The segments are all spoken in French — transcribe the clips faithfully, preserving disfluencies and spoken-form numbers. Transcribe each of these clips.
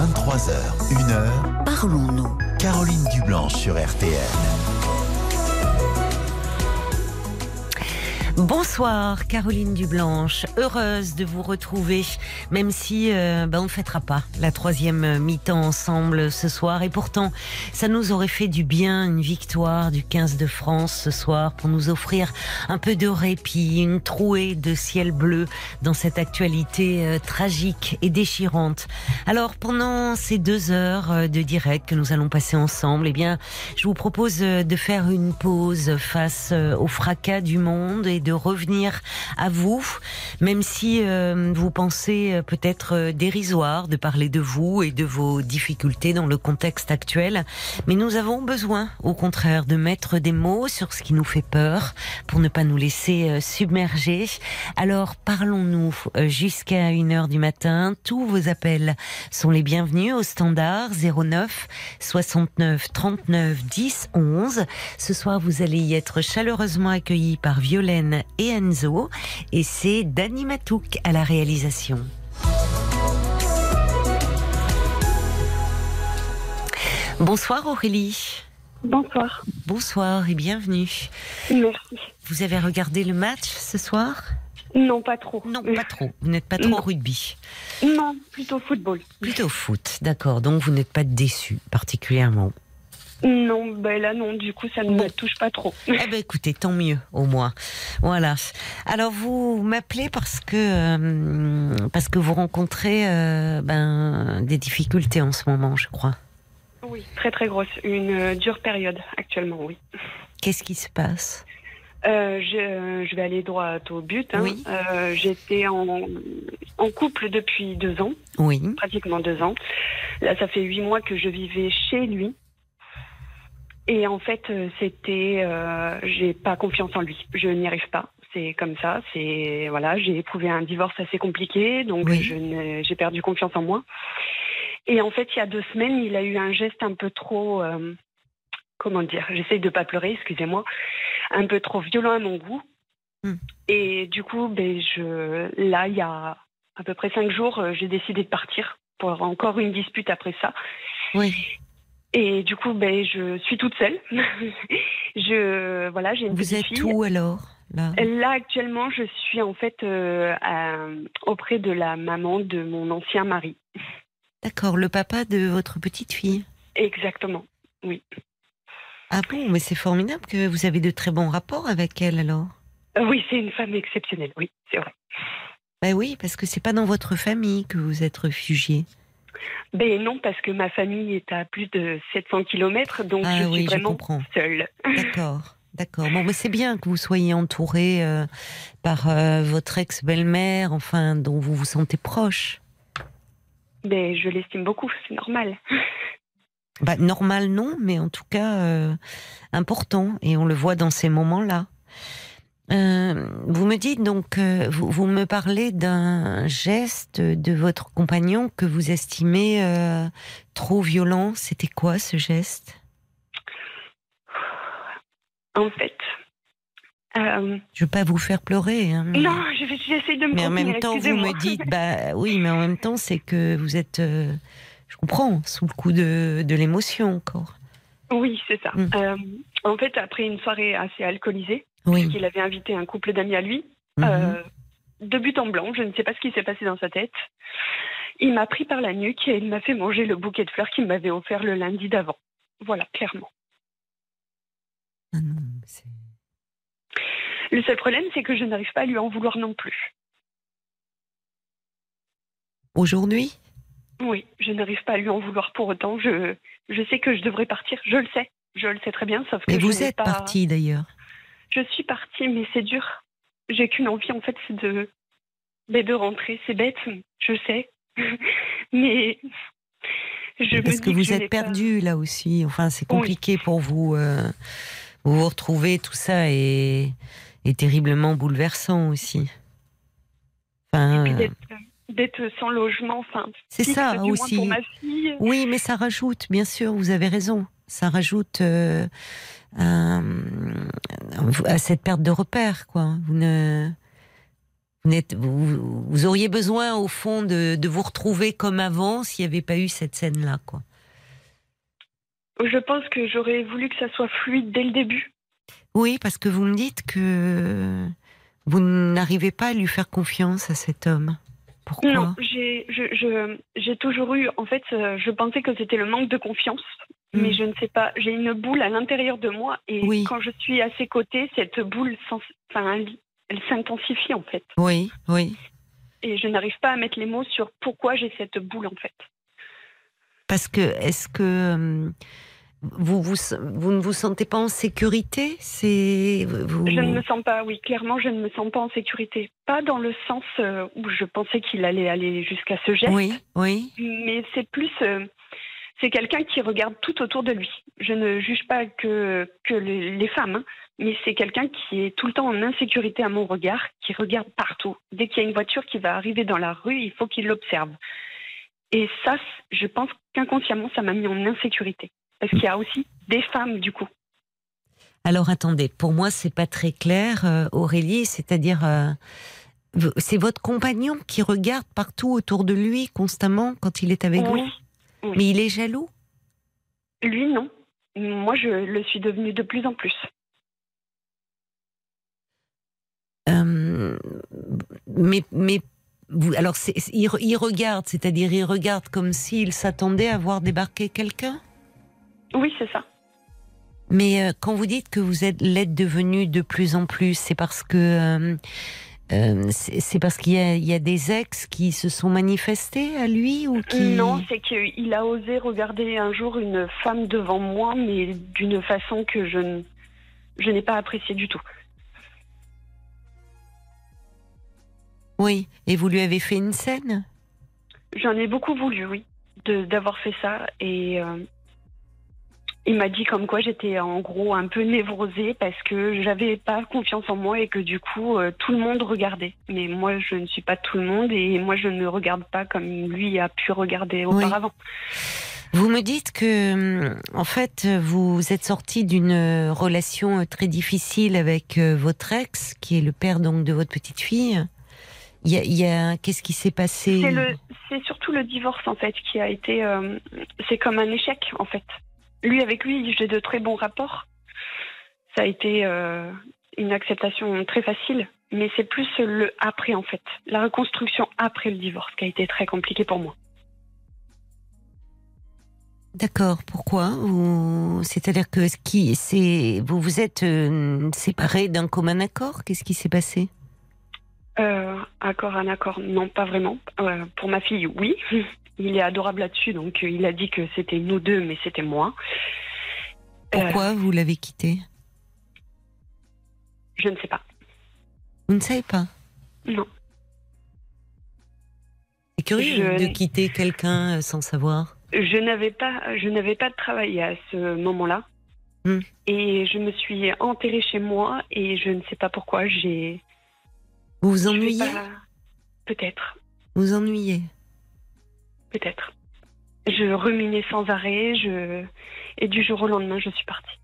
vingt-trois heures, une heure. Parlons-nous. Caroline Dublanche sur R T N. Bonsoir Caroline Dublanche, heureuse de vous retrouver, même si euh, bah, on ne fêtera pas la troisième mi-temps ensemble ce soir. Et pourtant, ça nous aurait fait du bien, une victoire du quinze de France ce soir, pour nous offrir un peu de répit, une trouée de ciel bleu dans cette actualité euh, tragique et déchirante. Alors, pendant ces deux heures de direct que nous allons passer ensemble, eh bien, je vous propose de faire une pause face au fracas du monde et de de revenir à vous, même si euh, vous pensez peut-être euh, dérisoire de parler de vous et de vos difficultés dans le contexte actuel. Mais nous avons besoin, au contraire, de mettre des mots sur ce qui nous fait peur pour ne pas nous laisser euh, submerger. Alors, parlons-nous euh, jusqu'à une heure du matin. Tous vos appels sont les bienvenus au standard zéro neuf soixante-neuf trente-neuf dix onze. Ce soir, vous allez y être chaleureusement accueillis par Violaine et Enzo, et c'est Dani Matouk à la réalisation. Bonsoir Aurélie. Bonsoir. Bonsoir et bienvenue. Merci. Vous avez regardé le match ce soir ? Non, pas trop. Non, pas trop. Vous n'êtes pas trop au rugby ? Non, plutôt football. Plutôt foot, d'accord. Donc vous n'êtes pas déçue particulièrement ? Non, ben là non, du coup ça ne bon. me touche pas trop. Eh ben écoutez, tant mieux au moins. Voilà. Alors vous m'appelez parce que euh, parce que vous rencontrez euh, ben des difficultés en ce moment, je crois. Oui, très très grosse, une euh, dure période actuellement, oui. Qu'est-ce qui se passe ? Euh, je, je vais aller droit au but. Hein. Oui. Euh, j'étais en, en couple depuis deux ans. Oui. Pratiquement deux ans. Là, ça fait huit mois que je vivais chez lui. Et en fait, c'était, euh, j'ai pas confiance en lui. Je n'y arrive pas. C'est comme ça. C'est voilà. J'ai éprouvé un divorce assez compliqué, donc oui. je n'ai, j'ai perdu confiance en moi. Et en fait, il y a deux semaines, il a eu un geste un peu trop, euh, comment dire, j'essaye de pas pleurer, excusez-moi, un peu trop violent à mon goût. Mm. Et du coup, ben je, là, il y a à peu près cinq jours, j'ai décidé de partir pour encore une dispute après ça. Oui. Et du coup, ben, je suis toute seule. je, voilà, j'ai une Vous êtes fille. Où alors là, là, actuellement, je suis en fait euh, à, auprès de la maman de mon ancien mari. D'accord, le papa de votre petite fille. Exactement, oui. Ah bon, mais c'est formidable que vous avez de très bons rapports avec elle alors. Oui, c'est une femme exceptionnelle, oui, c'est vrai. Ben oui, parce que c'est pas dans votre famille que vous êtes réfugiée. Ben non, parce que ma famille est à plus de sept cents kilomètres, donc ah, je suis oui, vraiment je seule. D'accord, d'accord. Bon, mais c'est bien que vous soyez entourée euh, par euh, votre ex-belle-mère, enfin, dont vous vous sentez proche. Ben, je l'estime beaucoup, c'est normal. Bah, normal non, mais en tout cas euh, important, et on le voit dans ces moments-là. Euh, vous me dites donc, euh, vous, vous me parlez d'un geste de votre compagnon que vous estimez euh, trop violent. C'était quoi ce geste ? En fait, euh... je veux pas vous faire pleurer. Hein, mais... Non, je vais essayer de me. Mais en même temps, excusez-moi. Vous me dites, bah oui, mais en même temps, c'est que vous êtes, euh, je comprends, sous le coup de, de l'émotion encore. Oui, c'est ça. Mmh. Euh, en fait, après une soirée assez alcoolisée. Oui. Puisqu'il avait invité un couple d'amis à lui, mmh. euh, de but en blanc, je ne sais pas ce qui s'est passé dans sa tête. Il m'a pris par la nuque et il m'a fait manger le bouquet de fleurs qu'il m'avait offert le lundi d'avant. Voilà, clairement. Ah non, c'est... Le seul problème, c'est que je n'arrive pas à lui en vouloir non plus. Aujourd'hui ? Oui, je n'arrive pas à lui en vouloir pour autant. Je, je sais que je devrais partir, je le sais. Je le sais très bien, sauf que... Mais vous êtes pas... partie d'ailleurs. Je suis partie, mais c'est dur. J'ai qu'une envie, en fait, c'est de, de rentrer. C'est bête, je sais. mais je mais me Parce que vous que êtes perdue, là aussi. Enfin, c'est compliqué oui. pour vous. Euh, vous vous retrouvez, tout ça est, est terriblement bouleversant aussi. Enfin, Et puis d'être, d'être sans logement, enfin... C'est fixe, ça, du aussi. Moins pour ma fille. Oui, mais ça rajoute, bien sûr, vous avez raison. Ça rajoute... Euh, Euh, à cette perte de repères, quoi. Vous ne... Vous, vous auriez besoin, au fond, de, de vous retrouver comme avant s'il n'y avait pas eu cette scène-là, quoi. Je pense que j'aurais voulu que ça soit fluide dès le début. Oui, parce que vous me dites que vous n'arrivez pas à lui faire confiance à cet homme. Pourquoi ? Non, j'ai, je, je, j'ai toujours eu... En fait, je pensais que c'était le manque de confiance, mmh. mais je ne sais pas. J'ai une boule à l'intérieur de moi et oui. quand je suis à ses côtés, cette boule... Sans, enfin, elle, elle s'intensifie, en fait. Oui, oui. Et je n'arrive pas à mettre les mots sur pourquoi j'ai cette boule, en fait. Parce que, est-ce que... Vous, vous, vous ne vous sentez pas en sécurité? C'est... Vous... Je ne me sens pas, oui, clairement, je ne me sens pas en sécurité. Pas dans le sens où je pensais qu'il allait aller jusqu'à ce geste. Oui, oui. Mais c'est plus... C'est quelqu'un qui regarde tout autour de lui. Je ne juge pas que, que les femmes, hein, mais c'est quelqu'un qui est tout le temps en insécurité à mon regard, qui regarde partout. Dès qu'il y a une voiture qui va arriver dans la rue, il faut qu'il l'observe. Et ça, je pense qu'inconsciemment, ça m'a mis en insécurité. Parce qu'il y a aussi des femmes, du coup. Alors, attendez, pour moi, c'est pas très clair, Aurélie, c'est-à-dire, euh, c'est votre compagnon qui regarde partout autour de lui, constamment, quand il est avec oui. vous oui. Mais il est jaloux? Lui, non. Moi, je le suis devenue de plus en plus. Euh, mais... mais... Alors, c'est, il, il regarde, c'est-à-dire, il regarde comme s'il s'attendait à voir débarquer quelqu'un? Oui, c'est ça. Mais euh, quand vous dites que vous êtes, l'êtes devenue de plus en plus, c'est parce que euh, euh, c'est, c'est parce qu'il y a, il y a des ex qui se sont manifestés à lui ou qui... Non, c'est qu'il a osé regarder un jour une femme devant moi, mais d'une façon que je, n- je n'ai pas appréciée du tout. Oui, et vous lui avez fait une scène ? J'en ai beaucoup voulu, oui, de, d'avoir fait ça et... Euh... Il m'a dit comme quoi j'étais en gros un peu névrosée parce que j'avais pas confiance en moi et que du coup euh, tout le monde regardait. Mais moi je ne suis pas tout le monde et moi je ne regarde pas comme lui a pu regarder auparavant. Oui. Vous me dites que en fait vous êtes sortie d'une relation très difficile avec votre ex qui est le père donc de votre petite fille. Il y a, il y a, qu'est-ce qui s'est passé ? C'est, le, c'est surtout le divorce en fait qui a été. Euh, c'est comme un échec en fait. Lui, avec lui, j'ai de très bons rapports. Ça a été euh, une acceptation très facile, mais c'est plus le après, en fait. La reconstruction après le divorce qui a été très compliquée pour moi. D'accord. Pourquoi ? Vous... C'est-à-dire que qui, c'est... vous vous êtes euh, séparés d'un commun accord ? Qu'est-ce qui s'est passé ? euh, Accord, un accord, non, pas vraiment. Euh, pour ma fille, oui. Il est adorable là-dessus, donc il a dit que c'était nous deux, mais c'était moi. Pourquoi euh, vous l'avez quitté ? Je ne sais pas. Vous ne savez pas ? Non. C'est curieux je... de quitter quelqu'un sans savoir. Je n'avais pas, je n'avais pas de travail à ce moment-là. Hum. Et je me suis enterrée chez moi, et je ne sais pas pourquoi j'ai... Vous vous ennuyez ? Pas... Peut-être. Vous vous ennuyez ? Peut-être. Je ruminais sans arrêt, je... et du jour au lendemain, je suis partie.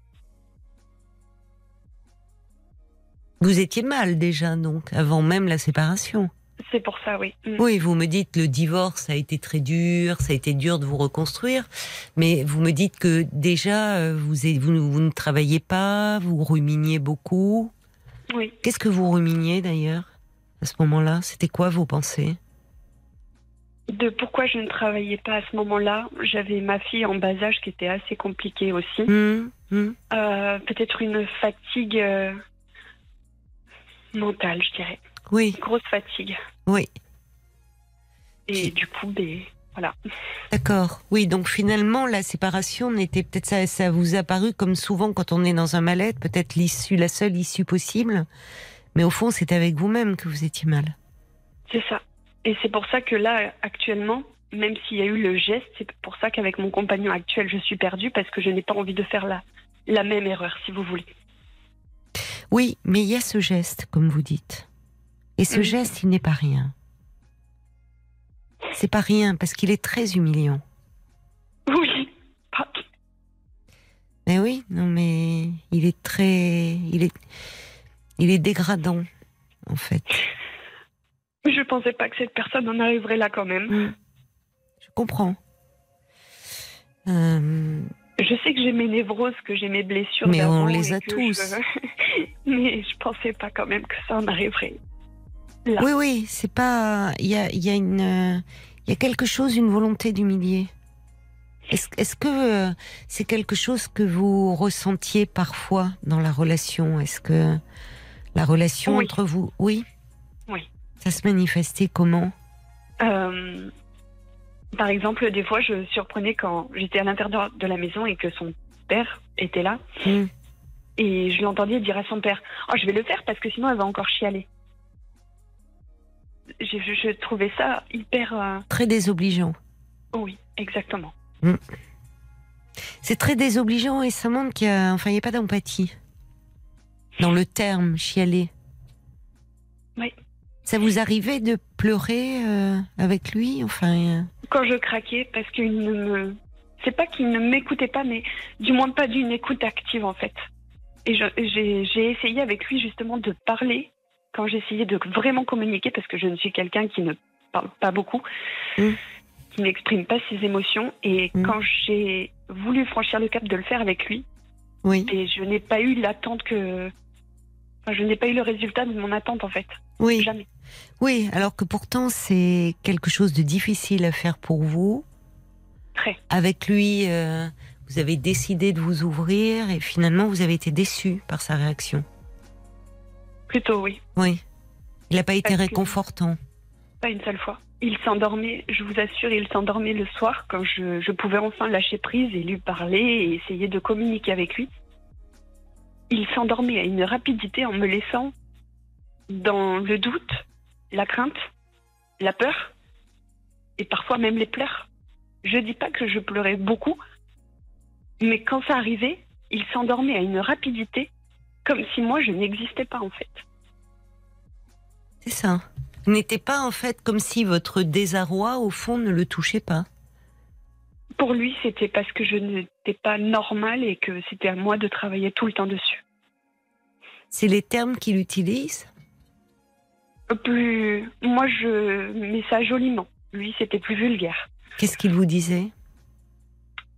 Vous étiez mal déjà, donc, avant même la séparation. C'est pour ça, oui. Oui, vous me dites le divorce a été très dur, ça a été dur de vous reconstruire, mais vous me dites que déjà, vous, est, vous, vous ne travaillez pas, vous ruminiez beaucoup. Oui. Qu'est-ce que vous ruminiez d'ailleurs, à ce moment-là ? C'était quoi vos pensées ? De pourquoi je ne travaillais pas à ce moment-là. J'avais ma fille en bas âge qui était assez compliquée aussi. Mmh, mmh. Euh, peut-être une fatigue euh, mentale, je dirais. Oui. Une grosse fatigue. Oui. Et J'ai... du coup, ben, voilà. D'accord. Oui, donc finalement, la séparation n'était peut-être ça. Ça vous a paru comme souvent quand on est dans un mal-être, peut-être l'issue, la seule issue possible. Mais au fond, c'est avec vous-même que vous étiez mal. C'est ça. Et c'est pour ça que là, actuellement, même s'il y a eu le geste, c'est pour ça qu'avec mon compagnon actuel, je suis perdue parce que je n'ai pas envie de faire la, la même erreur, si vous voulez. Oui, mais il y a ce geste, comme vous dites. Et ce mmh. geste, il n'est pas rien. C'est pas rien, parce qu'il est très humiliant. Oui. Pas... Mais oui, non mais... Il est très... Il est, il est dégradant, en fait. Je ne pensais pas que cette personne en arriverait là quand même. Mmh. Je comprends. Euh... Je sais que j'ai mes névroses, que j'ai mes blessures. Mais on les a tous. Je... Mais je ne pensais pas quand même que ça en arriverait là. Oui, oui, c'est pas... Il y a, y a une... Il y a quelque chose, une volonté d'humilier. Est-ce, est-ce que euh, c'est quelque chose que vous ressentiez parfois dans la relation? Est-ce que la relation oui. entre vous... Oui. Oui. Ça se manifestait comment? euh, Par exemple, des fois, je surprenais quand j'étais à l'intérieur de la maison et que son père était là. Mmh. Et je l'entendais dire à son père, « Oh, je vais le faire parce que sinon elle va encore chialer. » Je, je trouvais ça hyper... Euh... Très désobligeant. Oui, exactement. Mmh. C'est très désobligeant et ça montre qu'il n'y a, enfin, a pas d'empathie. Dans le terme, chialer. Oui. Ça vous arrivait de pleurer euh, avec lui enfin, euh... Quand je craquais, parce qu'il ne me... C'est pas qu'il ne m'écoutait pas, mais du moins pas d'une écoute active, en fait. Et je, j'ai, j'ai essayé avec lui, justement, de parler... Quand j'essayais de vraiment communiquer, parce que je ne suis quelqu'un qui ne parle pas beaucoup, mmh. qui n'exprime pas ses émotions, et mmh. quand j'ai voulu franchir le cap de le faire avec lui, oui. et je n'ai pas eu l'attente que, enfin, je n'ai pas eu le résultat de mon attente en fait. Oui. Jamais. Oui, alors que pourtant c'est quelque chose de difficile à faire pour vous. Très. Avec lui, euh, vous avez décidé de vous ouvrir et finalement vous avez été déçu par sa réaction. Plutôt, oui. Oui. Il n'a pas été réconfortant. Pas une seule fois. Il s'endormait, je vous assure, il s'endormait le soir quand je, je pouvais enfin lâcher prise et lui parler et essayer de communiquer avec lui. Il s'endormait à une rapidité en me laissant dans le doute, la crainte, la peur et parfois même les pleurs. Je ne dis pas que je pleurais beaucoup, mais quand ça arrivait, il s'endormait à une rapidité comme si moi, je n'existais pas, en fait. C'est ça. Vous n'étiez pas, en fait, comme si votre désarroi, au fond, ne le touchait pas. Pour lui, c'était parce que je n'étais pas normale et que c'était à moi de travailler tout le temps dessus. C'est les termes qu'il utilise ? Plus... Moi, je mets ça joliment. Lui, c'était plus vulgaire. Qu'est-ce qu'il vous disait ?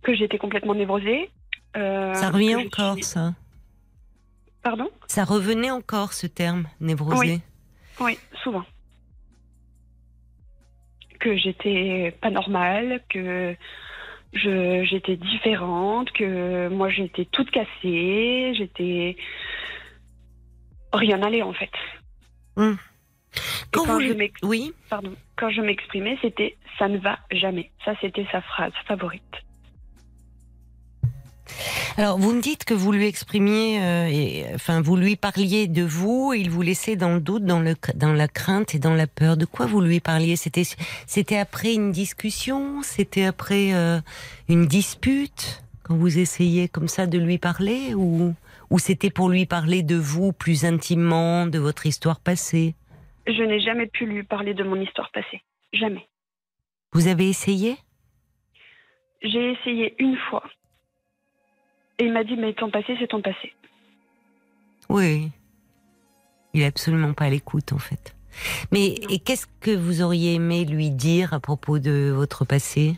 Que j'étais complètement névrosée. Euh... Ça revient encore, j'étais... ça. Pardon ? Ça revenait encore, ce terme, névrosé. Oui, oui, souvent. Que j'étais pas normale, que je, j'étais différente, que moi j'étais toute cassée, j'étais... Rien n'allait, en fait. Mmh. Quand, quand, vous... je m'ex... oui. Pardon. Quand je m'exprimais, c'était « ça ne va jamais ». Ça, c'était sa phrase favorite. Alors, vous me dites que vous lui exprimiez, euh, et, enfin, vous lui parliez de vous, et il vous laissait dans le doute, dans, le, dans la crainte et dans la peur. De quoi vous lui parliez ? C'était, c'était après une discussion ? C'était après euh, une dispute ? Quand vous essayiez comme ça de lui parler ? Ou, ou c'était pour lui parler de vous plus intimement, de votre histoire passée ? Je n'ai jamais pu lui parler de mon histoire passée. Jamais. Vous avez essayé ? J'ai essayé une fois. Et il m'a dit, mais ton passé, c'est ton passé. Oui. Il n'est absolument pas à l'écoute, en fait. Mais et qu'est-ce que vous auriez aimé lui dire à propos de votre passé ?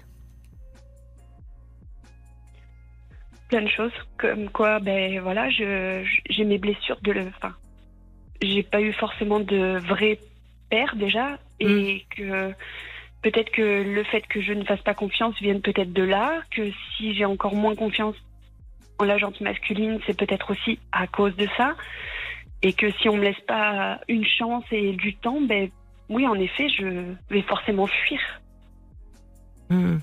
Plein de choses. Comme quoi, ben voilà, je, j'ai mes blessures de le. Enfin, j'ai pas eu forcément de vrai père, déjà. Et mmh. que. Peut-être que le fait que je ne fasse pas confiance vienne peut-être de là. Que si j'ai encore moins confiance. La gente masculine, c'est peut-être aussi à cause de ça, et que si on me laisse pas une chance et du temps, ben oui, en effet, je vais forcément fuir. Mmh.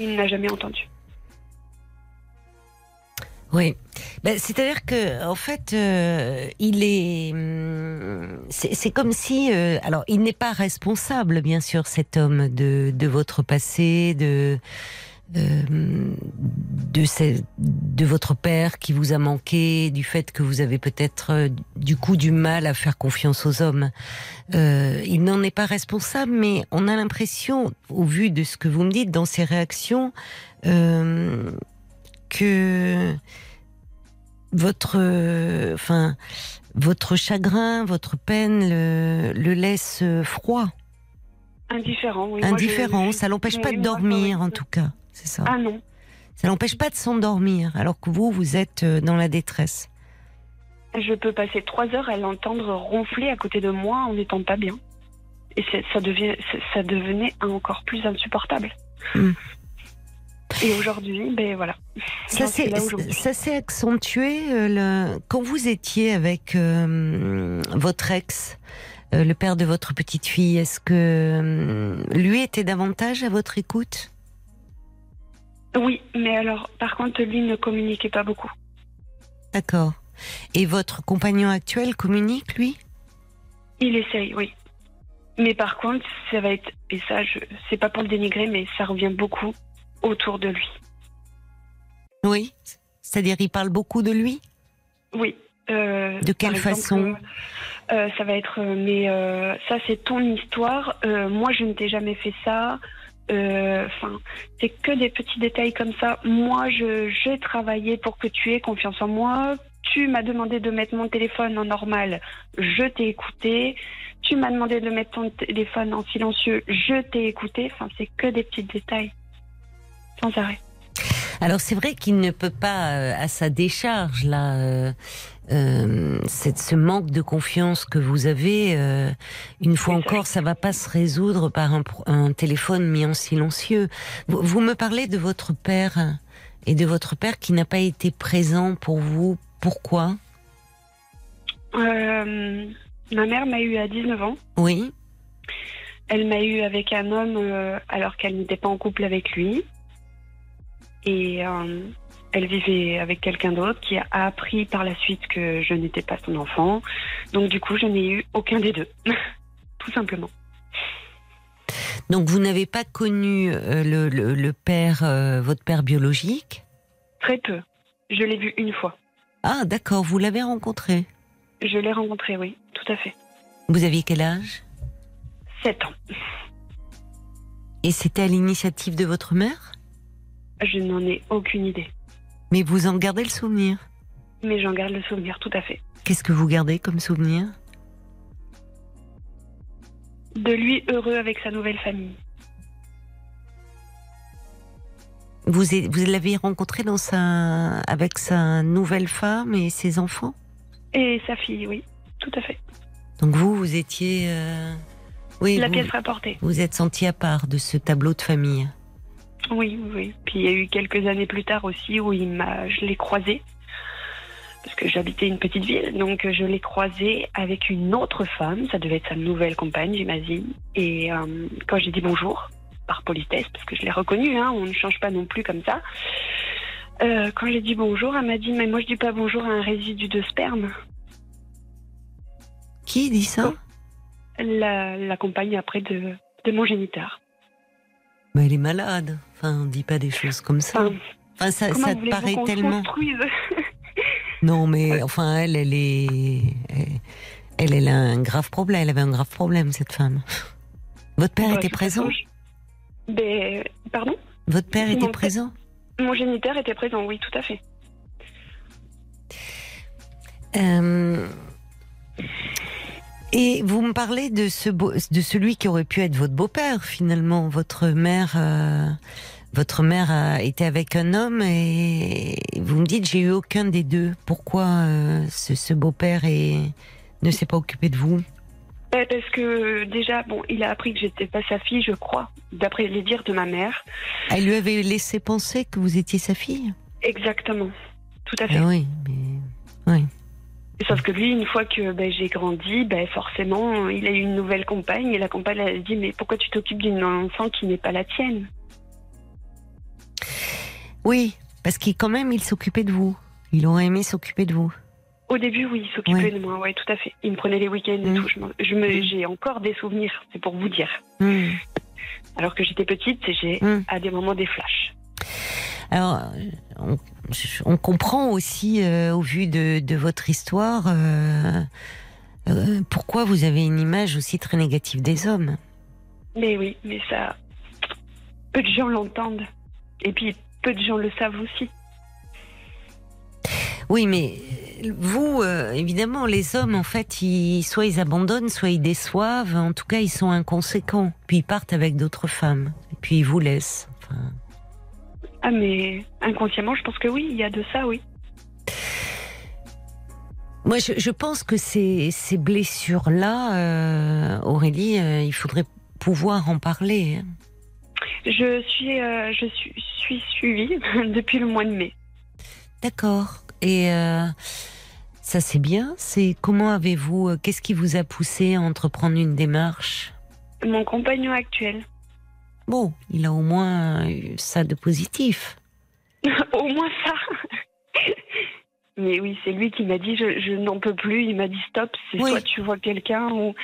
Il n'a jamais entendu. Oui, ben, c'est-à-dire que en fait, euh, il est, c'est, c'est comme si, euh, alors, il n'est pas responsable, bien sûr, cet homme de de votre passé, de. Euh, de, ces, de votre père qui vous a manqué, du fait que vous avez peut-être euh, du coup du mal à faire confiance aux hommes. Euh, il n'en est pas responsable, mais on a l'impression, au vu de ce que vous me dites dans ses réactions, euh, que votre, euh, enfin, votre chagrin, votre peine le, le laisse froid. Indifférent, oui. Indifférent, moi, je, ça ne l'empêche pas de dormir, en tout cas, c'est ça. Ah non. Ça ne l'empêche pas de s'endormir, alors que vous, vous êtes dans la détresse. Je peux passer trois heures à l'entendre ronfler à côté de moi en n'étant pas bien. Et ça, devient, ça devenait encore plus insupportable. Mmh. Et aujourd'hui, ben voilà. Ça s'est aujourd'hui accentué euh, le... quand vous étiez avec euh, votre ex, euh, le père de votre petite fille. Est-ce que euh, lui était davantage à votre écoute? Oui, mais alors, par contre, lui ne communiquait pas beaucoup. D'accord. Et votre compagnon actuel communique, lui? Il essaye, oui. Mais par contre, ça va être, et ça, je, c'est pas pour le dénigrer, mais ça revient beaucoup autour de lui. Oui? C'est-à-dire, il parle beaucoup de lui? Oui. Euh, de quelle façon? euh, Ça va être, mais euh, ça, c'est ton histoire. Euh, moi, je ne t'ai jamais fait ça. Enfin, euh, c'est que des petits détails comme ça. Moi, je, j'ai travaillé pour que tu aies confiance en moi. Tu m'as demandé de mettre mon téléphone en normal, je t'ai écouté. Tu m'as demandé de mettre ton téléphone en silencieux, je t'ai écouté. Enfin, c'est que des petits détails, sans arrêt. Alors, c'est vrai qu'il ne peut pas, euh, à sa décharge, là, euh, euh, cette, ce manque de confiance que vous avez, euh, une fois oui, encore, ça ne va pas se résoudre par un, un téléphone mis en silencieux. Vous, vous me parlez de votre père, et de votre père qui n'a pas été présent pour vous. Pourquoi ? euh, Ma mère m'a eu à dix-neuf ans. Oui. Elle m'a eu avec un homme euh, alors qu'elle n'était pas en couple avec lui. Et euh, elle vivait avec quelqu'un d'autre qui a appris par la suite que je n'étais pas son enfant. Donc du coup, je n'ai eu aucun des deux. Tout simplement. Donc vous n'avez pas connu euh, le, le, le père, euh, votre père biologique ? Très peu. Je l'ai vu une fois. Ah, d'accord, vous l'avez rencontré? Je l'ai rencontré, oui, tout à fait. Vous aviez quel âge? sept ans. Et c'était à l'initiative de votre mère? Je n'en ai aucune idée. Mais vous en gardez le souvenir? Mais j'en garde le souvenir, tout à fait. Qu'est-ce que vous gardez comme souvenir? De lui heureux avec sa nouvelle famille. Vous, vous l'avez rencontré dans sa, avec sa nouvelle femme et ses enfants? Et sa fille, oui, tout à fait. Donc vous, vous étiez... Euh... Oui, la vous, pièce rapportée. Vous êtes sentie à part de ce tableau de famille? Oui, oui. Puis il y a eu quelques années plus tard aussi où il m'a, je l'ai croisé, parce que j'habitais une petite ville, donc je l'ai croisé avec une autre femme, ça devait être sa nouvelle compagne, j'imagine. Et euh, quand j'ai dit bonjour... par politesse, parce que je l'ai reconnue, hein, on ne change pas non plus comme ça. Euh, quand j'ai dit bonjour, elle m'a dit « Mais moi, je dis pas bonjour à un résidu de sperme. » Qui dit ça? La, la compagne après de, de mon géniteur. Mais elle est malade. Enfin, on dit pas des choses comme ça. Enfin, enfin ça, ça te paraît tellement... Non, mais enfin, elle, elle est... Elle, elle a un grave problème. Elle avait un grave problème, cette femme. Votre père ouais, était présent? Ben, pardon? Votre père était mon, présent? Mon géniteur était présent, oui, tout à fait. Euh, et vous me parlez de, ce beau, de celui qui aurait pu être votre beau-père, finalement. Votre mère, euh, votre mère a été avec un homme et vous me dites, j'ai eu aucun des deux. Pourquoi euh, ce, ce beau-père est, ne s'est pas occupé de vous? Parce que déjà, bon, il a appris que j'étais pas sa fille, je crois, d'après les dires de ma mère. Elle lui avait laissé penser que vous étiez sa fille? Exactement, tout à fait. Eh oui, mais... oui. Sauf que lui, une fois que ben, j'ai grandi, ben, forcément, il a eu une nouvelle compagne, et la compagne a dit « Mais pourquoi tu t'occupes d'une enfant qui n'est pas la tienne ?» Oui, parce qu'il quand même, il s'occupait de vous. Il aurait aimé s'occuper de vous. Au début, oui, il s'occupait ouais. de moi, oui, tout à fait. Il me prenait les week-ends mmh. et tout. Je me, j'ai encore des souvenirs, c'est pour vous dire. Mmh. Alors que j'étais petite, j'ai mmh. à des moments des flashs. Alors, on, on comprend aussi, euh, au vu de, de votre histoire, euh, euh, pourquoi vous avez une image aussi très négative des hommes. Mais oui, mais ça, peu de gens l'entendent. Et puis, peu de gens le savent aussi. Oui, mais vous, euh, évidemment, les hommes, en fait, ils, soit ils abandonnent, soit ils déçoivent. En tout cas, ils sont inconséquents. Puis ils partent avec d'autres femmes. Et puis ils vous laissent. Enfin... Ah, mais inconsciemment, je pense que oui, il y a de ça, oui. Moi, je, je pense que ces, ces blessures-là, euh, Aurélie, euh, il faudrait pouvoir en parler. Hein. Je suis, euh, je suis, suis suivie depuis le mois de mai. D'accord. Et euh, ça, c'est bien. C'est comment avez-vous, qu'est-ce qui vous a poussé à entreprendre une démarche? Mon compagnon actuel. Bon, il a au moins ça de positif. Au moins ça. Mais oui, c'est lui qui m'a dit, je, je n'en peux plus. Il m'a dit stop, c'est oui. Soit tu vois quelqu'un ou...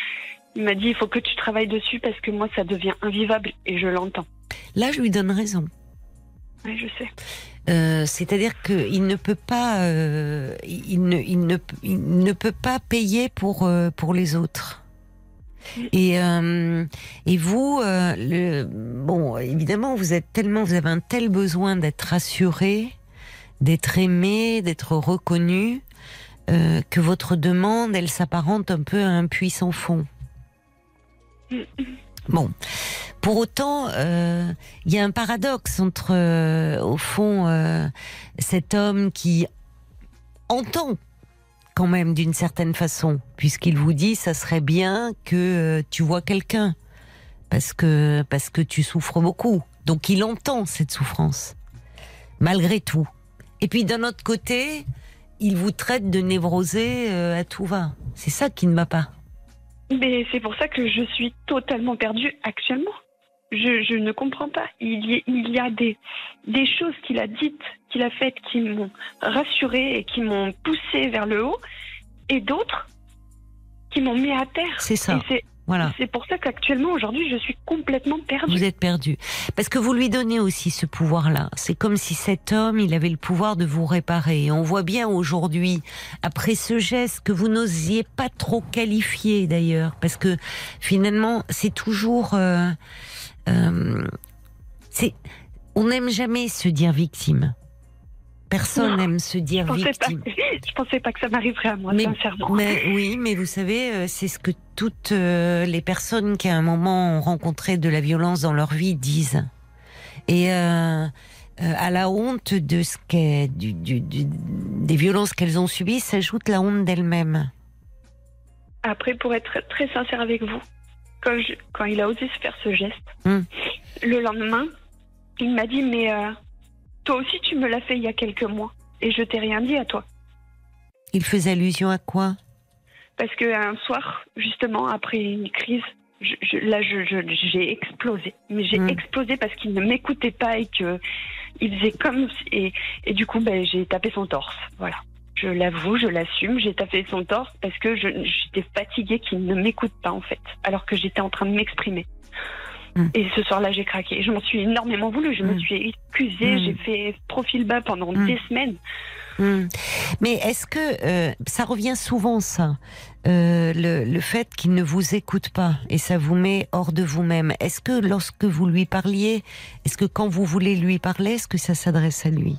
Il m'a dit, il faut que tu travailles dessus parce que moi, ça devient invivable et je l'entends. Là, je lui donne raison. Oui, je sais. Euh, c'est-à-dire qu'il ne peut pas, euh, il ne, il ne, il ne peut pas payer pour, euh, pour les autres. Et, euh, et vous, euh, le, bon, évidemment, vous êtes tellement, vous avez un tel besoin d'être rassuré, d'être aimé, d'être reconnu, euh, que votre demande, elle s'apparente un peu à un puits sans fond. Bon, pour autant, euh, il y a un paradoxe entre, euh, au fond, euh, cet homme qui entend quand même d'une certaine façon, puisqu'il vous dit ça serait bien que euh, tu vois quelqu'un, parce que, parce que tu souffres beaucoup. Donc il entend cette souffrance, malgré tout. Et puis d'un autre côté, il vous traite de névrosé euh, à tout va. C'est ça qui ne va pas. Mais c'est pour ça que je suis totalement perdue actuellement. Je, je ne comprends pas. Il y, il y a des, des choses qu'il a dites, qu'il a faites, qui m'ont rassurée et qui m'ont poussée vers le haut, et d'autres qui m'ont mis à terre. C'est ça. Et c'est, voilà. C'est pour ça qu'actuellement, aujourd'hui, je suis complètement perdue. Vous êtes perdue. Parce que vous lui donnez aussi ce pouvoir-là. C'est comme si cet homme, il avait le pouvoir de vous réparer. Et on voit bien aujourd'hui, après ce geste que vous n'osiez pas trop qualifier d'ailleurs, parce que finalement, c'est toujours... Euh, Euh, c'est, on n'aime jamais se dire victime. Personne n'aime se dire je victime. Pas, je pensais pas que ça m'arriverait à moi, mais, sincèrement. Mais, oui, mais vous savez, c'est ce que toutes les personnes qui à un moment ont rencontré de la violence dans leur vie disent. Et euh, à la honte de ce qu'est, du, du, du, des violences qu'elles ont subies s'ajoute la honte d'elles-mêmes. Après, pour être très sincère avec vous, Quand, je, quand il a osé se faire ce geste, mmh. le lendemain, il m'a dit « Mais euh, toi aussi, tu me l'as fait il y a quelques mois et je t'ai rien dit à toi. » Il faisait allusion à quoi? Parce qu'un soir, justement, après une crise, je, je, là, je, je, j'ai explosé. Mais j'ai mmh. explosé parce qu'il ne m'écoutait pas et qu'il faisait comme... Et, et du coup, ben, j'ai tapé son torse, voilà. Je l'avoue, je l'assume, j'ai tapé son torse parce que je, j'étais fatiguée qu'il ne m'écoute pas, en fait, alors que j'étais en train de m'exprimer. Mmh. Et ce soir-là, j'ai craqué. Je m'en suis énormément voulu, je mmh. me suis excusée, mmh. j'ai fait profil bas pendant mmh. des semaines. Mmh. Mais est-ce que, euh, ça revient souvent, ça, euh, le, le fait qu'il ne vous écoute pas et ça vous met hors de vous-même. Est-ce que lorsque vous lui parliez, est-ce que quand vous voulez lui parler, est-ce que ça s'adresse à lui ?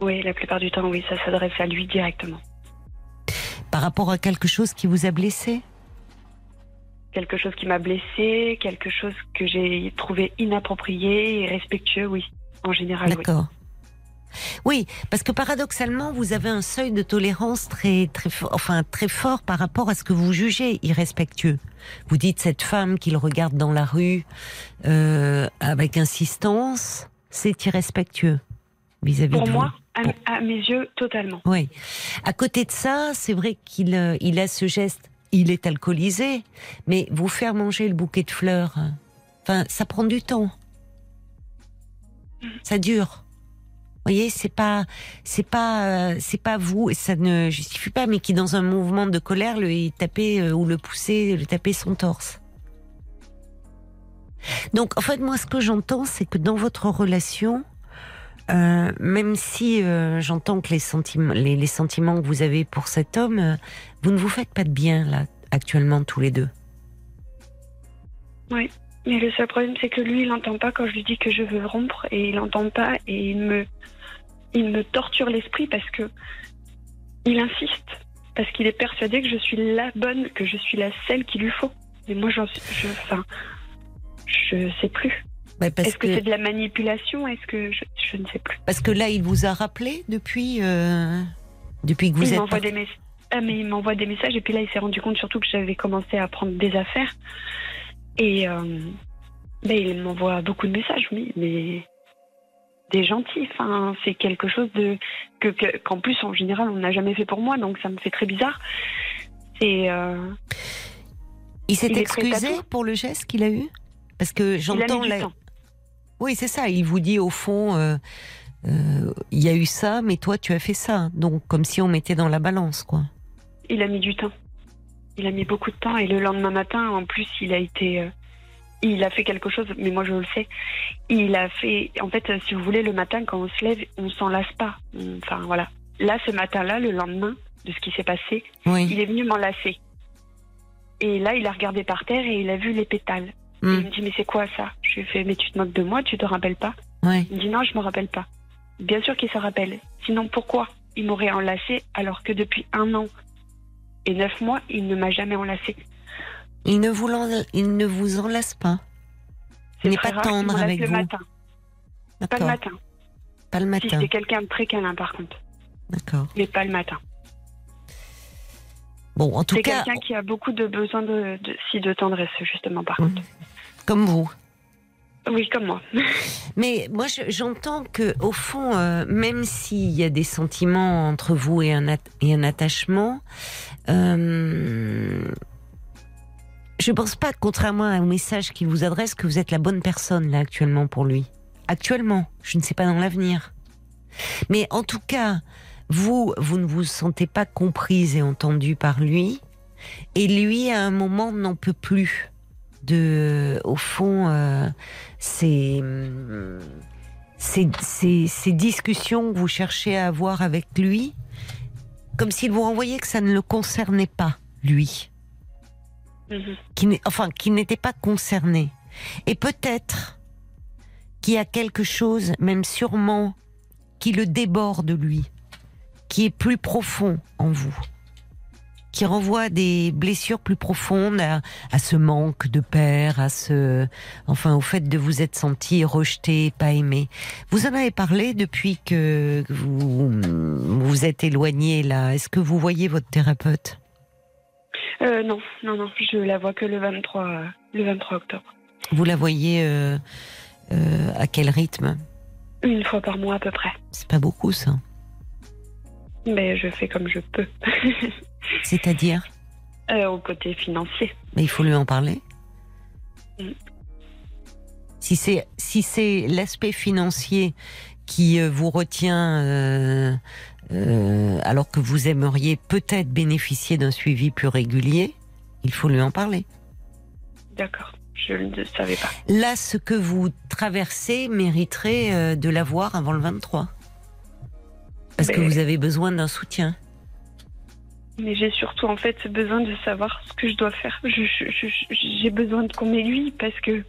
Oui, la plupart du temps, oui, ça s'adresse à lui directement. Par rapport à quelque chose qui vous a blessé? Quelque chose qui m'a blessé, quelque chose que j'ai trouvé inapproprié, irrespectueux, oui, en général. D'accord. Oui, oui, parce que paradoxalement, vous avez un seuil de tolérance très, très, enfin, très fort par rapport à ce que vous jugez irrespectueux. Vous dites cette femme qu'il regarde dans la rue euh, avec insistance, c'est irrespectueux vis-à-vis de vous. Pour moi, à, à mes yeux, totalement. Oui. À côté de ça, c'est vrai qu'il euh, il a ce geste, il est alcoolisé, mais vous faire manger le bouquet de fleurs, hein, enfin, ça prend du temps. Mmh. Ça dure. Vous voyez, c'est pas, c'est pas, euh, c'est pas vous, et ça ne justifie pas, mais qui, dans un mouvement de colère, lui taper euh, ou le pousser, le taper son torse. Donc, en fait, moi, ce que j'entends, c'est que dans votre relation, Euh, même si euh, j'entends que les sentiments, les, les sentiments que vous avez pour cet homme, euh, vous ne vous faites pas de bien là actuellement tous les deux. Oui, mais le seul problème c'est que lui il n'entend pas quand je lui dis que je veux rompre et il n'entend pas et il me, il me torture l'esprit parce que il insiste, parce qu'il est persuadé que je suis la bonne, que je suis la celle qu'il lui faut. Mais moi, j'en suis, je, enfin, je sais plus. Ouais, Est-ce que, que c'est de la manipulation? Est-ce que je, je ne sais plus. Parce que là, il vous a rappelé depuis, euh, depuis que vous il êtes. Pas... Des mes... ah, mais il m'envoie des messages et puis là, il s'est rendu compte surtout que j'avais commencé à prendre des affaires et euh, ben, il m'envoie beaucoup de messages, oui, mais des gentils. Enfin, c'est quelque chose de que, que qu'en plus en général, on n'a jamais fait pour moi, donc ça me fait très bizarre. C'est. Euh... Il s'est il excusé pour le geste qu'il a eu, parce que j'entends. Il a mis la... du temps. Oui, c'est ça. Il vous dit au fond, euh, euh, il y a eu ça, mais toi, tu as fait ça. Donc, comme si on mettait dans la balance, quoi. Il a mis du temps. Il a mis beaucoup de temps. Et le lendemain matin, en plus, il a été, euh, il a fait quelque chose. Mais moi, je le sais. Il a fait. En fait, si vous voulez, le matin, quand on se lève, on s'en lasse pas. Enfin, voilà. Là, ce matin-là, le lendemain de ce qui s'est passé, oui. Il est venu m'enlacer. Et là, il a regardé par terre et il a vu les pétales. Mmh. Et il me dit, mais c'est quoi ça? Je lui ai fait, mais tu te moques de moi, tu te rappelles pas? Oui. Il me dit, non, je me rappelle pas. Bien sûr qu'il se rappelle. Sinon, pourquoi il m'aurait enlacé alors que depuis un an et neuf mois, il ne m'a jamais enlacé? Il ne vous, il ne vous enlace pas. Il n'est pas tendre avec vous. Matin. Pas le matin. Pas le matin. Si, c'est quelqu'un de très câlin, par contre. D'accord. Mais pas le matin. Bon, en tout cas, c'est quelqu'un qui a beaucoup de besoin de, de, si, de tendresse, justement, par contre. Comme vous. Oui, comme moi. Mais moi, je, j'entends qu'au fond, euh, même s'il y a des sentiments entre vous et un, at- et un attachement, euh, je ne pense pas, contrairement au message qu'il vous adresse, que vous êtes la bonne personne, là, actuellement, pour lui. Actuellement, je ne sais pas dans l'avenir. Mais en tout cas... Vous, vous ne vous sentez pas comprise et entendue par lui, et lui, à un moment, n'en peut plus. De, au fond, euh, ces, ces, ces, ces discussions que vous cherchez à avoir avec lui, comme s'il vous renvoyait que ça ne le concernait pas, lui. Mmh. Qu'il n'est, enfin, qu'il n'était pas concerné. Et peut-être qu'il y a quelque chose, même sûrement, qui le déborde, lui. Qui est plus profond en vous, qui renvoie des blessures plus profondes à, à ce manque de père, à ce, enfin, au fait de vous être senti rejeté, pas aimé. Vous en avez parlé depuis que vous vous êtes éloigné là. Est-ce que vous voyez votre thérapeute ? euh, Non, non, non. Je la vois que le vingt-trois, le vingt-trois octobre. Vous la voyez euh, euh, à quel rythme ? Une fois par mois à peu près. C'est pas beaucoup ça. Mais je fais comme je peux. C'est-à-dire euh, au côté financier. Mais il faut lui en parler. Mm. Si c'est si c'est l'aspect financier qui vous retient, euh, euh, alors que vous aimeriez peut-être bénéficier d'un suivi plus régulier, il faut lui en parler. D'accord. Je ne savais pas. Là, ce que vous traversez mériterait euh, de l'avoir avant le vingt-trois. Parce mais, que vous avez besoin d'un soutien. Mais j'ai surtout en fait besoin de savoir ce que je dois faire. Je, je, je, j'ai besoin qu'on m'aiguille parce que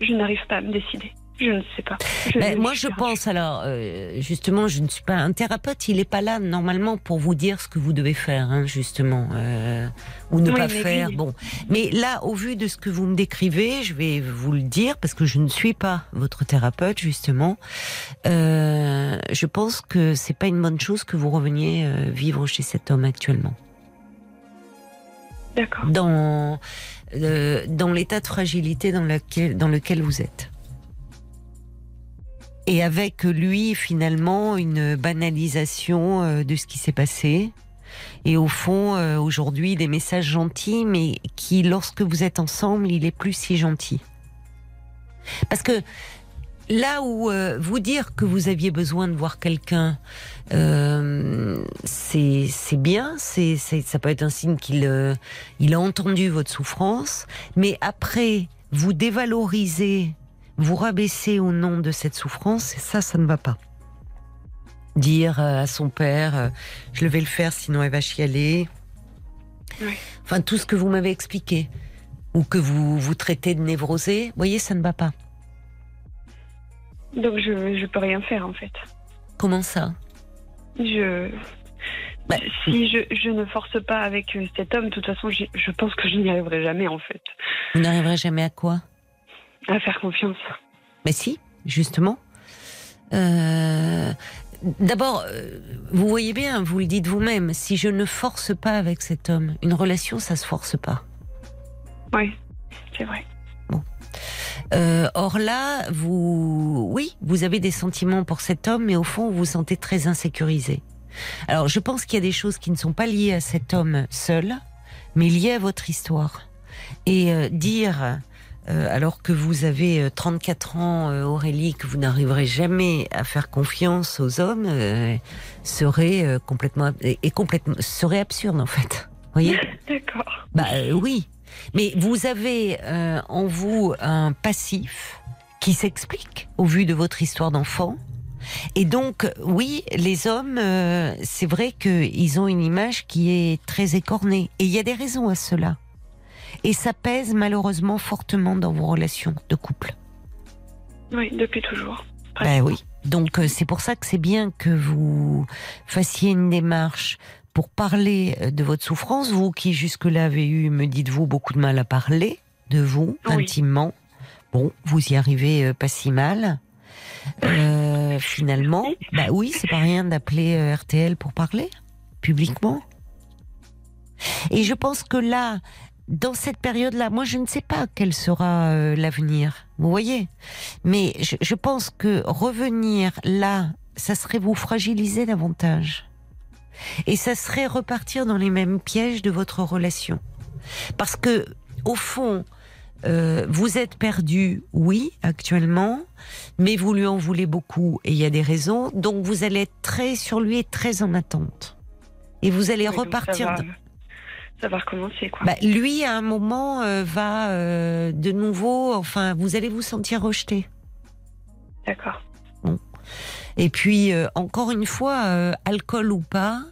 je n'arrive pas à me décider. Je ne sais pas. Je ben, moi je pense alors, euh, justement, je ne suis pas un thérapeute, il n'est pas là normalement pour vous dire ce que vous devez faire, hein, justement, euh, ou ne oui, pas faire. Oui. Bon, mais là, au vu de ce que vous me décrivez, je vais vous le dire parce que je ne suis pas votre thérapeute, justement. Euh, je pense que c'est pas une bonne chose que vous reveniez euh, vivre chez cet homme actuellement. D'accord. Dans euh, dans l'état de fragilité dans lequel dans lequel vous êtes. Et avec lui, finalement, une banalisation de ce qui s'est passé. Et au fond, aujourd'hui, des messages gentils, mais qui, lorsque vous êtes ensemble, il est plus si gentil. Parce que là où euh, vous dire que vous aviez besoin de voir quelqu'un, euh, c'est, c'est bien, c'est, c'est, ça peut être un signe qu'il euh, il a entendu votre souffrance, mais après, vous dévalorisez... Vous rabaisser au nom de cette souffrance, ça, ça ne va pas. Dire à son père, je vais le faire, sinon elle va chialer. Oui. Enfin, tout ce que vous m'avez expliqué. Ou que vous vous traitez de névrosé, vous voyez, ça ne va pas. Donc, je ne peux rien faire, en fait. Comment ça ? Je... Bah, si je, je ne force pas avec cet homme, de toute façon, je, je pense que je n'y arriverai jamais, en fait. Vous n'arriverez jamais à quoi ? À faire confiance. Mais si, justement. Euh... D'abord, vous voyez bien, vous le dites vous-même, si je ne force pas avec cet homme, une relation, ça ne se force pas. Oui, c'est vrai. Bon. Euh, or là, vous... Oui, vous avez des sentiments pour cet homme, mais au fond, vous vous sentez très insécurisé. Alors, je pense qu'il y a des choses qui ne sont pas liées à cet homme seul, mais liées à votre histoire. Et euh, dire... Euh, alors que vous avez trente-quatre ans, euh, Aurélie, que vous n'arriverez jamais à faire confiance aux hommes, euh, serait euh, complètement et, et complètement serait absurde en fait. Vous voyez ? D'accord. Bah euh, oui, mais vous avez euh, en vous un passif qui s'explique au vu de votre histoire d'enfant. Et donc, oui, les hommes, euh, c'est vrai qu'ils ont une image qui est très écornée. Et il y a des raisons à cela. Et ça pèse malheureusement fortement dans vos relations de couple. Oui, depuis toujours. Ben oui. Donc c'est pour ça que c'est bien que vous fassiez une démarche pour parler de votre souffrance, vous qui jusque-là avez eu, me dites-vous, beaucoup de mal à parler de vous, oui, intimement. Bon, vous y arrivez pas si mal. Euh, finalement, ben oui, c'est pas rien d'appeler R T L pour parler, publiquement. Et je pense que là... Dans cette période-là, moi je ne sais pas quel sera euh, l'avenir, vous voyez. Mais je, je pense que revenir là, ça serait vous fragiliser davantage. Et ça serait repartir dans les mêmes pièges de votre relation. Parce que, au fond, euh, vous êtes perdu, oui, actuellement, mais vous lui en voulez beaucoup et il y a des raisons. Donc vous allez être très sur lui et très en attente. Et vous allez oui, repartir... Ça va recommencer, quoi. Bah, lui, à un moment, euh, va euh, de nouveau... Enfin, vous allez vous sentir rejeté. D'accord. Bon. Et puis, euh, encore une fois, euh, alcool ou pas,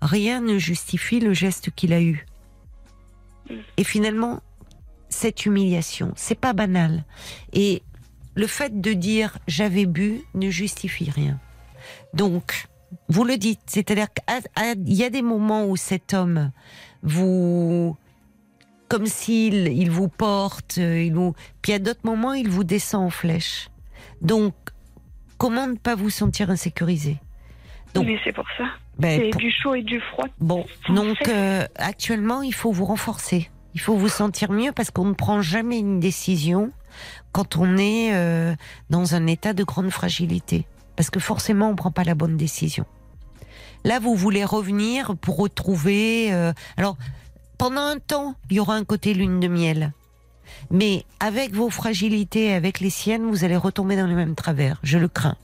rien ne justifie le geste qu'il a eu. Mmh. Et finalement, cette humiliation, c'est pas banal. Et le fait de dire « j'avais bu » ne justifie rien. Donc, vous le dites. C'est-à-dire qu'il y a des moments où cet homme... vous, comme s'il il vous porte, il vous... puis à d'autres moments, il vous descend en flèche. Donc, comment ne pas vous sentir insécurisé ? Donc, mais c'est pour ça. Ben, c'est pour... du chaud et du froid. Bon, donc euh, actuellement, il faut vous renforcer. Il faut vous sentir mieux parce qu'on ne prend jamais une décision quand on est euh, dans un état de grande fragilité. Parce que forcément, on ne prend pas la bonne décision. Là, vous voulez revenir pour retrouver... Euh, alors, pendant un temps, il y aura un côté lune de miel. Mais avec vos fragilités, avec les siennes, vous allez retomber dans les mêmes travers. Je le crains.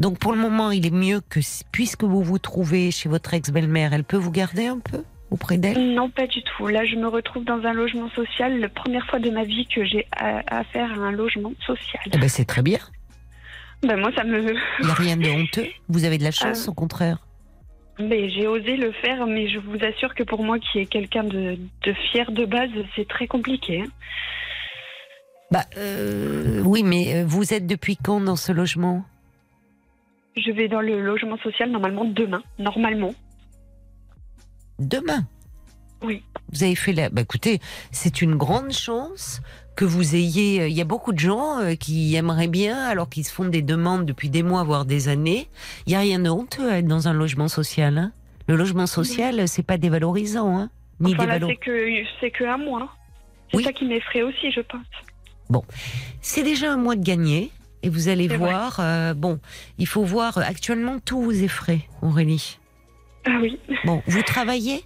Donc, pour le moment, il est mieux que... Puisque vous vous trouvez chez votre ex-belle-mère, elle peut vous garder un peu auprès d'elle ? Non, pas du tout. Là, je me retrouve dans un logement social. La première fois de ma vie que j'ai affaire à un logement social. Eh ben, c'est très bien. Ben, moi, ça me... Il n'y a rien de honteux. Vous avez de la chance, euh... au contraire. Mais j'ai osé le faire, mais je vous assure que pour moi, qui est quelqu'un de, de fier de base, c'est très compliqué. Bah, euh, oui, mais vous êtes depuis quand dans ce logement ? Je vais dans le logement social normalement demain, normalement. Demain ? Oui. Vous avez fait la... Bah, écoutez, c'est une grande chance que vous ayez... Il y a beaucoup de gens qui aimeraient bien, alors qu'ils se font des demandes depuis des mois, voire des années. Il n'y a rien de honteux à être dans un logement social. Hein. Le logement social, c'est pas dévalorisant. Hein, ni enfin, dévalor... là, c'est que, c'est que un mois. C'est oui. Ça qui m'effraie aussi, je pense. Bon. C'est déjà un mois de gagné. Et vous allez c'est voir... Euh, bon, il faut voir... Actuellement, tout vous effraie, Aurélie. Ah oui. Bon, vous travaillez ?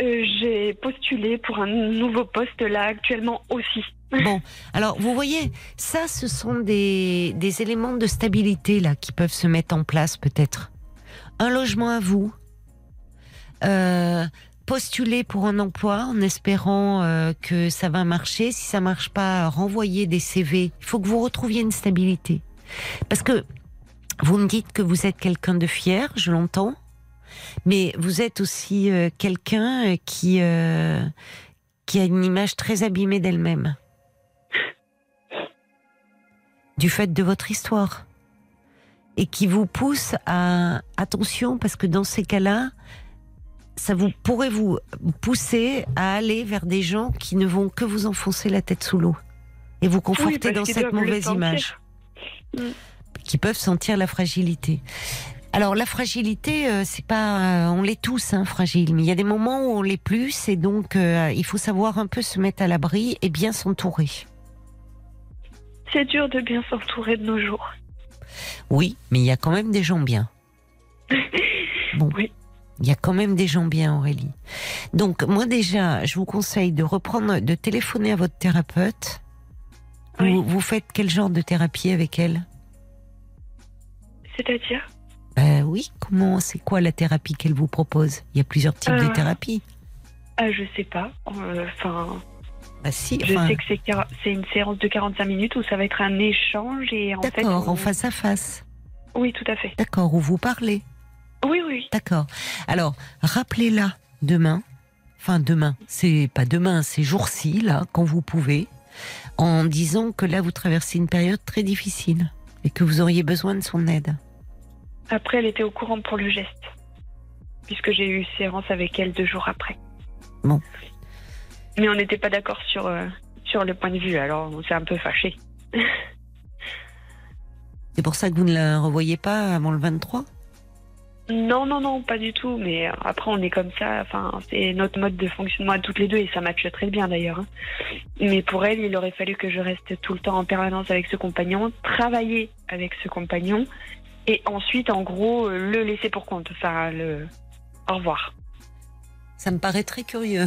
Euh, j'ai postulé pour un nouveau poste là actuellement aussi. Bon, alors vous voyez, ça ce sont des, des éléments de stabilité là qui peuvent se mettre en place peut-être. Un logement à vous, euh, postuler pour un emploi en espérant euh, que ça va marcher. Si ça marche pas, renvoyer des C V. Il faut que vous retrouviez une stabilité. Parce que vous me dites que vous êtes quelqu'un de fier, je l'entends. Mais vous êtes aussi euh, quelqu'un qui, euh, qui a une image très abîmée d'elle-même. Du fait de votre histoire. et qui vous pousse à attention, parce que dans ces cas-là, ça vous pourrait vous pousser à aller vers des gens qui ne vont que vous enfoncer la tête sous l'eau et vous conforter oui, dans cette mauvaise image. Mmh. Qui peuvent sentir la fragilité. Alors la fragilité, euh, c'est pas, euh, on l'est tous hein, fragile, mais il y a des moments où on l'est plus, et donc euh, il faut savoir un peu se mettre à l'abri et bien s'entourer. C'est dur de bien s'entourer de nos jours. Oui, mais il y a quand même des gens bien. Bon. Oui. Il y a quand même des gens bien, Aurélie. Donc, moi, déjà, je vous conseille de reprendre, de téléphoner à votre thérapeute. Oui. Vous, vous faites quel genre de thérapie avec elle ? C'est-à-dire ? Ben oui, comment, c'est quoi la thérapie qu'elle vous propose ? Il y a plusieurs types euh, de thérapies. Euh, je sais pas. Enfin. Euh, Ah si, je enfin... sais que c'est, c'est une séance de quarante-cinq minutes où ça va être un échange et en fait... D'accord, on... en face à face. Oui, tout à fait. D'accord, où vous parlez. Oui, oui. D'accord. Alors, rappelez-la demain, enfin demain, c'est pas demain, c'est jour-ci, là, quand vous pouvez, en disant que là, vous traversez une période très difficile et que vous auriez besoin de son aide. Après, elle était au courant pour le geste, puisque j'ai eu une séance avec elle deux jours après. Bon. Mais on n'était pas d'accord sur, euh, sur le point de vue, alors on s'est un peu fâchés. C'est pour ça que vous ne la revoyez pas avant le vingt-trois ? Non, non, non, pas du tout. Mais après, on est comme ça. Enfin, c'est notre mode de fonctionnement à toutes les deux, et ça matche très bien d'ailleurs. Mais pour elle, il aurait fallu que je reste tout le temps en permanence avec ce compagnon, travailler avec ce compagnon, et ensuite, en gros, le laisser pour compte. Enfin, le au revoir. Ça me paraît très curieux.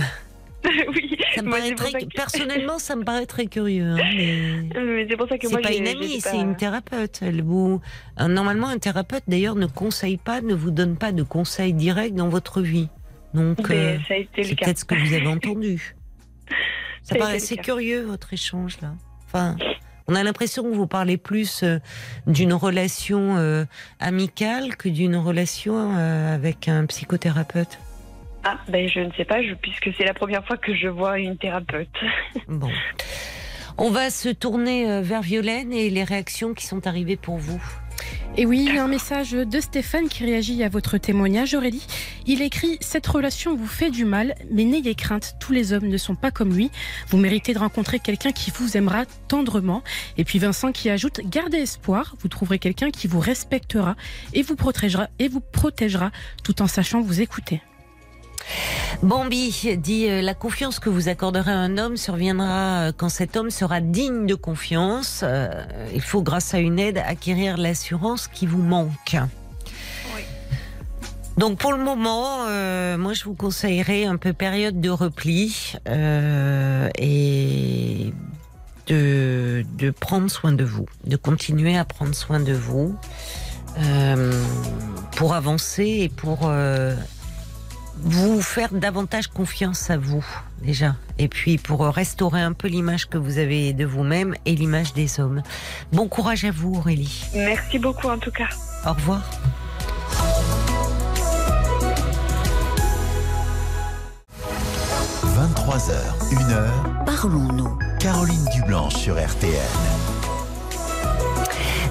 Oui, ça me moi paraît très... que... personnellement ça me paraît très curieux hein, mais... mais c'est pour ça que c'est moi, pas une amie, c'est pas... une thérapeute. Elle vous... normalement un thérapeute d'ailleurs ne conseille pas, ne vous donne pas de conseils directs dans votre vie, donc euh, c'est peut-être ce que vous avez entendu. Ça, ça paraissait curieux votre échange là. Enfin, on a l'impression que vous parlez plus euh, d'une relation euh, amicale que d'une relation euh, avec un psychothérapeute. Ah, ben je ne sais pas, je, puisque c'est la première fois que je vois une thérapeute. Bon. On va se tourner vers Violaine et les réactions qui sont arrivées pour vous. Et oui, il y a un message de Stéphane qui réagit à votre témoignage, Aurélie. Il écrit « Cette relation vous fait du mal, mais n'ayez crainte, tous les hommes ne sont pas comme lui. Vous méritez de rencontrer quelqu'un qui vous aimera tendrement. » Et puis Vincent qui ajoute « Gardez espoir, vous trouverez quelqu'un qui vous respectera et vous protégera, et vous protégera tout en sachant vous écouter. » Bambi dit euh, la confiance que vous accorderez à un homme surviendra euh, quand cet homme sera digne de confiance. Euh, il faut, grâce à une aide, acquérir l'assurance qui vous manque. Oui. Donc pour le moment, euh, moi je vous conseillerais un peu période de repli euh, et de, de prendre soin de vous, de continuer à prendre soin de vous euh, pour avancer et pour euh, vous faire davantage confiance à vous, déjà. Et puis, pour restaurer un peu l'image que vous avez de vous-même et l'image des hommes. Bon courage à vous, Aurélie. Merci beaucoup, en tout cas. Au revoir. vingt-trois heures, une heure. Parlons-nous. Caroline Dublanche sur R T N.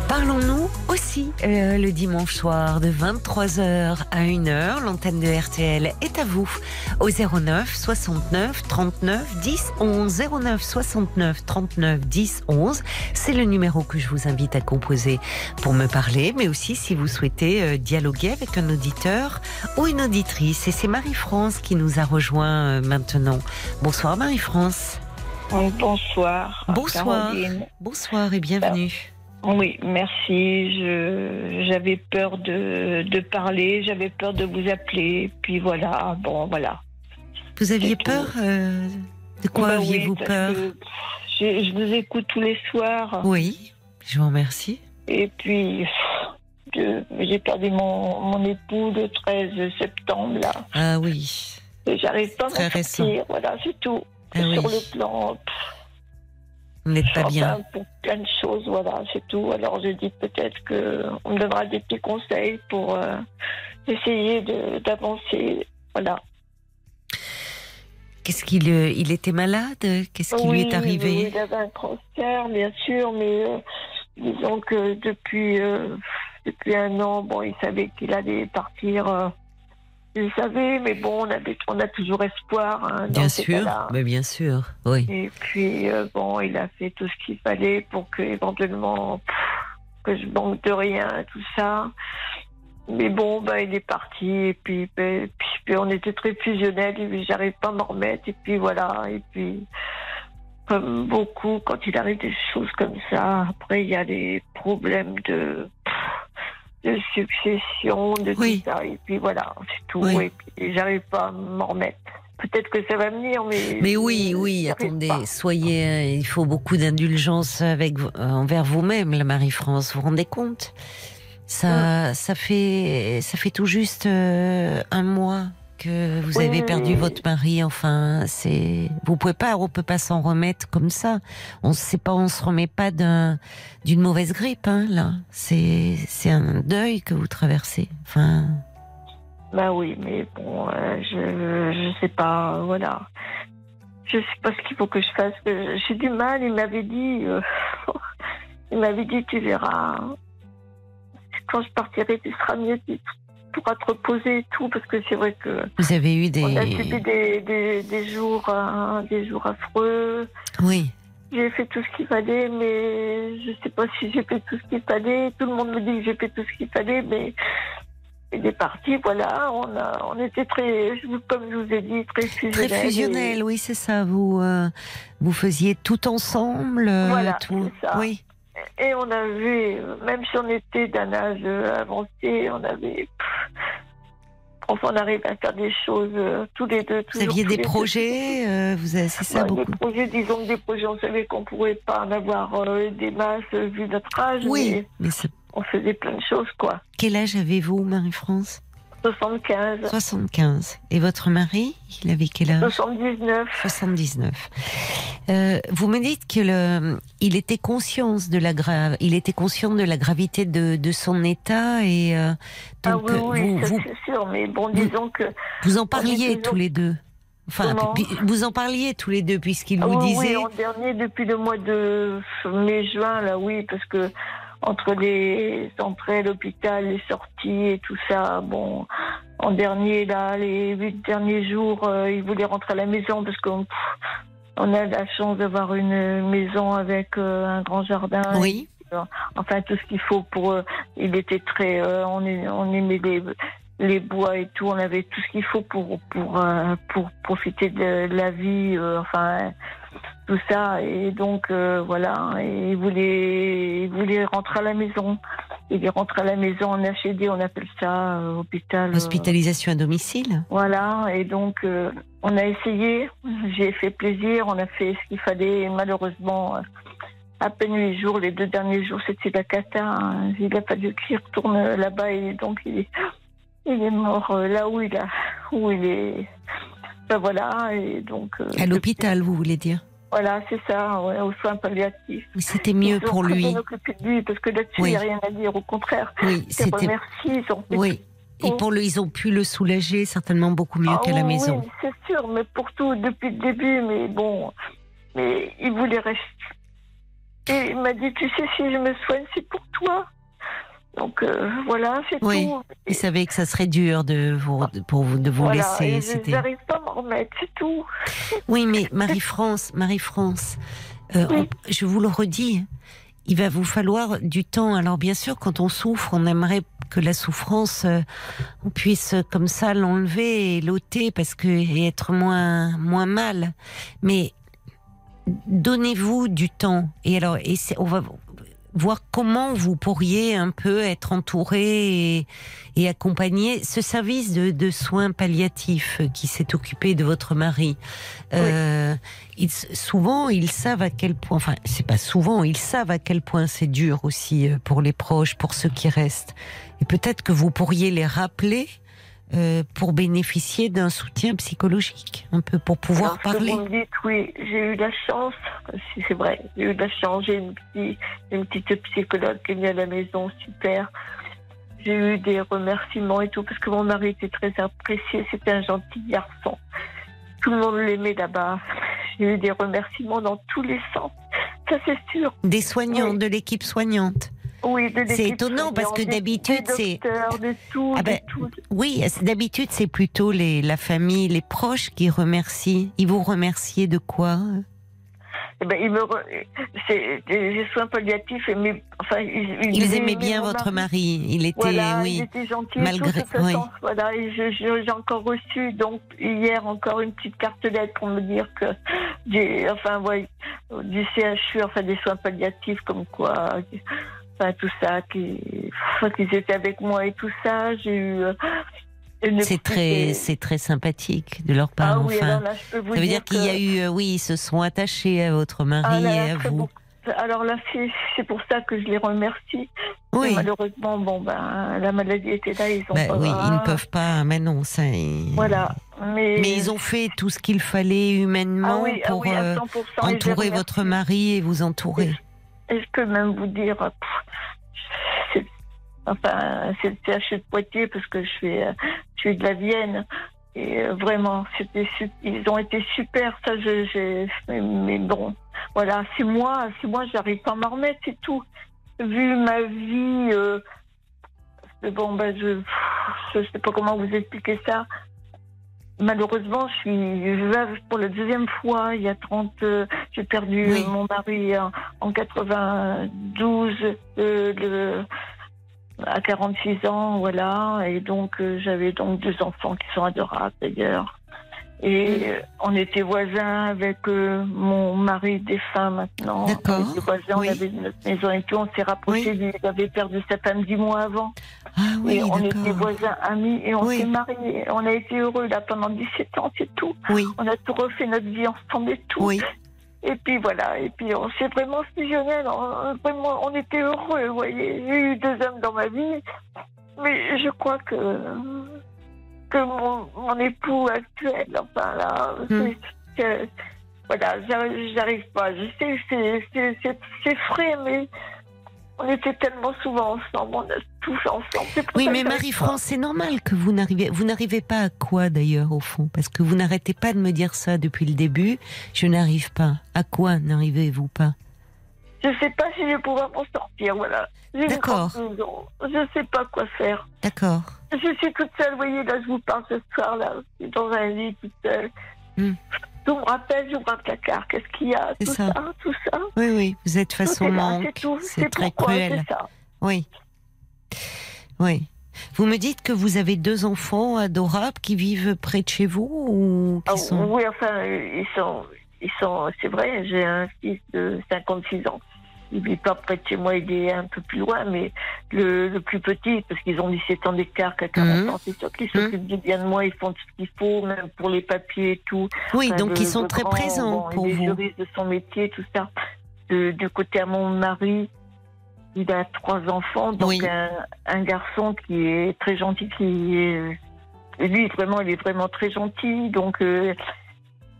Parlons-nous aussi euh, le dimanche soir de vingt-trois heures à une heure. L'antenne de R T L est à vous au zéro neuf soixante-neuf trente-neuf dix onze. zéro neuf soixante-neuf trente-neuf dix onze. C'est le numéro que je vous invite à composer pour me parler, mais aussi si vous souhaitez euh, dialoguer avec un auditeur ou une auditrice. Et c'est Marie-France qui nous a rejoint euh, maintenant. Bonsoir Marie-France. Bonsoir. Bonsoir. Bonsoir et bienvenue. Oui, merci. Je, j'avais peur de, de parler, j'avais peur de vous appeler, puis voilà, bon, voilà. Vous aviez peur euh, de quoi bah aviez-vous oui, peur je, je vous écoute tous les soirs. Oui, je vous remercie. Et puis, je, j'ai perdu mon, mon époux le treize septembre, là. Ah oui. Et j'arrive pas à m'en sortir, voilà, c'est tout. Ah Sur oui. le plan... Pff, Vous n'êtes pas enfin, bien. Pour plein de choses, voilà, c'est tout. Alors je dis peut-être qu'on me donnera des petits conseils pour euh, essayer de, d'avancer, voilà. Qu'est-ce qu'il il était malade ? Qu'est-ce qui oui, lui est arrivé ? Il avait un cancer, bien sûr, mais euh, disons que depuis euh, depuis un an. Bon, il savait qu'il allait partir. Euh, il le savait, mais bon, on, avait, on a toujours espoir. Hein, bien sûr, mais bien sûr, oui. Et puis, euh, bon, il a fait tout ce qu'il fallait pour que, éventuellement, pff, que je manque de rien, tout ça. Mais bon, bah, il est parti, et puis, bah, puis, puis on était très fusionnels, et puis j'arrive pas à m'en remettre, et puis voilà, et puis... Comme beaucoup, quand il arrive des choses comme ça, après il y a les problèmes de, de succession, de oui. tout ça, et puis voilà, c'est tout, oui. et puis j'arrive pas à m'en remettre. Peut-être que ça va venir, mais... Mais oui, oui, attendez, pas. soyez... Euh, il faut beaucoup d'indulgence avec, euh, envers vous-même, la Marie-France, vous vous rendez compte ? Ça, ouais. ça, fait, ça fait tout juste euh, un mois que vous avez oui. perdu votre mari, enfin, c'est... Vous pouvez pas, on peut pas s'en remettre comme ça. On sait pas, on se remet pas d'un, d'une mauvaise grippe, hein, là. C'est, c'est un deuil que vous traversez, enfin... Bah oui, mais bon, euh, je, je sais pas, voilà. Je sais pas ce qu'il faut que je fasse. J'ai du mal, il m'avait dit... Euh, il m'avait dit, tu verras... Quand je partirai, tu seras mieux, tu pourras te reposer et tout, parce que c'est vrai que... Vous avez eu des... On a subi des, des, des, jours, hein, des jours affreux. Oui. J'ai fait tout ce qu'il fallait, mais je ne sais pas si j'ai fait tout ce qu'il fallait. Tout le monde me dit que j'ai fait tout ce qu'il fallait, mais... Il est parti, voilà, on, a, on était très, comme je vous ai dit, très fusionnels. Très fusionnels, et... oui, c'est ça, vous, euh, vous faisiez tout ensemble. Voilà, tout... c'est ça. Oui. Et on a vu, même si on était d'un âge avancé, on avait... Enfin, on arrive à faire des choses euh, tous les deux. Toujours, vous aviez des projets euh, vous avez, c'est ça, ouais, beaucoup. Des projets, disons que des projets, on savait qu'on ne pourrait pas en avoir euh, des masses euh, vu notre âge. Oui, mais, mais ça... on faisait plein de choses, quoi. Quel âge avez-vous, Marie-France ? soixante-quinze. soixante-quinze. Et votre mari, il avait quel âge ? soixante-dix-neuf. soixante-dix-neuf. Euh, vous me dites que le, il était conscient de la grave, il était conscient de la gravité de, de son état et euh, donc ah oui, oui, vous, ça, vous, c'est sûr, mais bon, disons que vous en parliez toujours... tous les deux. Enfin, puis, vous en parliez tous les deux puisqu'il ah vous oui, disait. Oui, en dernier, depuis le mois de mai-juin, là, oui, parce que. Entre les entrées, l'hôpital, les sorties et tout ça, bon, en dernier, là, les huit derniers jours, euh, ils voulaient rentrer à la maison parce qu'on pff, on a la chance d'avoir une maison avec euh, un grand jardin. Oui. Et, euh, enfin, tout ce qu'il faut pour eux. Il était très... Euh, on, est, on aimait les, les bois et tout. On avait tout ce qu'il faut pour, pour, euh, pour profiter de, de la vie. Euh, enfin... Tout ça, et donc euh, voilà, et il voulait, il voulait rentrer à la maison. Il est rentré à la maison en H D, on appelle ça euh, hôpital. Hospitalisation euh, à domicile. Voilà, et donc euh, on a essayé, j'ai fait plaisir, on a fait ce qu'il fallait, et malheureusement, euh, à peine huit jours, les deux derniers jours, c'était la cata. Hein, il a fallu qu'il retourne là-bas, et donc il est, il est mort euh, là où il, a, où il est. Ben voilà, et donc. Euh, à l'hôpital, depuis... vous voulez dire? Voilà, c'est ça, ouais, aux soins palliatifs. C'était mieux ils pour lui. lui. Parce que là-dessus, il oui. n'y a rien à dire, au contraire. Oui, c'était... Remercie, ils ont fait oui. Et pour lui, ils ont pu le soulager certainement beaucoup mieux ah, qu'à oui, la maison. Oui, c'est sûr, mais pour tout, depuis le début, mais bon, mais il voulait rester. Et il m'a dit, tu sais, si je me soigne, c'est pour toi. Donc euh, voilà, c'est oui. tout. Il savait que ça serait dur de vous, de, pour vous, de vous voilà, laisser. Je n'arrive pas à m'en remettre, c'est tout. Oui, mais Marie-France, Marie-France, euh, oui. on, je vous le redis, il va vous falloir du temps. Alors bien sûr, quand on souffre, on aimerait que la souffrance, euh, on puisse comme ça l'enlever et l'ôter parce que, et être moins, moins mal. Mais donnez-vous du temps. Et alors, et c'est, on va... voir comment vous pourriez un peu être entouré et, et accompagné. Ce service de, de soins palliatifs qui s'est occupé de votre mari, oui. euh, ils, souvent ils savent à quel point, enfin c'est pas souvent, ils savent à quel point c'est dur aussi pour les proches, pour ceux qui restent. Et peut-être que vous pourriez les rappeler euh, pour bénéficier d'un soutien psychologique, un peu pour pouvoir Alors, parler. Vous me dites, oui, j'ai eu la chance, si c'est vrai, j'ai eu la chance, j'ai une petite, une petite psychologue qui est venue à la maison, super. J'ai eu des remerciements et tout, parce que mon mari était très apprécié, c'était un gentil garçon. Tout le monde l'aimait là-bas. J'ai eu des remerciements dans tous les sens, ça c'est sûr. Des soignants, oui. de l'équipe soignante. Oui, de c'est étonnant parce que d'habitude des docteurs, c'est. De tout, ah ben, de tout. Oui, d'habitude c'est plutôt les, la famille, les proches qui remercient. Ils vous remerciez de quoi? Eh ben, ils me re... c'est des soins palliatifs, mais enfin ils, ils, ils aimaient bien votre mari. mari. Il était, voilà, oui, il était gentil malgré tout. Oui. Voilà, et je, je, j'ai encore reçu donc hier encore une petite carte lettre pour me dire que, des, enfin ouais, du C H U, enfin des soins palliatifs comme quoi. Enfin, tout ça, qui, qu'ils étaient avec moi et tout ça, j'ai eu... Euh, une c'est, très, c'est très sympathique de leur part, ah, oui, enfin. Là, ça veut dire, dire que... qu'il y a eu... Euh, oui, ils se sont attachés à votre mari ah, là, là, et à vous. Beaucoup. Alors là, c'est, c'est pour ça que je les remercie. Oui. Malheureusement, bon, ben, la maladie était là, ils ont bah, pas... Oui, ils ne peuvent pas, mais non, ça... Ils... Voilà. Mais... mais ils ont fait tout ce qu'il fallait humainement ah, oui, pour ah, oui, euh, entourer votre mari et vous entourer. Et... Et je peux même vous dire, pff, c'est, enfin, c'est le C H U de Poitiers parce que je suis, je suis de la Vienne et vraiment, c'était, ils ont été super. Ça, je, je, mais bon, voilà, c'est moi, c'est moi, j'arrive pas à m'en remettre, c'est tout. Vu ma vie, euh, bon ben, je, pff, je sais pas comment vous expliquer ça. Malheureusement, je suis veuve pour la deuxième fois. Il y a trente, euh, j'ai perdu oui. mon mari en, en quatre-vingt-douze, euh, le, à quarante-six ans, voilà. Et donc, euh, j'avais donc deux enfants qui sont adorables d'ailleurs. Et euh, on était voisins avec euh, mon mari défunt maintenant. D'accord. On était voisins, oui. On avait notre maison et tout. On s'est rapprochés. Oui. Il avait perdu sa femme dix mois avant. Ah oui. Et on d'accord. était voisins, amis, et on oui. s'est mariés. On a été heureux là pendant dix-sept ans, c'est tout. Oui. On a tout refait notre vie ensemble et tout. Oui. Et puis voilà. Et puis on s'est vraiment fusionnés. On, vraiment, on était heureux. Vous voyez, j'ai eu deux hommes dans ma vie, mais je crois que. que mon, mon époux actuel, enfin là, mm. c'est, euh, voilà, j'arrive pas. Je sais, c'est, c'est, c'est, c'est frais, mais on était tellement souvent ensemble, on est tous ensemble. Oui, mais Marie-France, c'est normal que vous n'arrivez, vous n'arrivez pas à quoi d'ailleurs au fond, parce que vous n'arrêtez pas de me dire ça depuis le début. Je n'arrive pas. À quoi n'arrivez-vous pas? Je ne sais pas si je vais pouvoir m'en sortir, voilà. J'ai D'accord. Je ne sais pas quoi faire. D'accord. Je suis toute seule, vous voyez, là, je vous parle ce soir, là. Je suis dans un lit toute seule. Mm. Tout me rappelle, j'ouvre un placard. Qu'est-ce qu'il y a? C'est tout ça. ça, tout ça. Oui, oui, vous êtes face au manque. C'est, tout. c'est, c'est très pourquoi, cruel. C'est ça. Oui. Oui. Vous me dites que vous avez deux enfants adorables qui vivent près de chez vous ou qui ah, sont... Oui, enfin, ils sont... Ils sont, c'est vrai, j'ai un fils de cinquante-six ans. Il n'est pas près de chez moi, il est un peu plus loin, mais le, le plus petit, parce qu'ils ont dix-sept ans d'écart qu'à quarante mmh. ans, c'est sûr qu'ils s'occupent mmh. bien de moi, ils font tout ce qu'il faut, même pour les papiers et tout. Oui, enfin, donc le, ils sont très grand, présents bon, pour vous. Les juristes de son métier, tout ça. De, de côté à mon mari, il a trois enfants, donc oui. un, un garçon qui est très gentil, qui est... Lui, vraiment, il est vraiment très gentil, donc... Euh,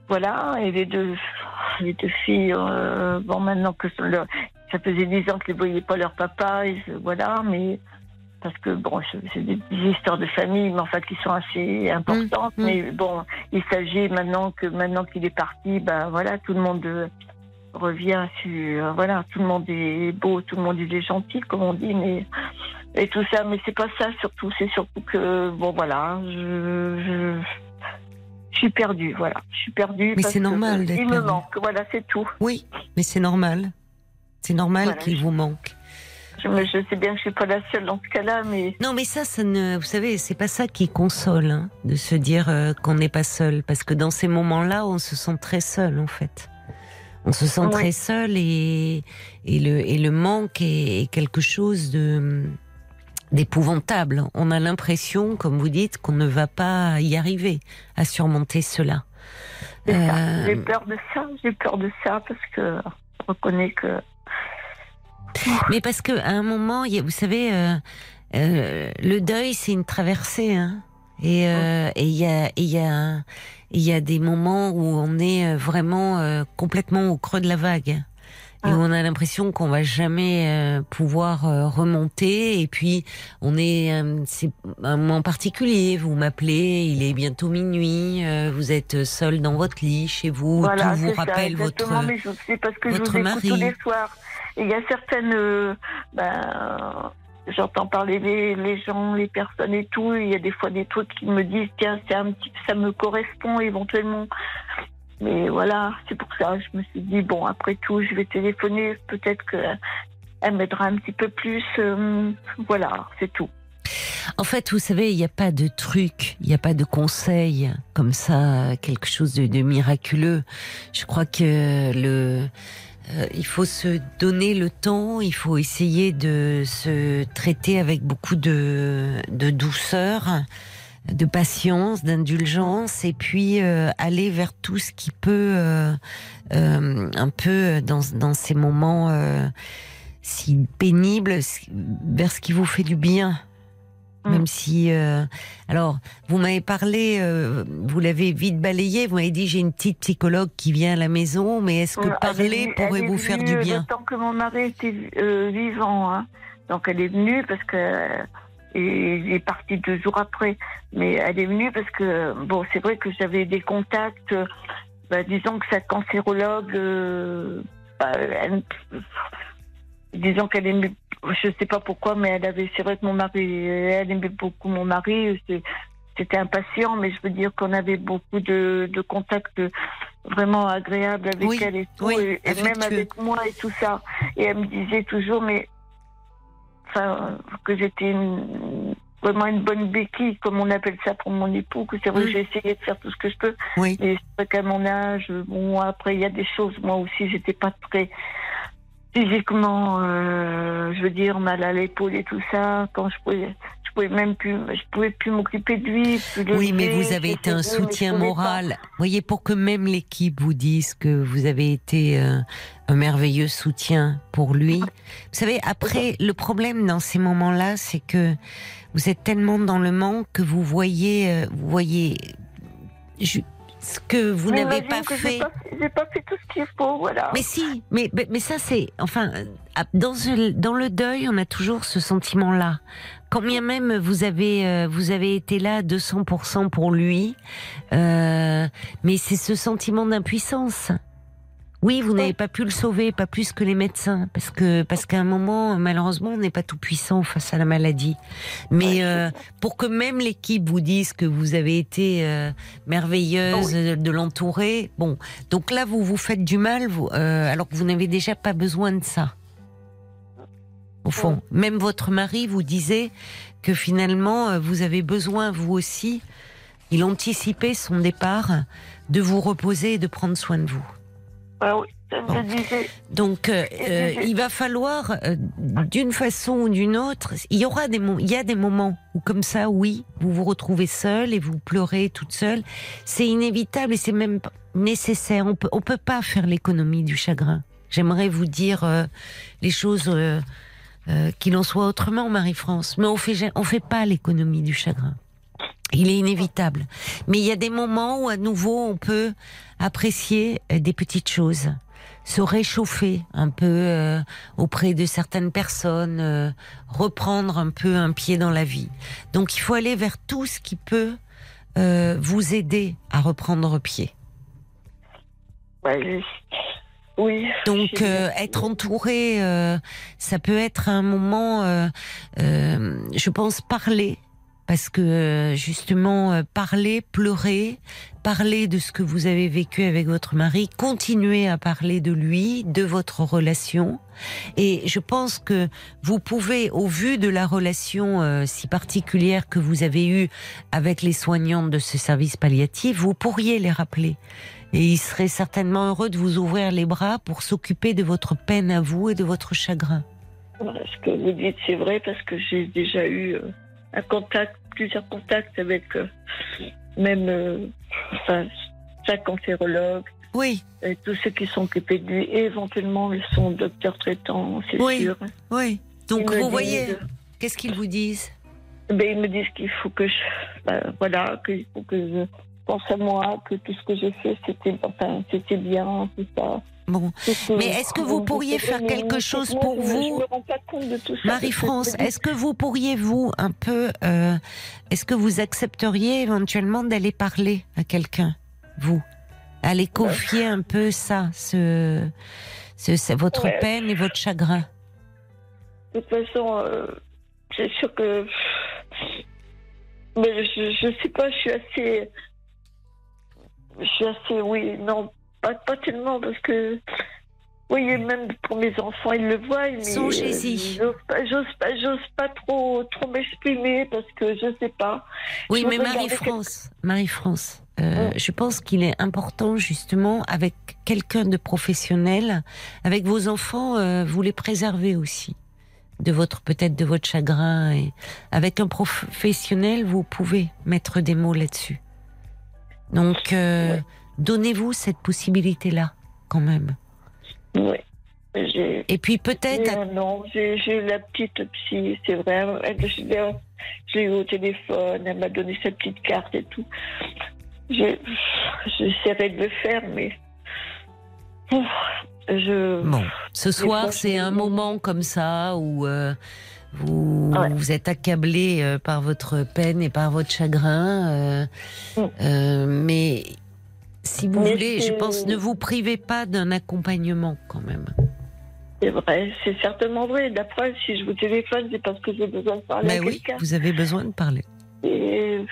Voilà, et les deux, les deux filles, euh, bon, maintenant que leur, ça faisait dix ans qu'ils ne voyaient pas leur papa, et je, voilà, mais parce que, bon, c'est des, des histoires de famille, mais enfin, qui sont assez importantes, mmh, mmh. mais bon, il s'agit maintenant que, maintenant qu'il est parti, ben voilà, tout le monde euh, revient sur, voilà, tout le monde est beau, tout le monde est gentil, comme on dit, mais, et tout ça, mais c'est pas ça surtout, c'est surtout que, bon, voilà, je. je Je suis perdue, voilà. Je suis perdue. Mais parce c'est normal que, d'être. Il me perdue. manque, voilà, c'est tout. Oui, mais c'est normal. C'est normal voilà, qu'il je... vous manque. Je, me, je sais bien que je suis pas la seule dans ce cas-là, mais. Non, mais ça, ça ne. Vous savez, c'est pas ça qui console, hein, de se dire euh, qu'on n'est pas seul, parce que dans ces moments-là, on se sent très seul, en fait. On se sent oui. très seul et et le et le manque est, est quelque chose de. d'épouvantable. On a l'impression, comme vous dites, qu'on ne va pas y arriver à surmonter cela. C'est euh... ça. J'ai peur de ça, j'ai peur de ça parce que je reconnais que... Mais parce qu'à un moment, vous savez, euh, euh, le deuil, c'est une traversée. Hein, et euh, et il y a, il y a, il y a des moments où on est vraiment euh, complètement au creux de la vague. Et ah. on a l'impression qu'on va jamais euh, pouvoir euh, remonter. Et puis on est, euh, c'est un moment particulier. Vous m'appelez, il est bientôt minuit. Euh, vous êtes seul dans votre lit chez vous. Voilà, tout vous rappelle ça, votre, votre mari. Mais je sais parce que je vous écoute tous les soirs. il y a certaines... Euh, bah, j'entends parler les, les gens, les personnes et tout, il y a des fois des trucs qui me disent, tiens, c'est un petit, ça me correspond éventuellement. Mais voilà, c'est pour ça, je me suis dit, bon, après tout, je vais téléphoner, peut-être qu'elle m'aidera un petit peu plus, euh, voilà, c'est tout. En fait, vous savez, il n'y a pas de truc, il n'y a pas de conseil comme ça, quelque chose de, de miraculeux. Je crois que le... il faut se donner le temps, il faut essayer de se traiter avec beaucoup de, de douceur, de patience, d'indulgence, et puis euh, aller vers tout ce qui peut, euh, euh, un peu dans, dans ces moments euh, si pénibles, vers ce qui vous fait du bien. Même si, euh, alors, vous m'avez parlé, euh, vous l'avez vite balayé, vous m'avez dit j'ai une petite psychologue qui vient à la maison, mais est-ce que euh, parler elle est, pourrait elle vous faire du bien ? Tant que mon mari était euh, vivant, hein. Donc elle est venue parce que euh, il est parti deux jours après, mais elle est venue parce que bon, c'est vrai que j'avais des contacts, euh, bah, disons que sa cancérologue, euh, bah, elle, disons qu'elle est je sais pas pourquoi, mais elle avait, c'est vrai que mon mari, elle aimait beaucoup mon mari, c'était impatient, mais je veux dire qu'on avait beaucoup de, de contacts vraiment agréables avec oui, elle et tout, oui, et, et même avec moi et tout ça. Et elle me disait toujours, mais, enfin, que j'étais une, vraiment une bonne béquille, comme on appelle ça pour mon époux, que c'est vrai oui. que j'ai essayé de faire tout ce que je peux. Oui. Et c'est vrai qu'à mon âge, bon, après, il y a des choses, moi aussi, j'étais pas très. Physiquement, euh, je veux dire, mal à l'épaule et tout ça, quand je pouvais, je pouvais même plus, je pouvais plus m'occuper de lui. Oui, mais vous avez été un soutien moral. Vous voyez, pour que même l'équipe vous dise que vous avez été euh, un merveilleux soutien pour lui. Vous savez, après, le problème dans ces moments-là, c'est que vous êtes tellement dans le manque que vous voyez, vous voyez, je, ce que vous n'avez pas fait. J'ai pas, j'ai pas fait tout ce qu'il faut, voilà. Mais si, mais, mais, mais ça c'est... Enfin, dans, dans le deuil, on a toujours ce sentiment-là. Quand bien même vous avez, vous avez été là à deux cents pour cent pour lui, euh, mais c'est ce sentiment d'impuissance. Oui, vous n'avez pas pu le sauver, pas plus que les médecins, parce que parce qu'à un moment, malheureusement, on n'est pas tout puissant face à la maladie. Mais ouais. euh, pour que même l'équipe vous dise que vous avez été euh, merveilleuse oui. de l'entourer, bon, donc là vous vous faites du mal, vous, euh, alors que vous n'avez déjà pas besoin de ça. Au fond, ouais. même votre mari vous disait que finalement vous avez besoin vous aussi. Il anticipait son départ, de vous reposer et de prendre soin de vous. Ah oui, ça me bon. disait. Donc, euh, euh, il va falloir, euh, d'une façon ou d'une autre, il y aura des, mo- il y a des moments où, comme ça, oui, vous vous retrouvez seule et vous pleurez toute seule. C'est inévitable et c'est même nécessaire. On peut, on peut pas faire l'économie du chagrin. J'aimerais vous dire euh, les choses euh, euh, qu'il en soit autrement, Marie-France, mais on fait, on fait pas l'économie du chagrin. Il est inévitable. Mais il y a des moments où, à nouveau, on peut apprécier des petites choses, se réchauffer un peu euh, auprès de certaines personnes, euh, reprendre un peu un pied dans la vie. Donc, il faut aller vers tout ce qui peut euh, vous aider à reprendre pied. Ouais. Oui. Donc euh, être entouré, euh, ça peut être un moment, euh, euh, je pense, parler. Parce que, justement, parler, pleurer, parler de ce que vous avez vécu avec votre mari, continuer à parler de lui, de votre relation. Et je pense que vous pouvez, au vu de la relation euh, si particulière que vous avez eue avec les soignantes de ce service palliatif, vous pourriez les rappeler. Et ils seraient certainement heureux de vous ouvrir les bras pour s'occuper de votre peine à vous et de votre chagrin. Ce que vous dites, c'est vrai, parce que j'ai déjà eu... Euh... un contact, plusieurs contacts avec euh, même euh, enfin, chaque cancérologue. Oui. Et tous ceux qui sont occupés de lui, et éventuellement son docteur traitant, c'est oui. sûr. Oui. Donc vous voyez, de... qu'est-ce qu'ils vous disent ? Ben, ils me disent qu'il faut que je, ben, voilà, qu'il faut que je pense à moi, que tout ce que j'ai fait, c'était, enfin, c'était bien, tout ça. Bon. Mais est-ce que vous pourriez faire quelque chose pour vous, Marie-France ? Est-ce que vous pourriez, vous, un peu... Euh, est-ce que vous accepteriez éventuellement d'aller parler à quelqu'un, vous ? Aller confier un peu ça, ce, C'est, c'est votre ouais. peine et votre chagrin. De toute façon, euh, c'est sûr que... Mais je ne sais pas, je suis assez... Je suis assez, oui, non, pas, pas tellement, parce que... Oui, et même pour mes enfants, ils le voient, mais... Songez-y. J'ose pas, j'ose pas, j'ose pas trop, trop m'exprimer, parce que je ne sais pas. Oui, je mais Marie-France, quelque... Marie-France, euh, oh. je pense qu'il est important, justement, avec quelqu'un de professionnel, avec vos enfants, euh, vous les préservez aussi. De votre, peut-être de votre chagrin. Et avec un professionnel, vous pouvez mettre des mots là-dessus. Donc, euh, ouais. donnez-vous cette possibilité-là, quand même. Oui. J'ai, et puis peut-être. J'ai, à... Non, j'ai, j'ai eu la petite psy, c'est vrai. Elle, je, je l'ai eu au téléphone, elle m'a donné sa petite carte et tout. J'ai, j'essaierai de le faire, mais. Ouf. Je... Bon, ce soir, c'est un moment comme ça où euh, vous, ouais. vous êtes accablé euh, par votre peine et par votre chagrin. Euh, mm. euh, mais si vous mais voulez, c'est... je pense, ne vous privez pas d'un accompagnement quand même. C'est vrai, c'est certainement vrai. La preuve, si je vous téléphone, c'est parce que j'ai besoin de parler bah à oui, quelqu'un. Vous avez besoin de parler. Et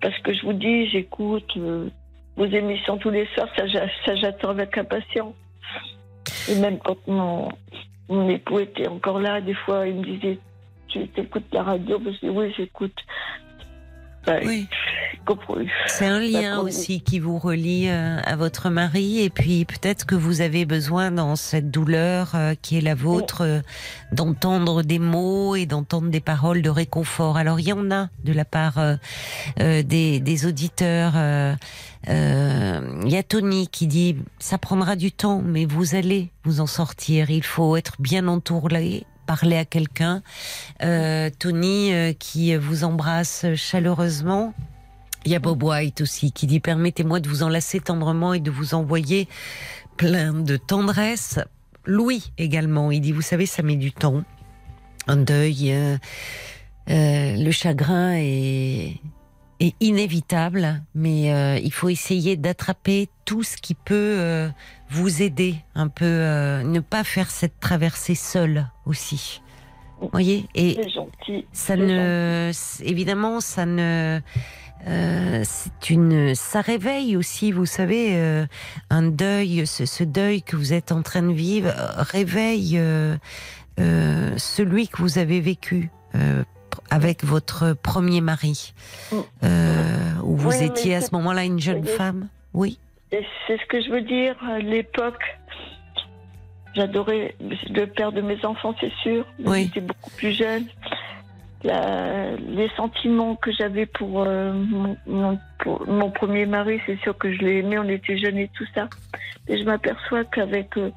parce que je vous dis, j'écoute euh, vos émissions tous les soirs, ça, ça j'attends avec impatience. Et même quand mon, mon époux était encore là, des fois, il me disait « Tu écoutes la radio ?» Je dis « Oui, j'écoute. Enfin, » oui. C'est un lien aussi qui vous relie à votre mari. Et puis, peut-être que vous avez besoin, dans cette douleur qui est la vôtre, oui. d'entendre des mots et d'entendre des paroles de réconfort. Alors, il y en a de la part euh, des, des auditeurs. Euh, Il euh, y a Tony qui dit ça prendra du temps mais vous allez vous en sortir, il faut être bien entouré, parler à quelqu'un. euh, Tony euh, qui vous embrasse chaleureusement. Il y a Bob White aussi qui dit permettez-moi de vous enlacer tendrement et de vous envoyer plein de tendresse. Louis également, il dit vous savez ça met du temps, un deuil, euh, euh, le chagrin est... est inévitable, mais euh, il faut essayer d'attraper tout ce qui peut euh, vous aider un peu, euh, ne pas faire cette traversée seule aussi. Vous voyez ? Et c'est gentil. Ça c'est ne, gentil. Évidemment, ça ne, euh, c'est une, ça réveille aussi, vous savez, euh, un deuil, ce, ce deuil que vous êtes en train de vivre réveille euh, euh, celui que vous avez vécu. Euh, Avec votre premier mari, euh, où vous oui, étiez à ce moment-là une jeune c'est... femme, oui. C'est ce que je veux dire. À l'époque, j'adorais le père de mes enfants, c'est sûr. Oui. J'étais beaucoup plus jeune. La... Les sentiments que j'avais pour, euh, mon, pour mon premier mari, c'est sûr que je l'ai aimé. On était jeunes et tout ça. Et je m'aperçois qu'avec euh,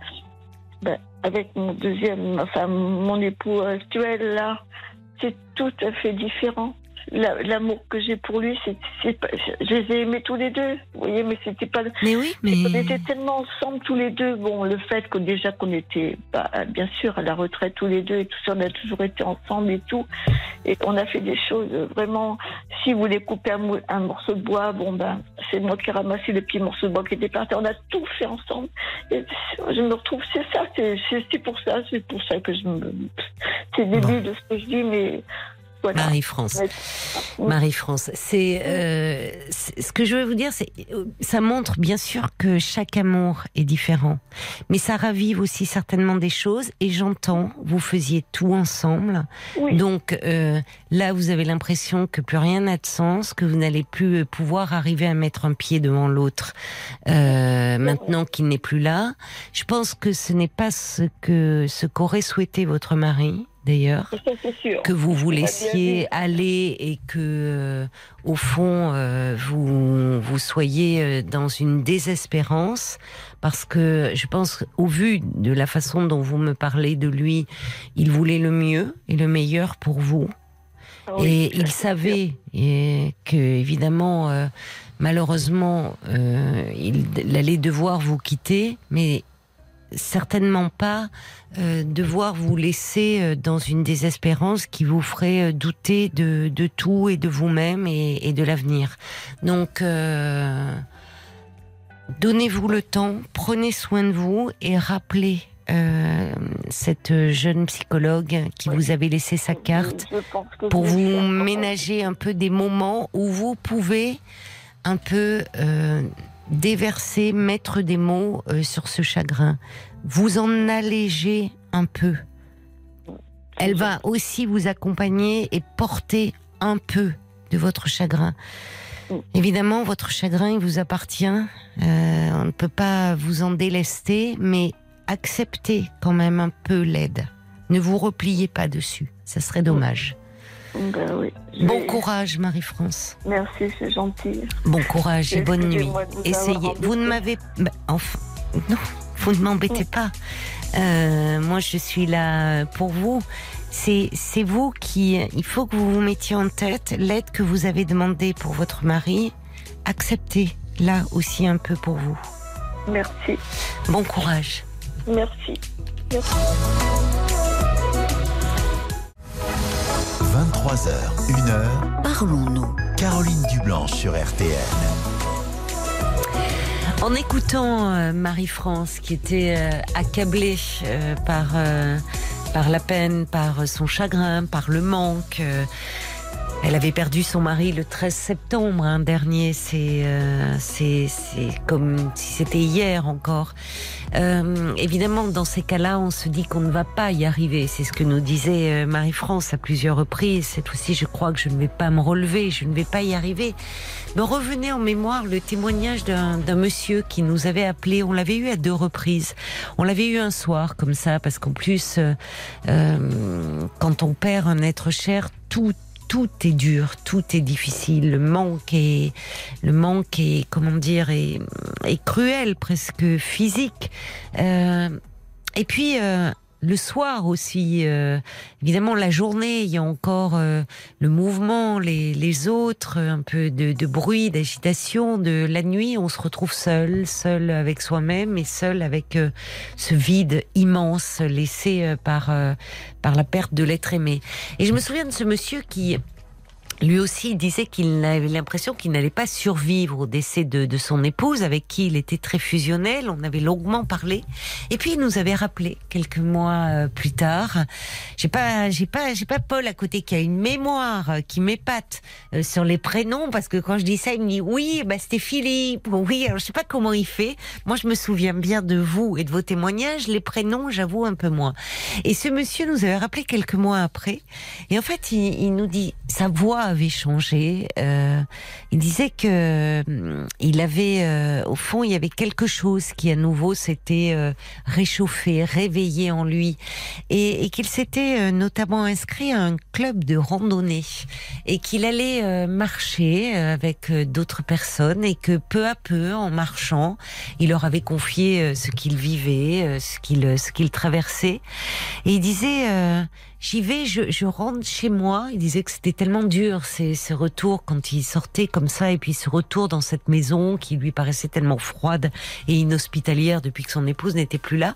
bah, avec mon deuxième, enfin mon époux actuel là. C'est tout à fait différent. La, l'amour que j'ai pour lui, c'est, c'est pas, je les ai aimés tous les deux. Vous voyez, mais c'était pas. Mais oui, mais. On était tellement ensemble tous les deux. Bon, le fait que déjà qu'on était, bah, bien sûr, à la retraite tous les deux et tout ça, on a toujours été ensemble et tout. Et on a fait des choses vraiment. Si vous voulez couper un, mou- un morceau de bois, bon, ben, c'est moi qui ai ramassé le petit morceau de bois qui était par terre. On a tout fait ensemble. Et je me retrouve, c'est ça, c'est, c'est, c'est pour ça, c'est pour ça que je me. C'est le début bon. de ce que je dis, mais. Voilà. Marie-France, oui. Marie-France, c'est, euh, c'est ce que je veux vous dire, c'est ça montre bien sûr que chaque amour est différent, mais ça ravive aussi certainement des choses. Et j'entends, vous faisiez tout ensemble, oui. donc euh, là vous avez l'impression que plus rien n'a de sens, que vous n'allez plus pouvoir arriver à mettre un pied devant l'autre euh, maintenant qu'il n'est plus là. Je pense que ce n'est pas ce que ce qu'aurait souhaité votre mari. D'ailleurs, que vous vous laissiez aller et que, euh, au fond, euh, vous, vous soyez dans une désespérance, parce que je pense, au vu de la façon dont vous me parlez de lui, il voulait le mieux et le meilleur pour vous. Et il savait et que, évidemment, euh, malheureusement, euh, il, il allait devoir vous quitter, mais certainement pas euh, devoir vous laisser euh, dans une désespérance qui vous ferait euh, douter de, de tout et de vous-même et, et de l'avenir. Donc, euh, donnez-vous le temps, prenez soin de vous et rappelez euh, cette jeune psychologue qui oui. vous avait laissé sa carte pour vous faire ménager faire. un peu des moments où vous pouvez un peu euh, déverser, mettre des mots euh, sur ce chagrin, vous en alléger un peu. Elle va aussi vous accompagner et porter un peu de votre chagrin. Évidemment, votre chagrin, il vous appartient. Euh, on ne peut pas vous en délester, mais acceptez quand même un peu l'aide. Ne vous repliez pas dessus, ça serait dommage. Ben oui. Bon vais... courage, Marie-France. Merci, c'est gentil. Bon courage et bonne nuit. Vous Essayez. Vous ne m'avez... Ben, enfin... Non, vous ne m'embêtez pas. Euh, moi, je suis là pour vous. C'est, c'est vous qui... Il faut que vous vous mettiez en tête l'aide que vous avez demandée pour votre mari. Acceptez-la aussi un peu pour vous. Merci. Bon courage. Merci. Merci. vingt-trois heures, une heure. Parlons-nous. Caroline Dublanche sur R T N. En écoutant euh, Marie-France qui était euh, accablée euh, par, euh, par la peine, par son chagrin, par le manque. Euh, elle avait perdu son mari le treize septembre hein, dernier. C'est, euh, c'est, c'est comme si c'était hier encore. Euh, évidemment, dans ces cas-là, on se dit qu'on ne va pas y arriver. C'est ce que nous disait euh, Marie-France à plusieurs reprises. Cette fois-ci, je crois que je ne vais pas me relever, je ne vais pas y arriver. Mais revenez en mémoire le témoignage d'un, d'un monsieur qui nous avait appelé. On l'avait eu à deux reprises. On l'avait eu un soir comme ça, parce qu'en plus, euh, euh, quand on perd un être cher, tout Tout est dur, tout est difficile. Le manque est, le manque est, comment dire, est, est cruel, presque physique. Euh, et puis euh, le soir aussi, euh, évidemment, la journée, il y a encore euh, le mouvement, les, les autres, un peu de, de bruit, d'agitation. De la nuit, on se retrouve seul, seul avec soi-même et seul avec euh, ce vide immense laissé euh, par. Euh, par la perte de l'être aimé. Et je me souviens de ce monsieur qui, lui aussi, disait qu'il avait l'impression qu'il n'allait pas survivre au décès de, de son épouse, avec qui il était très fusionnel. On avait longuement parlé. Et puis, il nous avait rappelé, quelques mois plus tard, j'ai pas, j'ai pas, j'ai pas Paul à côté qui a une mémoire qui m'épate sur les prénoms, parce que quand je dis ça, il me dit, oui, bah, c'était Philippe, oui, alors je sais pas comment il fait. Moi, je me souviens bien de vous et de vos témoignages. Les prénoms, j'avoue, un peu moins. Et ce monsieur nous avait rappelé quelques mois après. Et en fait, il, il nous dit, sa voix avait changé. Euh, il disait que euh, il avait, euh, au fond, il y avait quelque chose qui à nouveau s'était euh, réchauffé, réveillé en lui, et, et qu'il s'était euh, notamment inscrit à un club de randonnée et qu'il allait euh, marcher avec euh, d'autres personnes et que peu à peu, en marchant, il leur avait confié euh, ce qu'il vivait, euh, ce qu'il, ce qu'il traversait, et il disait. Euh, J'y vais, je, je rentre chez moi. Il disait que c'était tellement dur, ces, ces retours quand il sortait comme ça, et puis ce retour dans cette maison qui lui paraissait tellement froide et inhospitalière depuis que son épouse n'était plus là.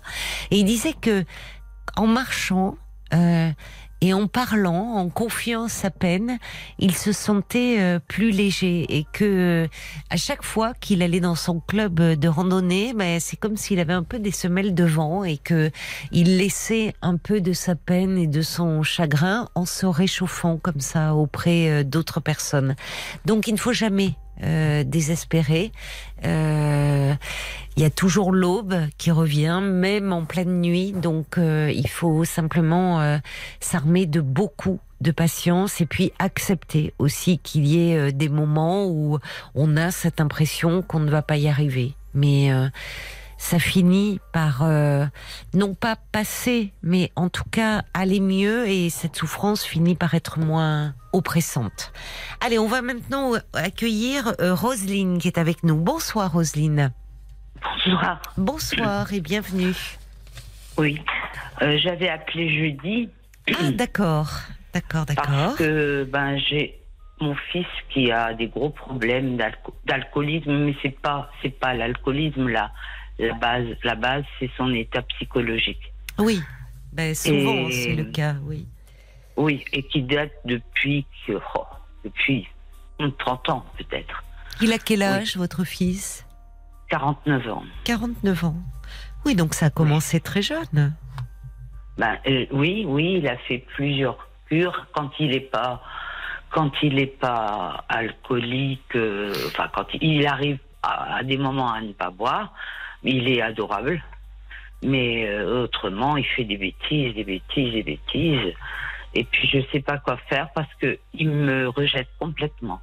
Et il disait que, en marchant, euh, et en parlant, en confiant sa peine, il se sentait euh, plus léger, et que euh, à chaque fois qu'il allait dans son club de randonnée, bah, c'est comme s'il avait un peu des semelles de vent et que il laissait un peu de sa peine et de son chagrin en se réchauffant comme ça auprès euh, d'autres personnes. Donc il ne faut jamais euh, désespérer. Euh, il y a toujours l'aube qui revient, même en pleine nuit, donc euh, il faut simplement euh, s'armer de beaucoup de patience et puis accepter aussi qu'il y ait euh, des moments où on a cette impression qu'on ne va pas y arriver. Mais euh, ça finit par euh, non pas passer, mais en tout cas aller mieux, et cette souffrance finit par être moins oppressante. Allez, on va maintenant accueillir euh, Roselyne qui est avec nous. Bonsoir Roselyne. Bonsoir. Bonsoir et bienvenue. Oui, euh, j'avais appelé jeudi. Ah d'accord, d'accord, d'accord. Parce que ben, j'ai mon fils qui a des gros problèmes d'alco- d'alcoolisme, mais c'est pas, c'est pas l'alcoolisme là. La base, la base, c'est son état psychologique. Oui, ben, souvent et, c'est le cas, oui. Oui, et qui date depuis, oh, depuis trente ans peut-être. Il a quel âge, oui. votre fils ? quarante-neuf ans. quarante-neuf ans. Oui, donc ça a commencé oui. très jeune. Ben, euh, oui, oui, il a fait plusieurs cures quand il n'est pas, quand il n'est pas alcoolique. Euh, enfin, quand il arrive à, à des moments à ne pas boire, il est adorable. Mais euh, autrement, il fait des bêtises, des bêtises, des bêtises. Et puis je sais pas quoi faire parce que il me rejette complètement.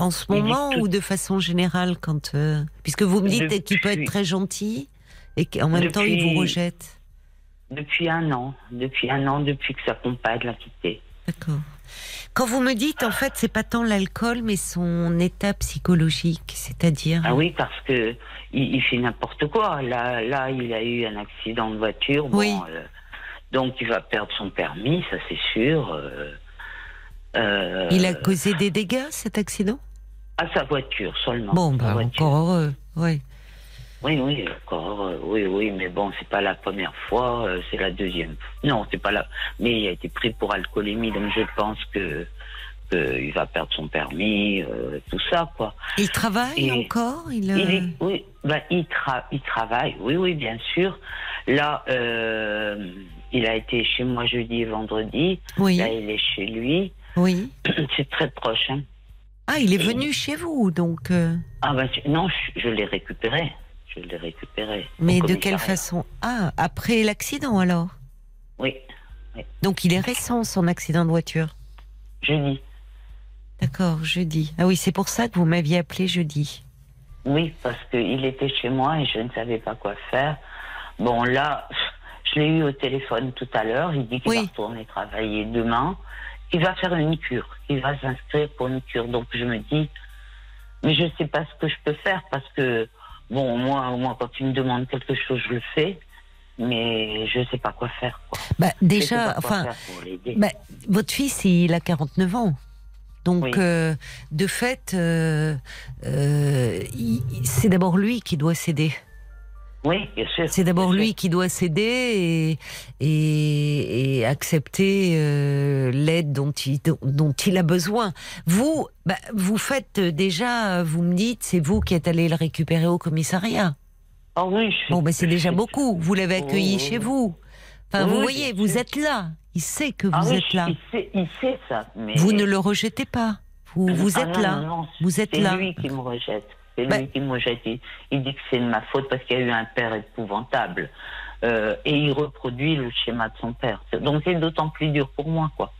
En ce moment tout... ou de façon générale, quand euh... puisque vous me dites depuis... qu'il peut être très gentil et qu'en même depuis... temps il vous rejette. Depuis un an, depuis un an, depuis que sa compagne l'a quitté. D'accord. Quand vous me dites, en fait, c'est pas tant l'alcool, mais son état psychologique, c'est-à-dire... Ah oui, parce que il, il fait n'importe quoi. Là, là, il a eu un accident de voiture. Bon, oui. Euh, donc, il va perdre son permis, ça c'est sûr. Euh, euh, il a causé des dégâts, cet accident ? À sa voiture seulement. Bon, bah, encore heureux, oui. Oui, oui, encore, oui, oui, mais bon, c'est pas la première fois, c'est la deuxième. Non, c'est pas la... Mais il a été pris pour alcoolémie, donc je pense que, que il va perdre son permis, euh, tout ça, quoi. Il travaille et encore il, il est, oui, bah, il, tra... il travaille, oui, oui, bien sûr. Là, euh, il a été chez moi jeudi et vendredi. Oui. Là, il est chez lui. Oui. C'est très proche, hein. Ah, il est et... venu chez vous, donc euh... Ah, bah, non, je, je l'ai récupéré. Je l'ai récupéré. Mais de quelle façon ? Ah, après l'accident alors ? Oui, oui. Donc il est récent son accident de voiture ? Jeudi. D'accord, jeudi. Ah oui, c'est pour ça que vous m'aviez appelé jeudi. Oui, parce qu'il était chez moi et je ne savais pas quoi faire. Bon là, je l'ai eu au téléphone tout à l'heure. Il dit qu'il oui. va retourner travailler demain. Il va faire une cure. Il va s'inscrire pour une cure. Donc je me dis, mais je ne sais pas ce que je peux faire parce que bon, moi, moi, quand tu me demandes quelque chose, je le fais, mais je ne sais pas quoi faire, quoi. Bah, déjà, enfin, bah, votre fils, il a quarante-neuf ans. Donc, oui. euh, de fait, euh, euh, il, c'est d'abord lui qui doit céder. Oui, bien sûr. C'est d'abord lui sûr. qui doit céder et, et, et accepter euh, l'aide dont il, dont, dont il a besoin. Vous, bah, vous faites déjà, vous me dites, c'est vous qui êtes allé le récupérer au commissariat. Ah oh oui. Je... Bon, bah, c'est déjà beaucoup. Vous l'avez accueilli oh, chez vous. Enfin, oui, vous voyez, vous suis... êtes là. Il sait que vous ah êtes oui, là. Il sait, il sait ça. Mais... Vous ne le rejetez pas. Vous, vous ah êtes non, là. Non, non, vous êtes là. C'est lui qui me rejette. C'est lui bah, qui me jette. Il dit que c'est de ma faute parce qu'il y a eu un père épouvantable. Euh, et il reproduit le schéma de son père. Donc c'est d'autant plus dur pour moi, quoi.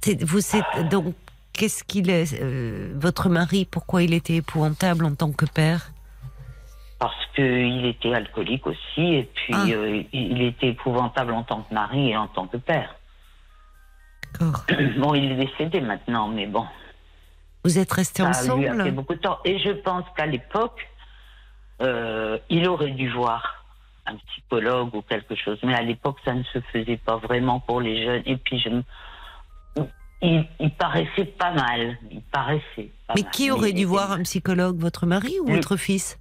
C'est, vous, c'est, donc, qu'est-ce qu'il est, euh, votre mari, pourquoi il était épouvantable en tant que père ? Parce qu'il était alcoolique aussi, et puis ah. euh, il était épouvantable en tant que mari et en tant que père. D'accord. Bon, il est décédé maintenant, mais bon. Vous êtes restés ça ensemble. Ça a pris beaucoup de temps. Et je pense qu'à l'époque, euh, il aurait dû voir un psychologue ou quelque chose. Mais à l'époque, ça ne se faisait pas vraiment pour les jeunes. Et puis, je me... il, il paraissait pas mal. Il paraissait pas Mais mal. qui aurait Mais, dû et... voir un psychologue, votre mari ou oui. votre fils ?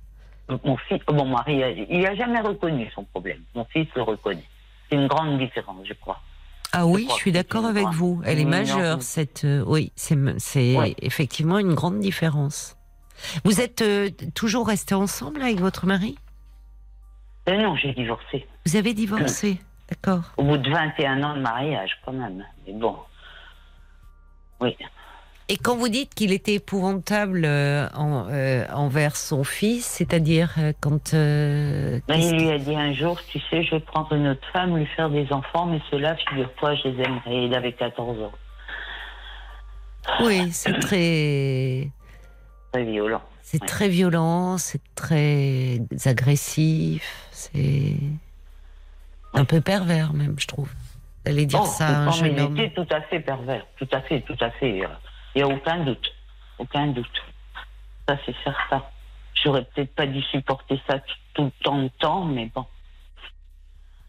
Mon fils, mon mari, il n'a jamais reconnu son problème. Mon fils le reconnaît. C'est une grande différence, je crois. Ah oui, je, je suis d'accord avec crois. vous. Elle est majeure, non. cette... Euh, oui, c'est, c'est ouais. effectivement une grande différence. Vous êtes euh, toujours restés ensemble avec votre mari ? euh, Non, j'ai divorcé. Vous avez divorcé, oui. d'accord. Au bout de vingt et un ans de mariage, quand même. Mais bon, oui. Et quand vous dites qu'il était épouvantable euh, en, euh, envers son fils, c'est-à-dire euh, quand... Euh, ben, il lui a dit un jour, tu sais, je vais prendre une autre femme, lui faire des enfants, mais ceux-là, figure-toi, je les aimerais. Il avait quatorze ans. Oui, c'est très... Très violent. C'est ouais. très violent, c'est très agressif, c'est ouais. un peu pervers même, je trouve. D'aller dire oh, ça à un jeune homme. Il était tout à fait pervers, tout à fait, tout à fait... Euh... Il n'y a aucun doute, aucun doute. Ça, c'est certain. J'aurais peut-être pas dû supporter ça tout, tout le temps, le temps, mais bon.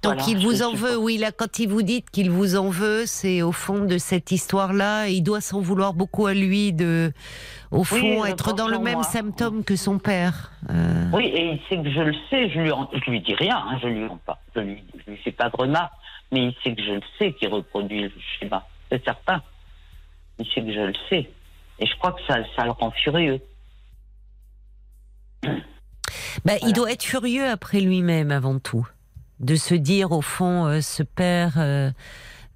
Donc voilà, il vous en veut, oui, là, quand il vous dit qu'il vous en veut, c'est au fond de cette histoire-là, il doit s'en vouloir beaucoup à lui de, au fond, oui, être dans le même moi. symptôme que son père. Euh... Oui, et il sait que je le sais, je lui, en, je lui dis rien, hein, je lui en parle, je lui, je lui fais pas de remarques, mais il sait que je le sais qu'il reproduit le schéma, c'est certain. Il sait que je le sais. Et je crois que ça, ça le rend furieux. Bah, voilà. Il doit être furieux après lui-même avant tout, de se dire au fond euh, ce père euh,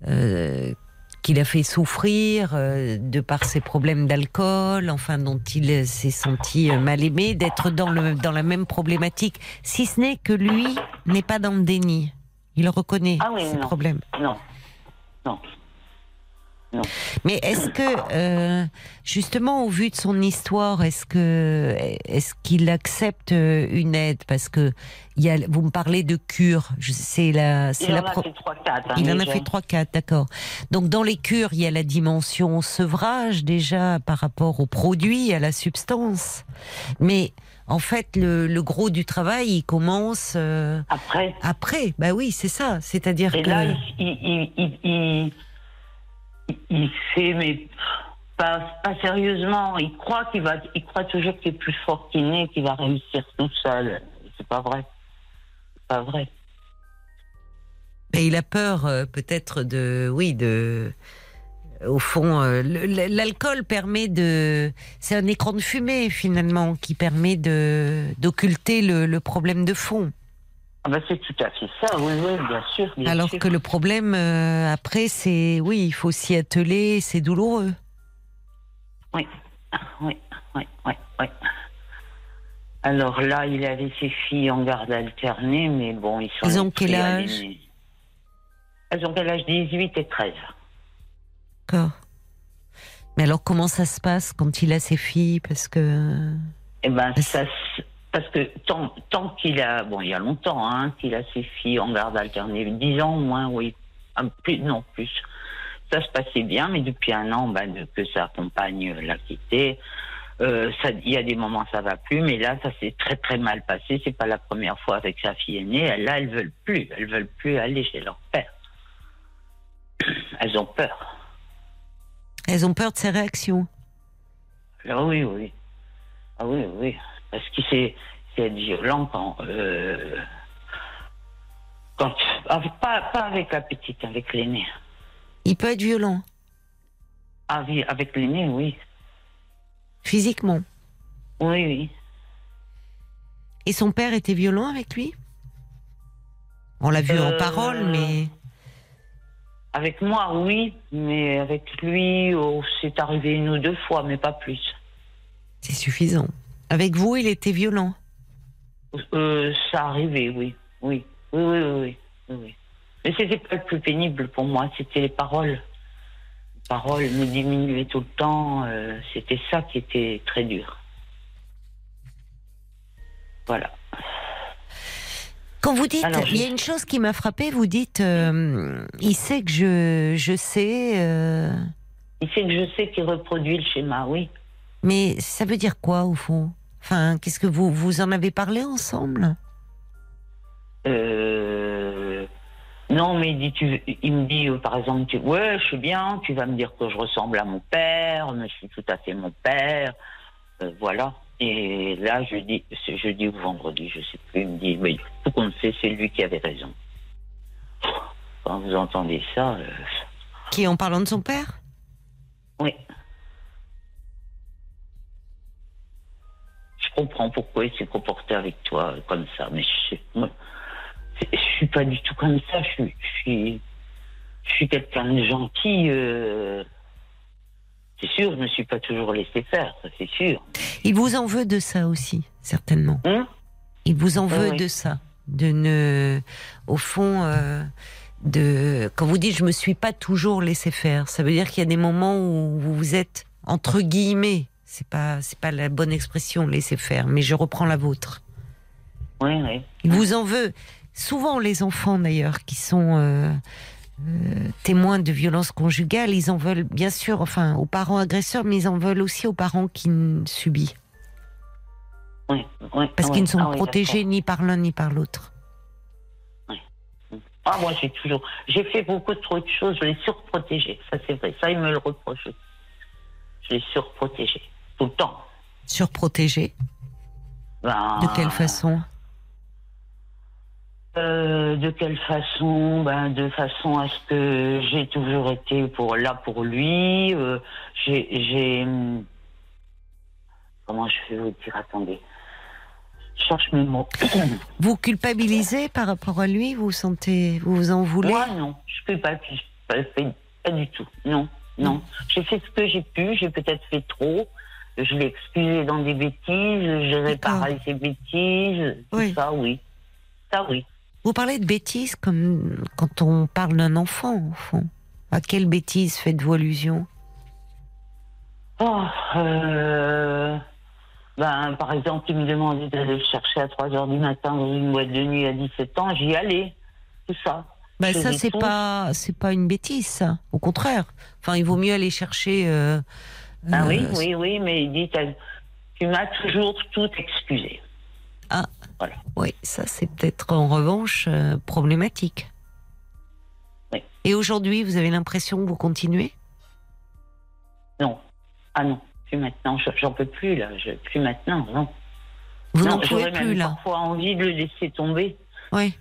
euh, qu'il a fait souffrir euh, de par ses problèmes d'alcool, enfin dont il s'est senti euh, mal aimé, d'être dans le dans la même problématique, si ce n'est que lui n'est pas dans le déni, il reconnaît ah oui, ses non. problèmes. Non, non. Non. Mais est-ce que euh, justement au vu de son histoire, est-ce que est-ce qu'il accepte une aide, parce que il y a, vous me parlez de cure, c'est la c'est il la en pro... a fait trois quatre, hein, il en a fait trois quatre, d'accord. Donc dans les cures, il y a la dimension sevrage déjà par rapport au produit, à la substance. Mais en fait, le, le gros du travail, il commence euh, après. Après, bah oui, c'est ça, c'est-à-dire Et que là, il, il, il, il... il fait, mais pas, pas sérieusement. Il croit qu'il va, il croit toujours qu'il est plus fort qu'il n'est, qu'il va réussir tout seul. C'est pas vrai. C'est pas vrai. Et il a peur, euh, peut-être de, oui, de. Au fond, euh, l'alcool permet de. C'est un écran de fumée finalement qui permet de d'occulter le, le problème de fond. Ah ben c'est tout à fait ça, oui, oui, bien sûr. Bien Alors sûr. que le problème, euh, après, c'est, oui, il faut s'y atteler, c'est douloureux. Oui, oui, oui, oui, oui. Alors là, il avait ses filles en garde alternée, mais bon, ils sont... Ils ont quel âge? Elles ont quel âge? dix-huit et treize. D'accord. Mais alors, comment ça se passe quand il a ses filles? Parce que... Eh ben, Parce... ça se... Parce que tant, tant qu'il a... Bon, il y a longtemps hein, qu'il a ses filles en garde alternée. Dix ans au moins, oui. Ah, plus, non, plus. Ça se passait bien, mais depuis un an ben, que sa compagne l'a quitté, euh, il y a des moments ça va plus, mais là, ça s'est très très mal passé. C'est pas la première fois avec sa fille aînée. Là, elles veulent plus. Elles veulent plus aller chez leur père. Elles ont peur. Elles ont peur de ses réactions. Ah oui, oui. Ah oui, oui. Parce qu'il sait, sait être violent quand... Euh, quand pas, pas avec la petite, avec l'aîné. Il peut être violent? Ah oui, avec l'aîné, oui. Physiquement? Oui, oui. Et son père était violent avec lui? On l'a vu euh, en parole, mais... Avec moi, oui, mais avec lui, oh, c'est arrivé une ou deux fois, mais pas plus. C'est suffisant. Avec vous, il était violent? Euh, ça arrivait, oui. Oui, oui, oui, oui. oui, oui. Mais c'était pas le plus pénible pour moi, c'était les paroles. Les paroles me diminuaient tout le temps, euh, c'était ça qui était très dur. Voilà. Quand vous dites, Alors, je... il y a une chose qui m'a frappée, vous dites, euh, il sait que je, je sais... Euh... Il sait que je sais qu'il reproduit le schéma, oui. Mais ça veut dire quoi, au fond? Enfin, qu'est-ce que vous vous en avez parlé ensemble? Euh... Non, mais il, dit, tu, il me dit, par exemple, tu, ouais, je suis bien, tu vas me dire que je ressemble à mon père, mais je suis tout à fait mon père, euh, voilà. Et là, je dis, c'est jeudi ou vendredi, je sais plus, il me dit, mais tout qu'on sait, c'est lui qui avait raison. Quand vous entendez ça... Euh... Qui, en parlant de son père? Oui. Je comprends pourquoi il s'est comporté avec toi comme ça, mais je, moi, je suis pas du tout comme ça. Je, je suis, je suis quelqu'un de gentil. Euh, c'est sûr, je me suis pas toujours laissé faire, ça c'est sûr. Il vous en veut de ça aussi, certainement. Hum il vous en ah, veut oui. de ça, de ne, au fond, euh, de quand vous dites je me suis pas toujours laissé faire, ça veut dire qu'il y a des moments où vous vous êtes entre guillemets. C'est pas, c'est pas la bonne expression, laisser faire, mais je reprends la vôtre. Oui, oui. Il vous en veut. Souvent, les enfants, d'ailleurs, qui sont euh, euh, témoins de violences conjugales, ils en veulent, bien sûr, enfin, aux parents agresseurs, mais ils en veulent aussi aux parents qui subissent. Oui, oui. Parce oui, qu'ils ne sont ah, protégés oui, ni par l'un ni par l'autre. Oui. Ah, moi, j'ai toujours... J'ai fait beaucoup trop de choses, je les surprotégés. Ça, c'est vrai. Ça, ils me le reprochent. Je les surprotégés. Tout le temps. Surprotégé ben, De quelle façon euh, De quelle façon ben, de façon à ce que j'ai toujours été pour, là pour lui. Euh, j'ai, j'ai... Comment je vais vous dire? Attendez. cherche mes mots. Vous culpabilisez par rapport à lui? Vous sentez, vous vous en voulez? Moi, non. Je ne culpabilise pas, pas du tout. Non, non. J'ai fait ce que j'ai pu. J'ai peut-être fait trop. Je l'ai excusé dans des bêtises. J'ai réparé ses bêtises. Oui. Ça, oui. Ça, oui. Vous parlez de bêtises comme quand on parle d'un enfant, au fond. À quelle bêtise faites-vous allusion? Oh, euh... Ben, par exemple, il me demandait d'aller le chercher à trois heures du matin dans une boîte de nuit à dix-sept ans, j'y allais. Tout ça. Ben, ça, c'est pas, c'est pas une bêtise, ça. Au contraire. Enfin, il vaut mieux aller chercher... Euh, ah euh, oui, oui, oui, mais il dit, tu m'as toujours tout excusé. Ah, voilà. Oui, ça, c'est peut-être, en revanche, euh, problématique. Oui. Et aujourd'hui, vous avez l'impression que vous continuez? Non. Ah non, plus maintenant, j'en peux plus là, je, plus maintenant, non. Vous n'en pouvez plus là. J'aurais parfois envie de le laisser tomber. Oui.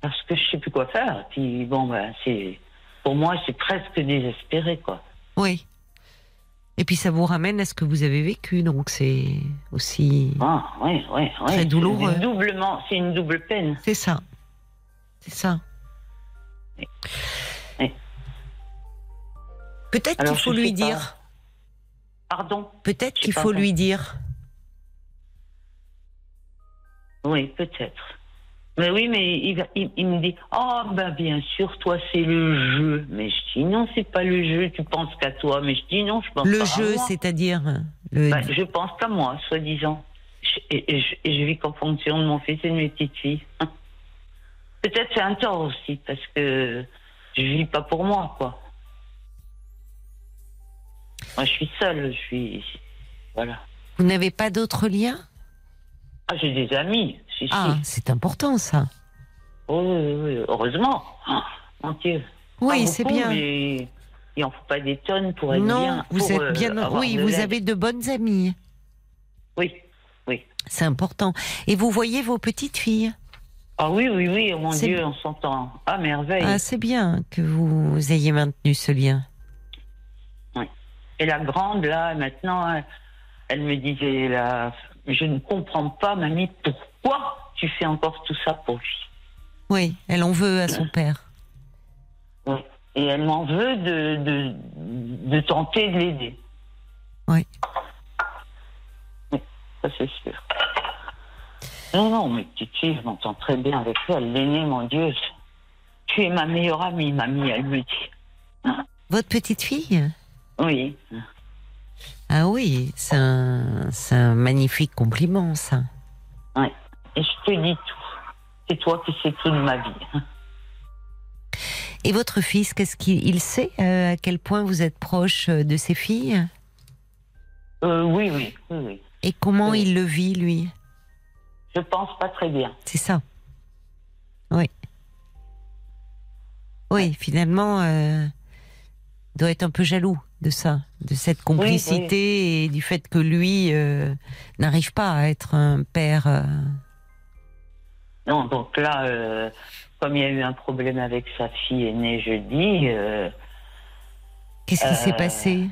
Parce que je sais plus quoi faire. Puis bon, bah, c'est, pour moi, c'est presque désespéré, quoi. Oui. Et puis ça vous ramène à ce que vous avez vécu, donc c'est aussi ah, oui, oui, oui. très douloureux. C'est doublement, c'est une double peine. C'est ça. C'est ça. Oui. Peut-être qu'il faut lui dire. Pas. Pardon. Peut-être qu'il faut lui dire. Oui, peut-être. Mais oui, mais il, il, il me dit, oh, ben bien sûr, toi, c'est le jeu. Mais je dis, non, c'est pas le jeu, tu penses qu'à toi. Mais je dis, non, je pense pas à moi. Le jeu, c'est-à-dire le... ben, je pense qu'à moi, soi-disant. Je, et, et, je, et je vis qu'en fonction de mon fils et de mes petites filles. Peut-être c'est un tort aussi, parce que je vis pas pour moi, quoi. Moi, je suis seule, je suis... Voilà. Vous n'avez pas d'autres liens? Ah, j'ai des amis, si, ah, si. C'est important, ça. Oh, oui, oui, heureusement. Oh, mon Dieu. Oui, c'est bien. Mais il n'en faut pas des tonnes pour être non, bien. Vous pour, êtes euh, bien... Oui, vous avez de bonnes amies. Oui, oui. C'est important. Et vous voyez vos petites filles? Ah oui, oui, oui, mon Dieu, on s'entend. Ah, merveille. Ah, c'est bien que vous ayez maintenu ce lien. Et la grande, là, maintenant, elle, elle me disait, là, je ne comprends pas, mamie, pourquoi tu fais encore tout ça pour lui? Oui, elle en veut à son père. Oui, et elle m'en veut de, de, de tenter de l'aider. Oui. Oui, ça c'est sûr. Non, non, mes petites filles, je m'entends très bien avec elle. L'aînée, mon Dieu, tu es ma meilleure amie, mamie, elle me dit. Votre petite fille? Oui. Ah oui, c'est un, c'est un magnifique compliment, ça. Oui, et je te dis tout. C'est toi qui sais tout de ma vie. Et votre fils, qu'est-ce qu'il il sait euh, à quel point vous êtes proche de ses filles? euh, oui, oui, oui, oui. Et comment oui. il le vit, lui? Je pense pas très bien. C'est ça. Oui. Oui, ouais. Finalement... Euh... doit être un peu jaloux de ça, de cette complicité oui, oui. et du fait que lui euh, n'arrive pas à être un père. Euh... Non, donc là, euh, comme il y a eu un problème avec sa fille aînée jeudi... Euh, Qu'est-ce qui euh, s'est passé?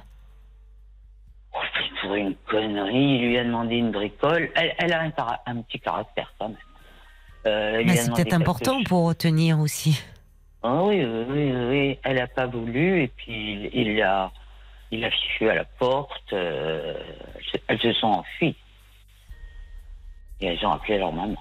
Pour une connerie, il lui a demandé une bricole. Elle, elle a un, un petit caractère quand même. Euh, bah, c'est peut-être important pour retenir aussi. Oh oui, oui, oui, elle n'a pas voulu, et puis il l'a il l'a fichu à la porte, euh, elles se sont enfuies. Et elles ont appelé leur maman.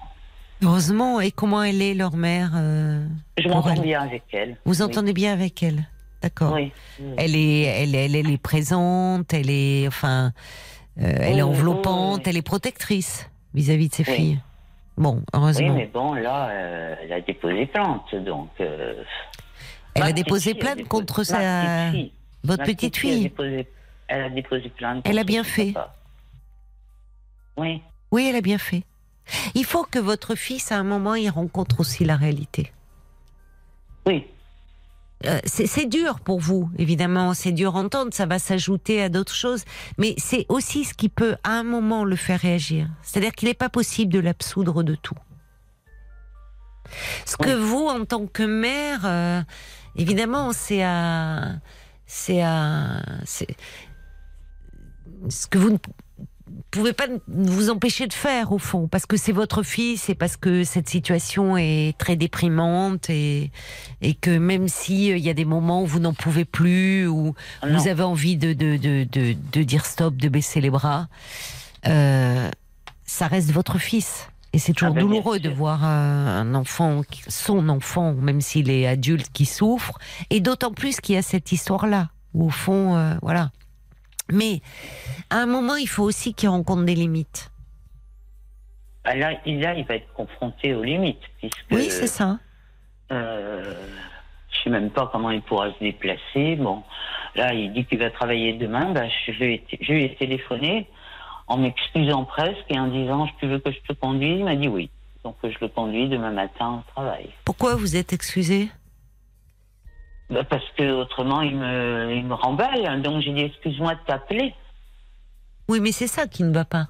Heureusement, et comment elle est, leur mère euh, Je m'entends bien avec elle. Vous oui. entendez bien avec elle? D'accord. Oui, oui. Elle, est, elle, elle, elle est présente, elle est, enfin, euh, elle oh, est enveloppante, oui. elle est protectrice vis-à-vis de ses oui. filles. Bon, heureusement. Oui, mais bon, là, euh, elle a déposé plainte, donc... Euh... Elle a déposé plainte contre sa... votre petite fille. Elle a déposé plainte. Elle a bien fait. Oui. Oui, elle a bien fait. Il faut que votre fils, à un moment, il rencontre aussi la réalité. Oui. Euh, c'est, c'est dur pour vous, évidemment, c'est dur à entendre, ça va s'ajouter à d'autres choses, mais c'est aussi ce qui peut, à un moment, le faire réagir. C'est-à-dire qu'il n'est pas possible de l'absoudre de tout. Ce oui. que vous, en tant que mère, euh, évidemment, c'est à... c'est à... c'est... ce que vous ne pouvez pas vous empêcher de faire, au fond, parce que c'est votre fils et parce que cette situation est très déprimante et, et que même s'il euh, y a des moments où vous n'en pouvez plus, où non. vous avez envie de, de, de, de, de dire stop, de baisser les bras, euh, ça reste votre fils. Et c'est toujours ah ben douloureux de voir un enfant, son enfant, même s'il est adulte, qui souffre. Et d'autant plus qu'il y a cette histoire-là, où au fond, euh, voilà. Mais à un moment, il faut aussi qu'il rencontre des limites. Là, là, il va être confronté aux limites. Puisque, oui, c'est ça. Euh, je ne sais même pas comment il pourra se déplacer. Bon, là, il dit qu'il va travailler demain. Bah, je, vais, je lui ai téléphoné en m'excusant presque et en disant « tu veux que je te conduise ?» Il m'a dit oui. Donc je le conduis demain matin au travail. Pourquoi vous êtes excusé ? Bah parce que autrement il me, il me remballe. Donc j'ai dit « excuse-moi de t'appeler ». Oui, mais c'est ça qui ne va pas.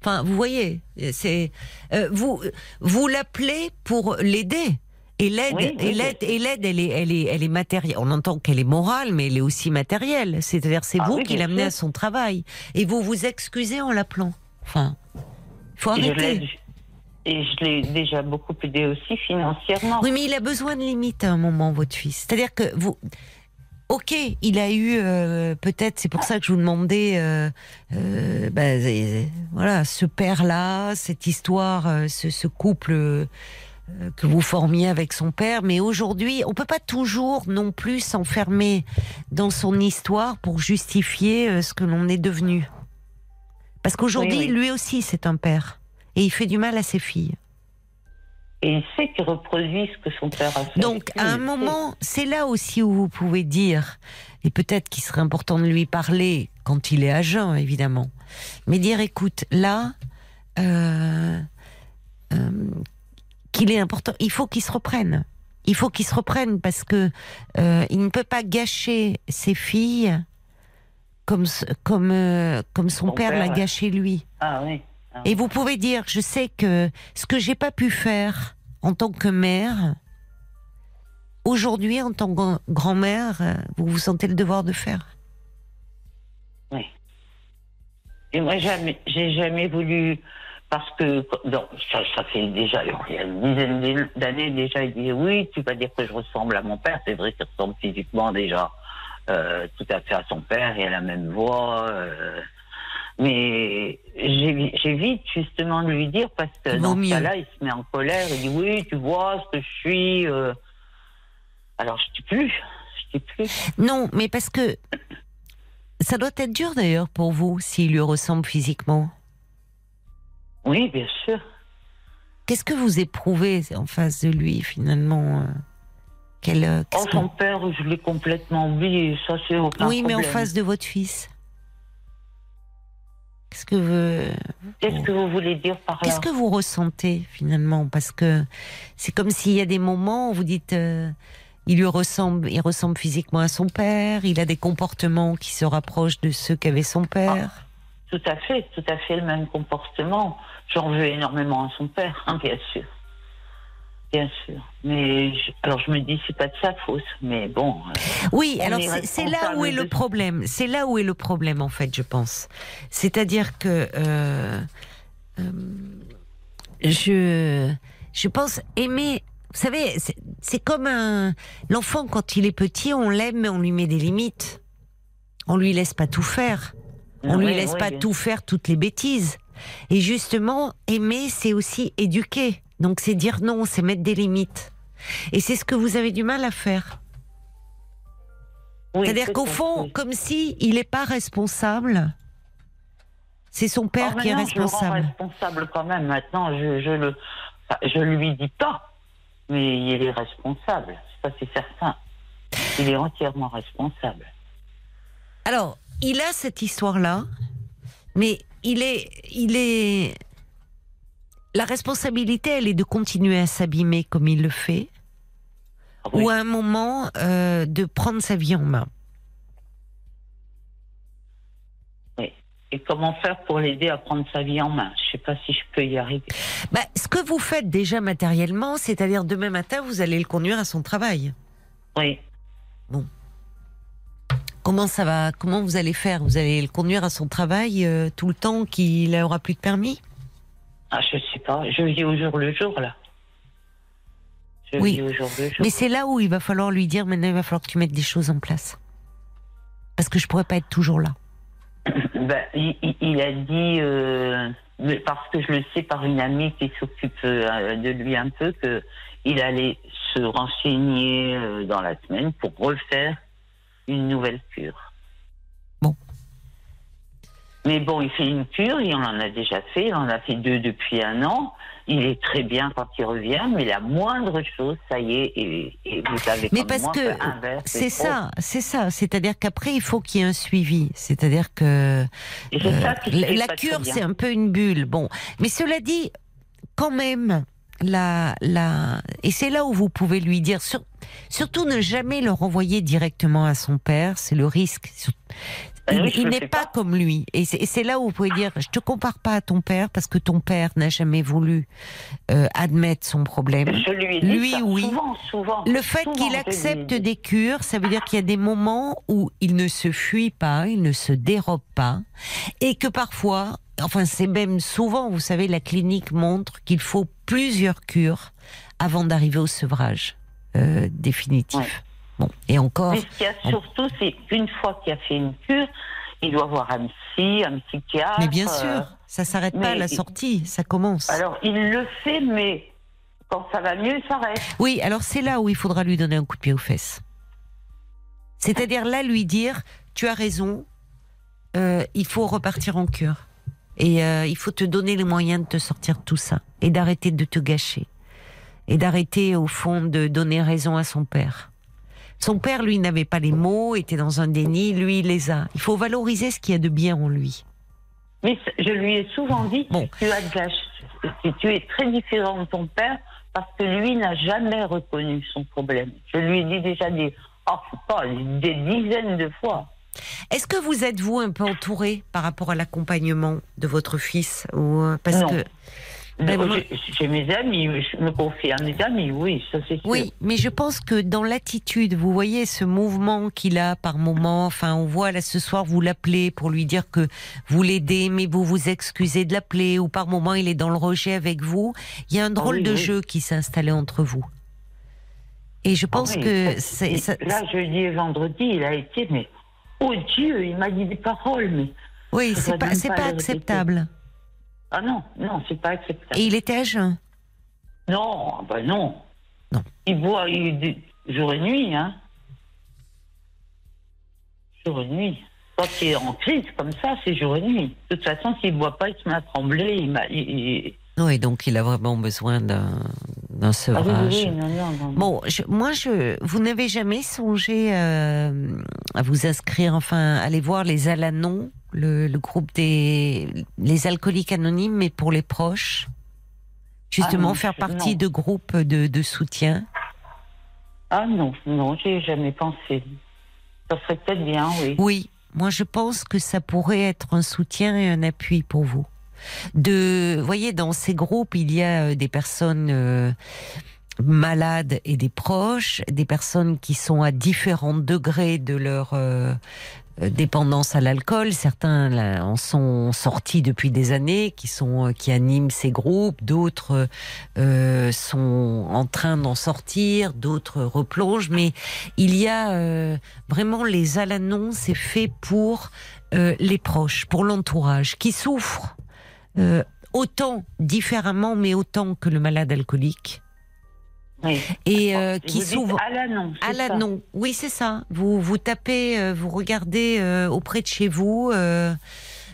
Enfin, vous voyez, c'est, euh, vous, vous l'appelez pour l'aider. Et l'aide, oui, oui, et l'aide, et l'aide, elle est, elle est, elle est matérielle. On entend qu'elle est morale, mais elle est aussi matérielle. C'est-à-dire, c'est ah vous oui, qui l'amenez à son travail. Et vous vous excusez en l'appelant. Enfin, il faut arrêter. Et je l'ai déjà beaucoup aidé aussi financièrement. Oui, mais il a besoin de limites à un moment, votre fils. C'est-à-dire que vous... Ok, il a eu euh, peut-être, c'est pour ça que je vous demandais, euh, euh, ben, euh, voilà, ce père-là, cette histoire, euh, ce, ce couple... Euh, que vous formiez avec son père, mais aujourd'hui, on ne peut pas toujours non plus s'enfermer dans son histoire pour justifier ce que l'on est devenu. Parce qu'aujourd'hui, oui, oui. lui aussi, c'est un père. Et il fait du mal à ses filles. Et il sait qu'il reproduit ce que son père a fait. Donc, à un moment, c'est là aussi où vous pouvez dire, et peut-être qu'il serait important de lui parler quand il est à jeun, évidemment, mais dire, écoute, là... Euh, euh, qu'il est important, il faut qu'il se reprenne. Il faut qu'il se reprenne parce que euh, il ne peut pas gâcher ses filles comme comme euh, comme son, son père, père l'a ouais. gâché lui. Ah oui. Ah, et oui. vous pouvez dire, je sais que ce que j'ai pas pu faire en tant que mère, aujourd'hui en tant que grand-mère, vous vous sentez le devoir de faire. Oui. Et moi jamais, j'ai jamais voulu. Parce que, non, ça, ça fait déjà il y a une dizaine d'années déjà, il disait oui, tu vas dire que je ressemble à mon père. C'est vrai qu'il ressemble physiquement déjà euh, tout à fait à son père, il a la même voix. Euh, mais j'évite justement de lui dire parce que dans ce cas-là, il se met en colère, il dit oui, tu vois ce que je suis. Euh... Alors je ne dis plus, je dis plus. Non, mais parce que ça doit être dur d'ailleurs pour vous s'il lui ressemble physiquement. Oui, bien sûr. Qu'est-ce que vous éprouvez en face de lui, finalement ? Quel, oh, son que... père, je l'ai complètement oublié, ça c'est aucun oui, problème. Oui, mais en face de votre fils. Qu'est-ce que vous... Qu'est-ce que vous voulez dire par là ? Qu'est-ce que vous ressentez, finalement ? Parce que c'est comme s'il y a des moments où vous dites... Euh, il lui ressemble, il ressemble physiquement à son père, il a des comportements qui se rapprochent de ceux qu'avait son père... Ah. Tout à fait, tout à fait le même comportement. J'en veux énormément à son père, hein, bien sûr. Bien sûr. Mais je, alors je me dis, c'est pas de sa faute, mais bon. Euh, oui, alors c'est, c'est là où est le problème. C'est là où est le problème, en fait, je pense. C'est-à-dire que euh, euh, je, je pense aimer. Vous savez, c'est, c'est comme un l'enfant quand il est petit, on l'aime, mais on lui met des limites. On lui laisse pas tout faire. On lui oui, laisse oui, pas bien. tout faire, toutes les bêtises. Et justement, aimer, c'est aussi éduquer. Donc c'est dire non, c'est mettre des limites. Et c'est ce que vous avez du mal à faire. Oui, c'est-à-dire qu'au fond, oui. comme si il n'est pas responsable, c'est son père oh, qui est responsable. Je le rends responsable quand même. Maintenant, je je le je lui dis pas, mais il est responsable. Ça c'est certain. Il est entièrement responsable. Alors. Il a cette histoire-là, mais il est, il est. La responsabilité, elle est de continuer à s'abîmer comme il le fait, ah oui. ou à un moment euh, de prendre sa vie en main. Oui. Et comment faire pour l'aider à prendre sa vie en main ? Je ne sais pas si je peux y arriver. Bah, ce que vous faites déjà matériellement, c'est-à-dire demain matin, vous allez le conduire à son travail. Oui. Bon. Comment ça va? Comment vous allez faire? Vous allez le conduire à son travail euh, tout le temps qu'il n'aura plus de permis? Ah, je sais pas. Je vis au jour le jour, là. Je oui. vis au jour le jour. Mais c'est là où il va falloir lui dire, maintenant, il va falloir que tu mettes des choses en place. Parce que je pourrais pas être toujours là. Ben, il, il a dit, euh, parce que je le sais par une amie qui s'occupe euh, de lui un peu, qu'il allait se renseigner euh, dans la semaine pour refaire une nouvelle cure. Bon. Mais bon, il fait une cure, et on en a déjà fait, on en a fait deux depuis un an. Il est très bien quand il revient, mais la moindre chose, ça y est, et, et vous savez mais comme parce moi que un verre, c'est, c'est ça, c'est ça. C'est-à-dire qu'après, il faut qu'il y ait un suivi. C'est-à-dire que c'est euh, la, la cure, c'est un peu une bulle. Bon, mais cela dit, quand même, la, la, et c'est là où vous pouvez lui dire, sur, surtout ne jamais le renvoyer directement à son père. C'est le risque. Il, oui, il n'est pas, pas comme lui. Et c'est, et c'est là où vous pouvez dire, je te compare pas à ton père, parce que ton père n'a jamais voulu euh, admettre son problème. Je lui ai dit lui, ça, oui. souvent, souvent. Le fait souvent, qu'il accepte des cures, ça veut dire qu'il y a des moments où il ne se fuit pas, il ne se dérobe pas, et que parfois, enfin c'est même souvent, vous savez, la clinique montre qu'il faut plusieurs cures avant d'arriver au sevrage euh, définitif. Ouais. Bon, et encore. Mais ce qu'il y a surtout, c'est qu'une fois qu'il a fait une cure, il doit voir un psy, un psychiatre. Mais bien sûr, euh, ça s'arrête pas à la sortie, ça commence. Alors, il le fait, mais quand ça va mieux, ça reste. Oui, alors c'est là où il faudra lui donner un coup de pied aux fesses. C'est-à-dire là, lui dire, tu as raison, euh, il faut repartir en cure. Et euh, il faut te donner les moyens de te sortir de tout ça. Et d'arrêter de te gâcher. Et d'arrêter, au fond, de donner raison à son père. Son père, lui, n'avait pas les mots, était dans un déni, lui, il les a. Il faut valoriser ce qu'il y a de bien en lui. Mais je lui ai souvent dit, bon. tu, as de la... si tu es très différent de ton père, parce que lui n'a jamais reconnu son problème. Je lui ai dit déjà des, oh, pas, des dizaines de fois. Est-ce que vous êtes, vous, un peu entouré par rapport à l'accompagnement de votre fils ou, parce non. que... Ben, moi... J'ai mes amis, je me confie à mes amis, oui, ça c'est sûr. Oui, mais je pense que dans l'attitude, vous voyez ce mouvement qu'il a par moment, enfin on voit là ce soir, vous l'appelez pour lui dire que vous l'aidez, mais vous vous excusez de l'appeler, ou par moment il est dans le rejet avec vous, il y a un drôle ah oui, de oui. jeu qui s'est installé entre vous. Et je pense ah oui, que... C'est, ça, là, jeudi et vendredi, il a été, mais... Oh Dieu, il m'a dit des paroles, mais... Oui, c'est pas, c'est pas, pas acceptable. Ah non, non, c'est pas acceptable. Et il était à jeun? Non, bah non. non. Il boit il, jour et nuit, hein. Jour et nuit. Quand il est en crise comme ça, c'est jour et nuit. De toute façon, s'il ne boit pas, il se met à trembler. Il m'a, il... Oui, donc il a vraiment besoin d'un, d'un sevrage. Ah oui, oui, non, non, non. Bon, je, moi, je, vous n'avez jamais songé euh, à vous inscrire, enfin, aller voir les Al-Anon? Le, le groupe des les Alcooliques Anonymes, mais pour les proches, justement ah non, faire partie non. de groupes de, de soutien. Ah non, non, j'y ai jamais pensé. Ça serait peut-être bien, oui. Oui, moi je pense que ça pourrait être un soutien et un appui pour vous. De, vous voyez, dans ces groupes, il y a des personnes euh, malades et des proches, des personnes qui sont à différents degrés de leur euh, dépendance à l'alcool, certains là, en sont sortis depuis des années, qui sont qui animent ces groupes, d'autres euh, sont en train d'en sortir, d'autres replongent, mais il y a euh, vraiment les Al-Anon, c'est fait pour euh, les proches, pour l'entourage, qui souffrent euh, autant différemment, mais autant que le malade alcoolique. Oui. Et euh, qui s'ouvre à l'Anon. Oui, c'est ça. Vous vous tapez, euh, vous regardez euh, auprès de chez vous. Euh,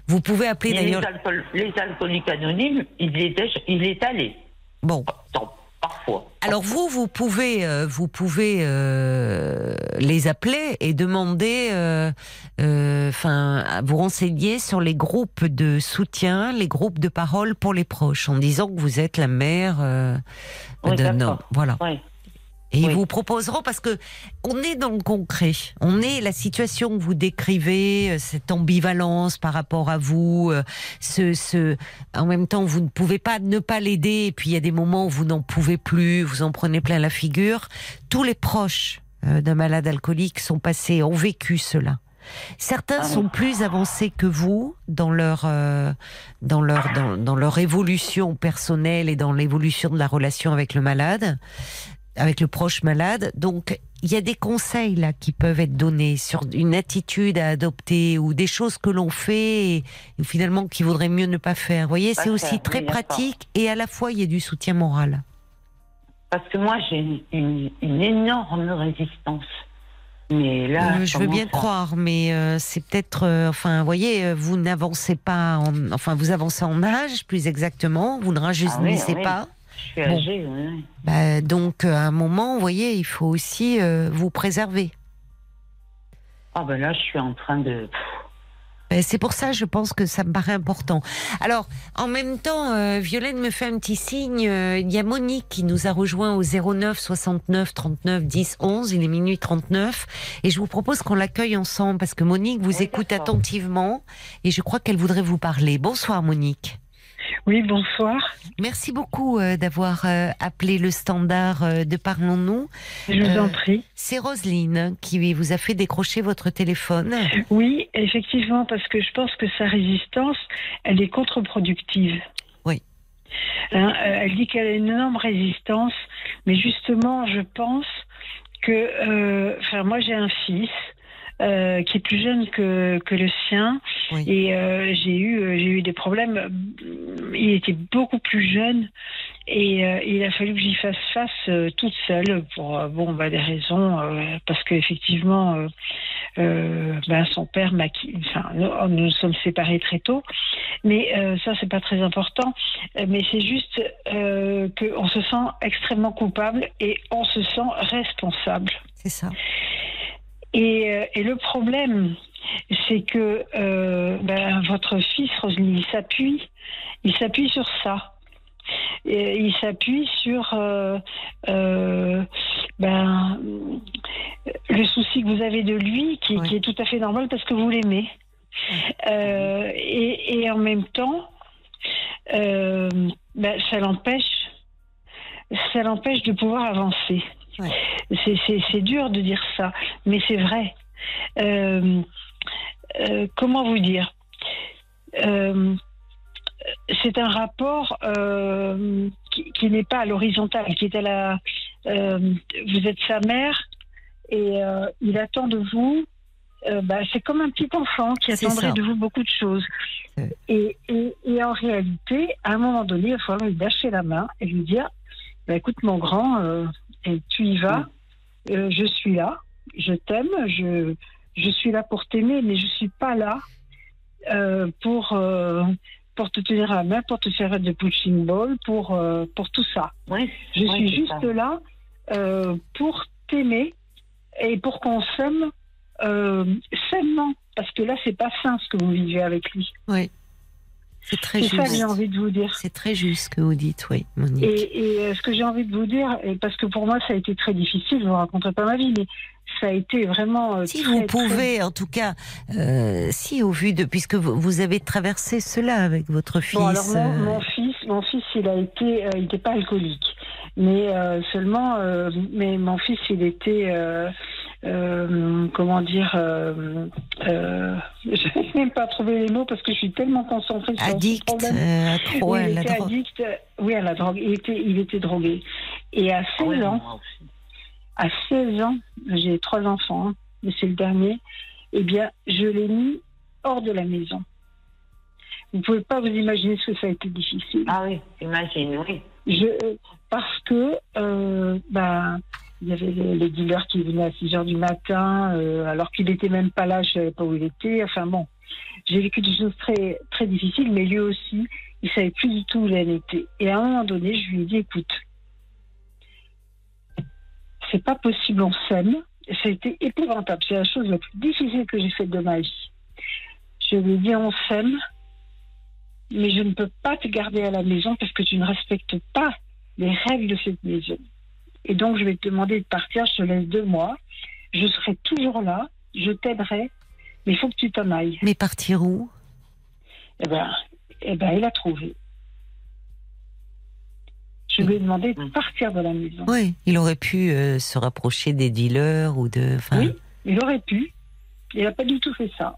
vous pouvez appeler mais d'ailleurs. Les, alcool... les alcooliques anonymes, il est, il est allé. Bon. Tant, parfois. Alors vous, vous pouvez, euh, vous pouvez euh, les appeler et demander, euh, euh, enfin, vous renseigner sur les groupes de soutien, les groupes de parole pour les proches, en disant que vous êtes la mère. Euh, Oui, de, non, voilà. Oui. Et ils oui. vous proposeront, parce que on est dans le concret, on est la situation que vous décrivez, cette ambivalence par rapport à vous, ce, ce, en même temps vous ne pouvez pas ne pas l'aider, et puis il y a des moments où vous n'en pouvez plus, vous en prenez plein la figure. Tous les proches d'un malade alcoolique sont passés, ont vécu cela. Certains ah, sont plus avancés que vous dans leur, euh, dans, leur, dans, dans leur évolution personnelle et dans l'évolution de la relation avec le malade, avec le proche malade. Donc, il y a des conseils là qui peuvent être donnés sur une attitude à adopter ou des choses que l'on fait et, et finalement qu'il vaudrait mieux ne pas faire. Vous voyez, c'est aussi très pratique et à la fois, il y a du soutien moral. Parce que moi, j'ai une, une, une énorme résistance. Mais là, je veux bien croire, mais euh, c'est peut-être, euh, enfin, vous voyez, vous n'avancez pas, en, enfin, vous avancez en âge, plus exactement, vous ne rajeunissez ah oui, pas. Oui. Je suis âgée, bon. oui. Bah, donc, à un moment, vous voyez, il faut aussi euh, vous préserver. Ah ben là, je suis en train de... C'est pour ça, je pense que ça me paraît important. Alors, en même temps, euh, Violaine me fait un petit signe. Euh, il y a Monique qui nous a rejoint au zéro neuf soixante-neuf trente-neuf dix onze. Il est minuit trente-neuf. Et je vous propose qu'on l'accueille ensemble parce que Monique vous oui, écoute attentivement et je crois qu'elle voudrait vous parler. Bonsoir, Monique. Oui, bonsoir. Merci beaucoup euh, d'avoir euh, appelé le standard euh, de Parlons-nous. Je vous en euh, prie. C'est Roselyne qui vous a fait décrocher votre téléphone. Oui, effectivement, parce que je pense que sa résistance, elle est contre-productive. Oui. Hein, elle dit qu'elle a une énorme résistance, mais justement, je pense que... Enfin, euh, moi, j'ai un fils... Euh, qui est plus jeune que, que le sien. Oui. Et euh, j'ai eu, euh, j'ai eu des problèmes. Il était beaucoup plus jeune et euh, il a fallu que j'y fasse face euh, toute seule pour euh, bon, bah, des raisons. Euh, parce qu'effectivement, euh, euh, bah, son père m'a... Enfin, nous, nous sommes séparés très tôt. Mais euh, ça, c'est pas très important. Mais c'est juste euh, qu'on se sent extrêmement coupable et on se sent responsable. C'est ça. Et, et le problème, c'est que euh, ben, votre fils, Roselyne, il s'appuie, il s'appuie sur ça. Et, il s'appuie sur euh, euh, ben, le souci que vous avez de lui, qui, oui. qui est tout à fait normal parce que vous l'aimez. Euh, et, et en même temps, euh, ben, ça l'empêche, ça l'empêche de pouvoir avancer. Ouais. C'est, c'est, c'est dur de dire ça, mais c'est vrai. Euh, euh, comment vous dire euh, c'est un rapport euh, qui, qui n'est pas à l'horizontale, qui est à la... Euh, vous êtes sa mère et euh, il attend de vous... Euh, bah, c'est comme un petit enfant qui attendrait de vous beaucoup de choses. Et, et, et en réalité, à un moment donné, il va falloir lui lâcher la main et lui dire bah, « Écoute, mon grand... Euh, » Et tu y vas, oui. euh, je suis là, je t'aime, je, je suis là pour t'aimer, mais je ne suis pas là euh, pour, euh, pour te tenir à la main, pour te faire de punching ball, pour, euh, pour tout ça. Oui, je oui, suis juste ça. là euh, pour t'aimer et pour qu'on s'aime euh, sainement, parce que là, ce n'est pas sain ce que vous vivez avec lui. Oui. C'est très juste. C'est ça que j'ai envie de vous dire. C'est très juste ce que vous dites, oui, Monique. Et, et euh, ce que j'ai envie de vous dire, et parce que pour moi, ça a été très difficile, je ne vous raconterai pas ma vie, mais ça a été vraiment... Euh, si très, vous pouvez, très... en tout cas, euh, si au vu de... Puisque vous, vous avez traversé cela avec votre fils... Bon, alors mon, euh... mon fils, mon fils, il a été... Euh, il n'était pas alcoolique, mais euh, seulement... Euh, mais mon fils, il était... Euh, Euh, comment dire euh, euh, je n'ai même pas trouvé les mots parce que je suis tellement concentrée sur addict, ce problème euh, trop, oui, il était drogue. addict oui, à la drogue il était, il était drogué et à seize ouais, ans à seize ans j'ai trois enfants hein, mais c'est le dernier eh bien je l'ai mis hors de la maison. Vous ne pouvez pas vous imaginer ce que ça a été difficile. Ah oui, j'imagine, oui. Je, parce que euh, bah, il y avait les dealers qui venaient à six heures du matin, euh, alors qu'il n'était même pas là, je ne savais pas où il était. Enfin bon, j'ai vécu des choses très, très difficiles, mais lui aussi, il ne savait plus du tout où il en était. Et à un moment donné, je lui ai dit, écoute, c'est pas possible, on s'aime. Ça a été épouvantable, c'est la chose la plus difficile que j'ai faite de ma vie. Je lui ai dit, on s'aime, mais je ne peux pas te garder à la maison parce que tu ne respectes pas les règles de cette maison. Et donc, je vais te demander de partir, je te laisse deux mois. Je serai toujours là, je t'aiderai, mais il faut que tu t'en ailles. Mais partir où ? Eh bien, eh ben, il a trouvé. Je lui ai demandé de partir de la maison. Oui, il aurait pu euh, se rapprocher des dealers ou de... Enfin... Oui, il aurait pu, Il n'a pas du tout fait ça.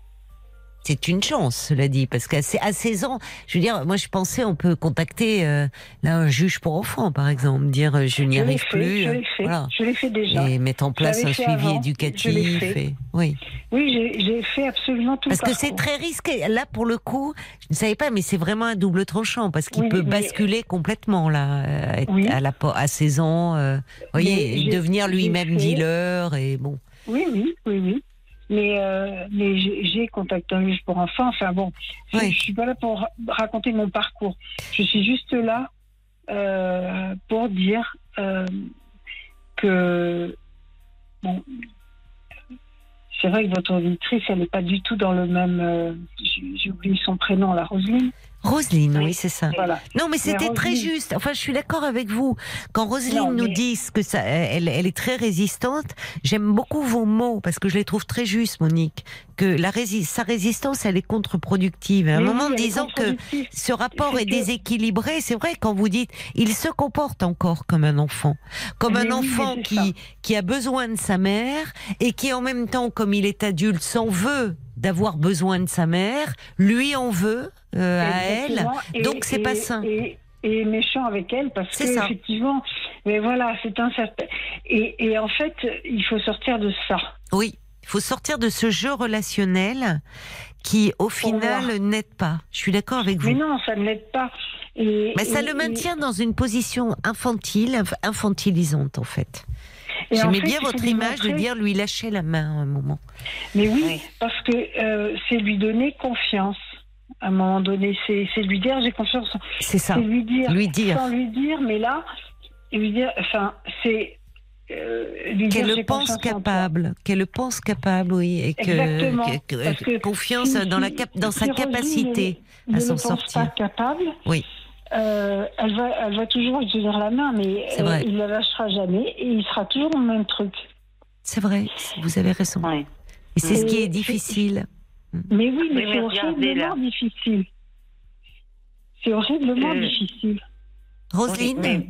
C'est une chance, cela dit, parce qu'à seize ans, je veux dire, moi je pensais on peut contacter euh, là, un juge pour enfants, par exemple, dire euh, je n'y arrive fait, plus, je l'ai fait, voilà. Je l'ai fait déjà. Et mettre en place un suivi avant, éducatif. Et... Oui, oui, j'ai fait absolument tout. Parce que c'est très risqué. Là, pour le coup, je ne savais pas, mais c'est vraiment un double tranchant parce qu'il oui, peut mais... basculer complètement là, être oui. à, la, à seize ans, euh, voyez, devenir lui-même dealer et bon. Oui, oui, oui, oui. Mais, euh, mais j'ai contacté un juge pour enfants. Enfin bon, oui. je ne suis pas là pour raconter mon parcours. Je suis juste là euh, pour dire euh, que... Bon, c'est vrai que votre auditrice, elle n'est pas du tout dans le même... Euh, j'ai oublié son prénom, la Roselyne. Roselyne, oui, oui c'est ça. Voilà. Non, mais c'était Roselyne... très juste. Enfin, je suis d'accord avec vous. Quand Roselyne non, mais... nous dit que ça, elle, elle est très résistante, j'aime beaucoup vos mots parce que je les trouve très justes, Monique. Que la rési... sa résistance, elle est contre-productive. À un oui, moment, en disant que ce rapport est, est que... déséquilibré, c'est vrai quand vous dites, il se comporte encore comme un enfant, comme mais un oui, enfant qui qui a besoin de sa mère et qui, en même temps, comme il est adulte, s'en veut d'avoir besoin de sa mère, lui en veut euh, à elle, et, donc c'est pas sain. Et, et méchant avec elle, parce que ça. Effectivement, mais voilà, c'est incertain. Et, et en fait, il faut sortir de ça. Oui, il faut sortir de ce jeu relationnel qui, au final, n'aide pas. Je suis d'accord avec vous. Mais non, ça ne l'aide pas. Et, mais et, ça le maintient et... dans une position infantile, infantilisante en fait. J'aimais bien votre image de dire lui lâcher la main à un moment. Mais oui, oui. parce que euh, c'est lui donner confiance à un moment donné. C'est lui dire j'ai confiance. C'est ça. C'est lui dire, lui dire. Sans lui dire, mais là, lui dire, enfin, c'est. Euh, qu'elle le pense capable, qu'elle le pense capable, oui, et que, que, que, que, que confiance si, dans, la cap, dans si sa capacité ne, à s'en sortir. Pas capable. Oui. Euh, elle, va, elle va toujours lui tenir la main, mais euh, il ne la lâchera jamais et il sera toujours le même truc. C'est vrai, vous avez raison. Ouais. Et c'est ce qui est difficile. Mais oui, mais, mais c'est horriblement difficile. C'est horriblement euh... difficile. Roselyne,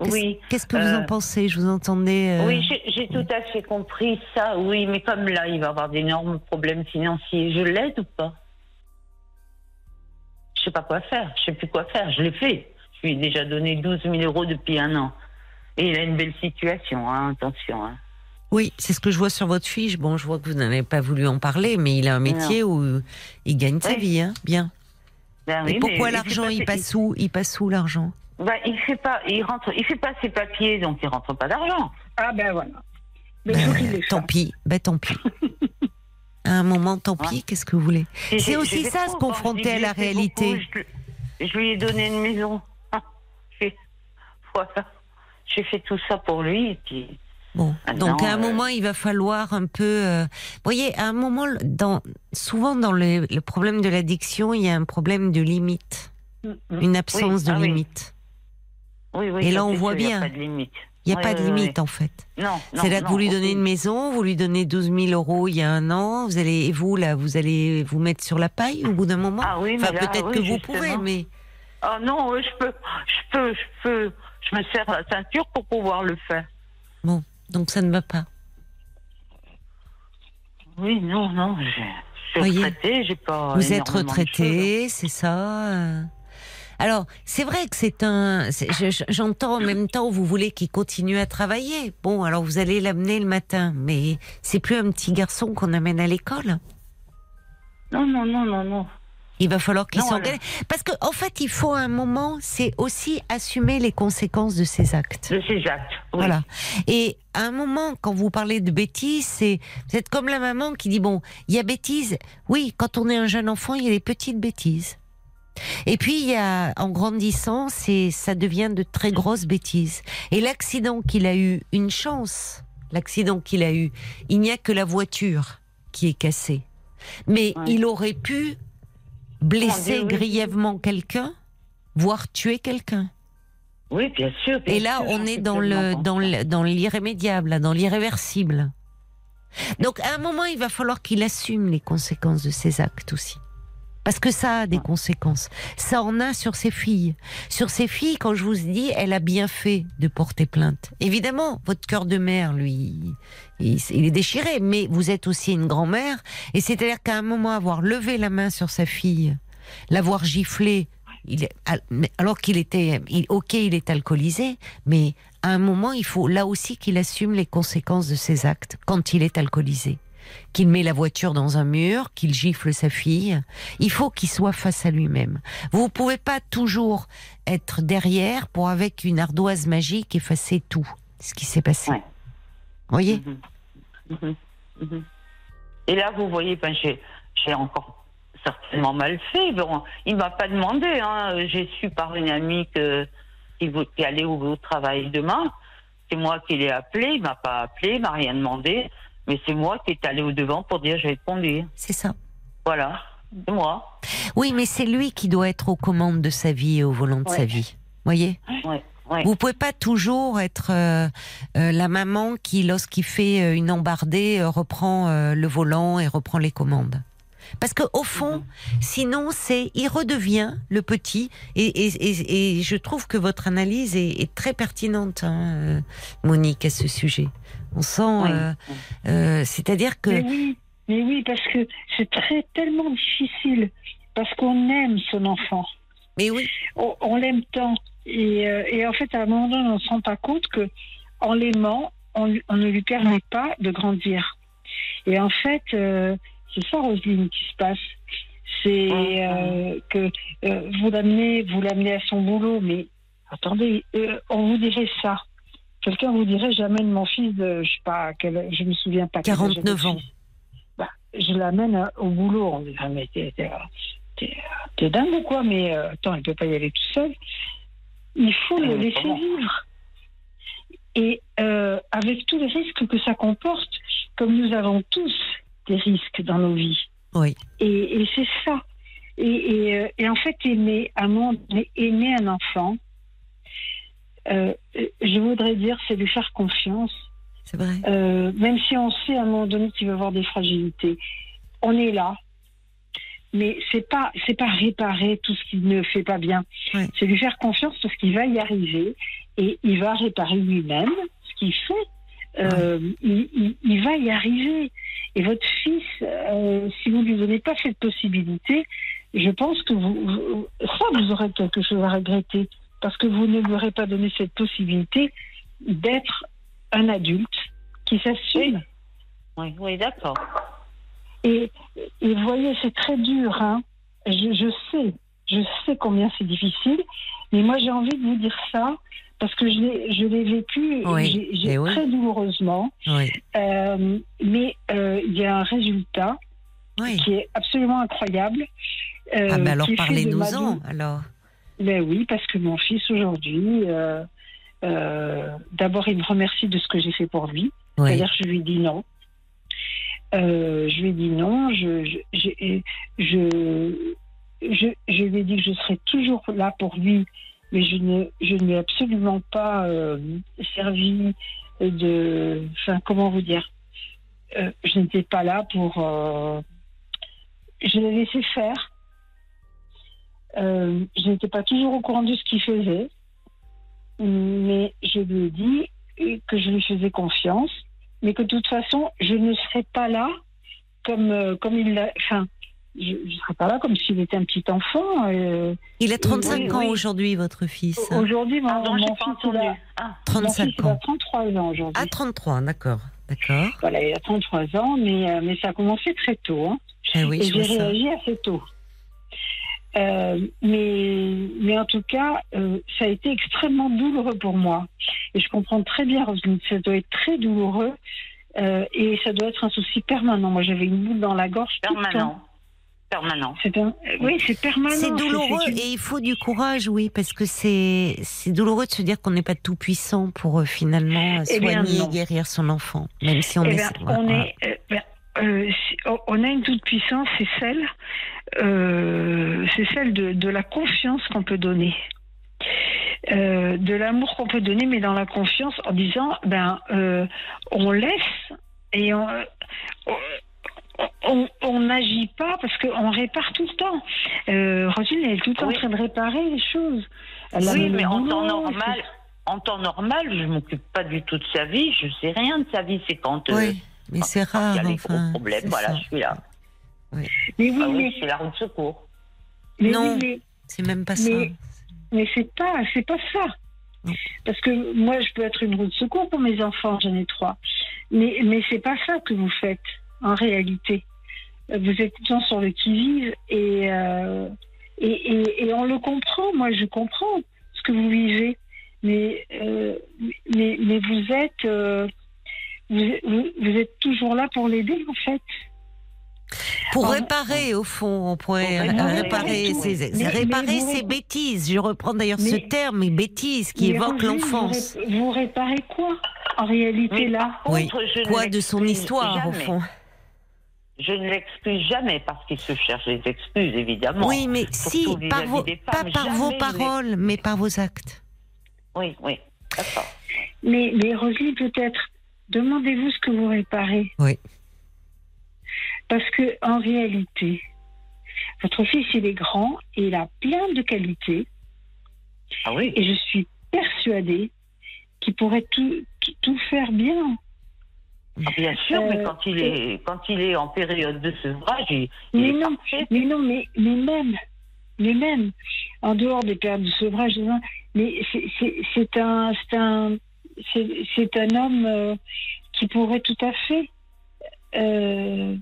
oui, qu'est-ce oui. qu que euh... vous en pensez? Je vous entendais... Euh... Oui, j'ai tout à fait compris ça, oui, mais comme là, il va avoir d'énormes problèmes financiers, je l'aide ou pas? Je sais pas quoi faire, je sais plus quoi faire, je l'ai fait. Je lui ai déjà donné douze mille euros depuis un an. Et il a une belle situation, hein, attention. Hein. Oui, c'est ce que je vois sur votre fiche. Bon, je vois que vous n'avez pas voulu en parler, mais il a un métier non. où il gagne oui. sa vie, hein, bien. Ben oui, mais pourquoi l'argent, il, il passe où Il passe où l'argent ben, il fait pas, il rentre, il fait pas ses papiers, donc il rentre pas d'argent. Ah ben voilà. Mais ben, euh, tant pis, ben tant pis. À un moment, tant pis, ouais. qu'est-ce que vous voulez? C'est aussi ça, se confronter à la réalité. Beaucoup, je, je lui ai donné une maison. Ah, voilà. J'ai fait tout ça pour lui. Et puis, bon. Donc, à un euh... moment, il va falloir un peu... Euh... Vous voyez, à un moment, dans, souvent dans le, le problème de l'addiction, il y a un problème de limite. Mm-hmm. Une absence oui, de ah, limite. Oui, oui, et là, on voit bien. Il n'y a pas de limite. Il n'y a oui, pas de limite, oui, oui. en fait. C'est là que non, vous lui donnez une maison, vous lui donnez douze mille euros il y a un an, vous allez, et vous, là, vous allez vous mettre sur la paille au bout d'un moment? Ah oui, enfin, peut-être oui, que justement. Vous pouvez, mais... Ah non, je peux, je peux, je peux, je me serre la ceinture pour pouvoir le faire. Bon, donc ça ne va pas. Oui, non, non, je suis retraitée, j'ai pas... Vous êtes retraitée, c'est ça euh... Alors, c'est vrai que c'est un... J'entends en même temps, vous voulez qu'il continue à travailler. Bon, alors vous allez l'amener le matin, mais c'est plus un petit garçon qu'on amène à l'école. Non, non, non, non, non. Il va falloir qu'il s'engage. Alors... Parce qu'en en fait, il faut un moment, c'est aussi assumer les conséquences de ses actes. De ses actes, oui. Voilà. Et à un moment, quand vous parlez de bêtises, c'est... Vous êtes comme la maman qui dit, bon, il y a bêtises. Oui, quand on est un jeune enfant, il y a des petites bêtises. Et puis, il y a, en grandissant, ça devient de très grosses bêtises. Et l'accident qu'il a eu, une chance, l'accident qu'il a eu, il n'y a que la voiture qui est cassée. Mais ouais. il aurait pu blesser grièvement quelqu'un, voire tuer quelqu'un. Oui, bien sûr. Bien Et là, sûr, on est dans le, dans le, dans l'irrémédiable, dans l'irréversible. Donc, à un moment, il va falloir qu'il assume les conséquences de ses actes aussi. Parce que ça a des conséquences. Ça en a sur ses filles. Sur ses filles, quand je vous dis, elle a bien fait de porter plainte. Évidemment, votre cœur de mère, lui, il, il est déchiré, mais vous êtes aussi une grand-mère. Et c'est-à-dire qu'à un moment, avoir levé la main sur sa fille, l'avoir giflée, il, alors qu'il était... Il, ok, il est alcoolisé, mais à un moment, il faut là aussi qu'il assume les conséquences de ses actes quand il est alcoolisé. Qu'il met la voiture dans un mur, qu'il gifle sa fille. Il faut qu'il soit face à lui-même. Vous ne pouvez pas toujours être derrière pour, avec une ardoise magique, effacer tout ce qui s'est passé. Ouais. Vous voyez ? Mmh. Mmh. Mmh. Et là, vous voyez, ben, j'ai, j'ai encore certainement mal fait. Bon, il ne m'a pas demandé. Hein. J'ai su par une amie que, qui, qui allait au, au travail demain. C'est moi qui l'ai appelé. Il ne m'a pas appelé, il ne m'a rien demandé. Mais c'est moi qui est allé au devant pour dire j'ai répondu. C'est ça. Voilà, c'est moi. Oui, mais c'est lui qui doit être aux commandes de sa vie et au volant de ouais. sa vie. Voyez ouais. Ouais. Vous pouvez pas toujours être euh, euh, la maman qui, lorsqu'il fait euh, une embardée, euh, reprend euh, le volant et reprend les commandes. Parce qu'au fond, mmh. sinon, c'est, il redevient le petit. Et, et, et, et je trouve que votre analyse est, est très pertinente, hein, Monique, à ce sujet. On sent... Oui. Euh, euh, c'est-à-dire que... Mais oui, mais oui, parce que c'est très, tellement difficile. Parce qu'on aime son enfant. Mais oui. On, on l'aime tant. Et, euh, et en fait, à un moment donné, on ne se rend pas compte qu'en l'aimant, on, on ne lui permet pas de grandir. Et en fait... Euh, c'est ça, Roselyne, qui se passe. C'est euh, que euh, vous l'amenez, vous l'amenez à son boulot, mais attendez, euh, on vous dirait ça. Quelqu'un vous dirait jamais de mon fils, de, je sais pas, quel, je me souviens pas. quarante-neuf ans. Bah, je l'amène au boulot. On dirait mais t'es, t'es, t'es, t'es dingue ou quoi? Mais euh, attends, il peut pas y aller tout seul. Il faut euh, le laisser comment? vivre. Et euh, avec tous les risques que ça comporte, comme nous avons tous. Des risques dans nos vies. Oui. Et, et c'est ça. Et, et, et en fait, aimer un monde, aimer un enfant, euh, je voudrais dire, c'est lui faire confiance. C'est vrai. Euh, même si on sait à un moment donné qu'il va avoir des fragilités, on est là. Mais c'est pas, c'est pas réparer tout ce qu'il ne fait pas bien. Oui. C'est lui faire confiance parce qu'il va y arriver et il va réparer lui-même ce qu'il fait. Euh, ouais. il, il, il va y arriver. Et votre fils, euh, si vous ne lui donnez pas cette possibilité, je pense que vous, vous, ça, vous aurez quelque chose à regretter, parce que vous ne lui aurez pas donné cette possibilité d'être un adulte qui s'assume. Oui, oui, d'accord. Et, et vous voyez, c'est très dur, hein. Je, je sais, je sais combien c'est difficile, mais moi j'ai envie de vous dire ça. Parce que je l'ai, je l'ai vécu oui, j'ai, j'ai oui. très douloureusement. Oui. Euh, mais il euh, y a un résultat oui. qui est absolument incroyable. Euh, ah, mais alors parlez-nous-en, alors. Ben oui, parce que mon fils, aujourd'hui, euh, euh, d'abord, il me remercie de ce que j'ai fait pour lui. Oui. C'est-à-dire que je lui dis non. Euh, je lui dis non. Je, je, je, je, je, je lui ai dit que je serai toujours là pour lui. Mais je ne, je n'ai absolument pas euh, servi de... Enfin, comment vous dire euh, je n'étais pas là pour... Euh, je l'ai laissé faire. Euh, je n'étais pas toujours au courant de ce qu'il faisait. Mais je lui ai dit que je lui faisais confiance. Mais que de toute façon, je ne serais pas là comme, euh, comme il l'a... Enfin, je ne serais pas là comme s'il était un petit enfant. Euh, il a trente-cinq oui, ans oui. aujourd'hui, votre fils. Aujourd'hui, mon, Pardon, mon fils, il a, ah, trente-cinq mon fils, ans. Il a trente-trois ans aujourd'hui. Ah, trente-trois, d'accord. d'accord. Voilà, il a trente-trois ans, mais, mais ça a commencé très tôt. Hein. Eh oui, Et j'ai réagi ça. assez tôt. Euh, mais, mais en tout cas, euh, ça a été extrêmement douloureux pour moi. Et je comprends très bien, Roselyne, ça doit être très douloureux. Euh, et ça doit être un souci permanent. Moi, j'avais une boule dans la gorge. Permanent. Permanent. C'est un... Oui, c'est permanent. C'est douloureux c'est, c'est... et il faut du courage, oui, parce que c'est, c'est douloureux de se dire qu'on n'est pas tout puissant pour euh, finalement eh soigner et guérir son enfant, même si on eh est. Ben, voilà, on voilà. est euh, ben, euh, on a une toute puissance, c'est celle, euh, c'est celle de, de la confiance qu'on peut donner, euh, de l'amour qu'on peut donner, mais dans la confiance, en disant, ben, euh, on laisse et on. on On, on, on n'agit pas, parce qu'on répare tout le temps. Euh, Rosine, elle est tout le temps oui. en train de réparer les choses. Elle oui, mais en temps normal, en temps normal, je ne m'occupe pas du tout de sa vie, je ne sais rien de sa vie. C'est quand il oui, euh, enfin, y a des gros enfin, problèmes, voilà, ça. Je suis là. Oui. Mais oui, bah oui mais... c'est la roue de secours. Mais non, mais... c'est même pas mais... ça. Mais c'est pas, c'est pas ça. Oui. Parce que moi, je peux être une roue de secours pour mes enfants, j'en ai trois. Mais, mais c'est pas ça que vous faites, en réalité. Vous êtes tout le temps sur le qui-vive et, euh, et, et, et on le comprend. Moi, je comprends ce que vous vivez. Mais, euh, mais, mais vous êtes, euh, vous, vous êtes toujours là pour l'aider, en fait. Pour en, réparer, au fond, on pourrait réparer ces bêtises. Je reprends d'ailleurs ce terme, les bêtises qui évoquent l'enfance. Vous, ré, vous réparez quoi, en réalité, oui, là contre, oui. Quoi de son histoire, jamais. Au fond. Je ne l'excuse jamais, parce qu'il se cherche les excuses, évidemment. Oui, mais si, par vos, femmes, pas par vos paroles, mais par vos actes. Oui, oui, d'accord. Mais, mais Rosalie, peut-être, demandez-vous ce que vous réparez. Oui. Parce que en réalité, votre fils, il est grand et il a plein de qualités. Ah oui. Et je suis persuadée qu'il pourrait tout, tout, tout faire bien. Ah, bien sûr, euh, mais quand il, est, et... quand il est en période de sevrage, il, mais il est non, parfait. Mais non, mais, mais, même, mais même, en dehors des périodes de sevrage, mais c'est, c'est, c'est, un, c'est, un, c'est, c'est un homme euh, qui pourrait tout à fait euh,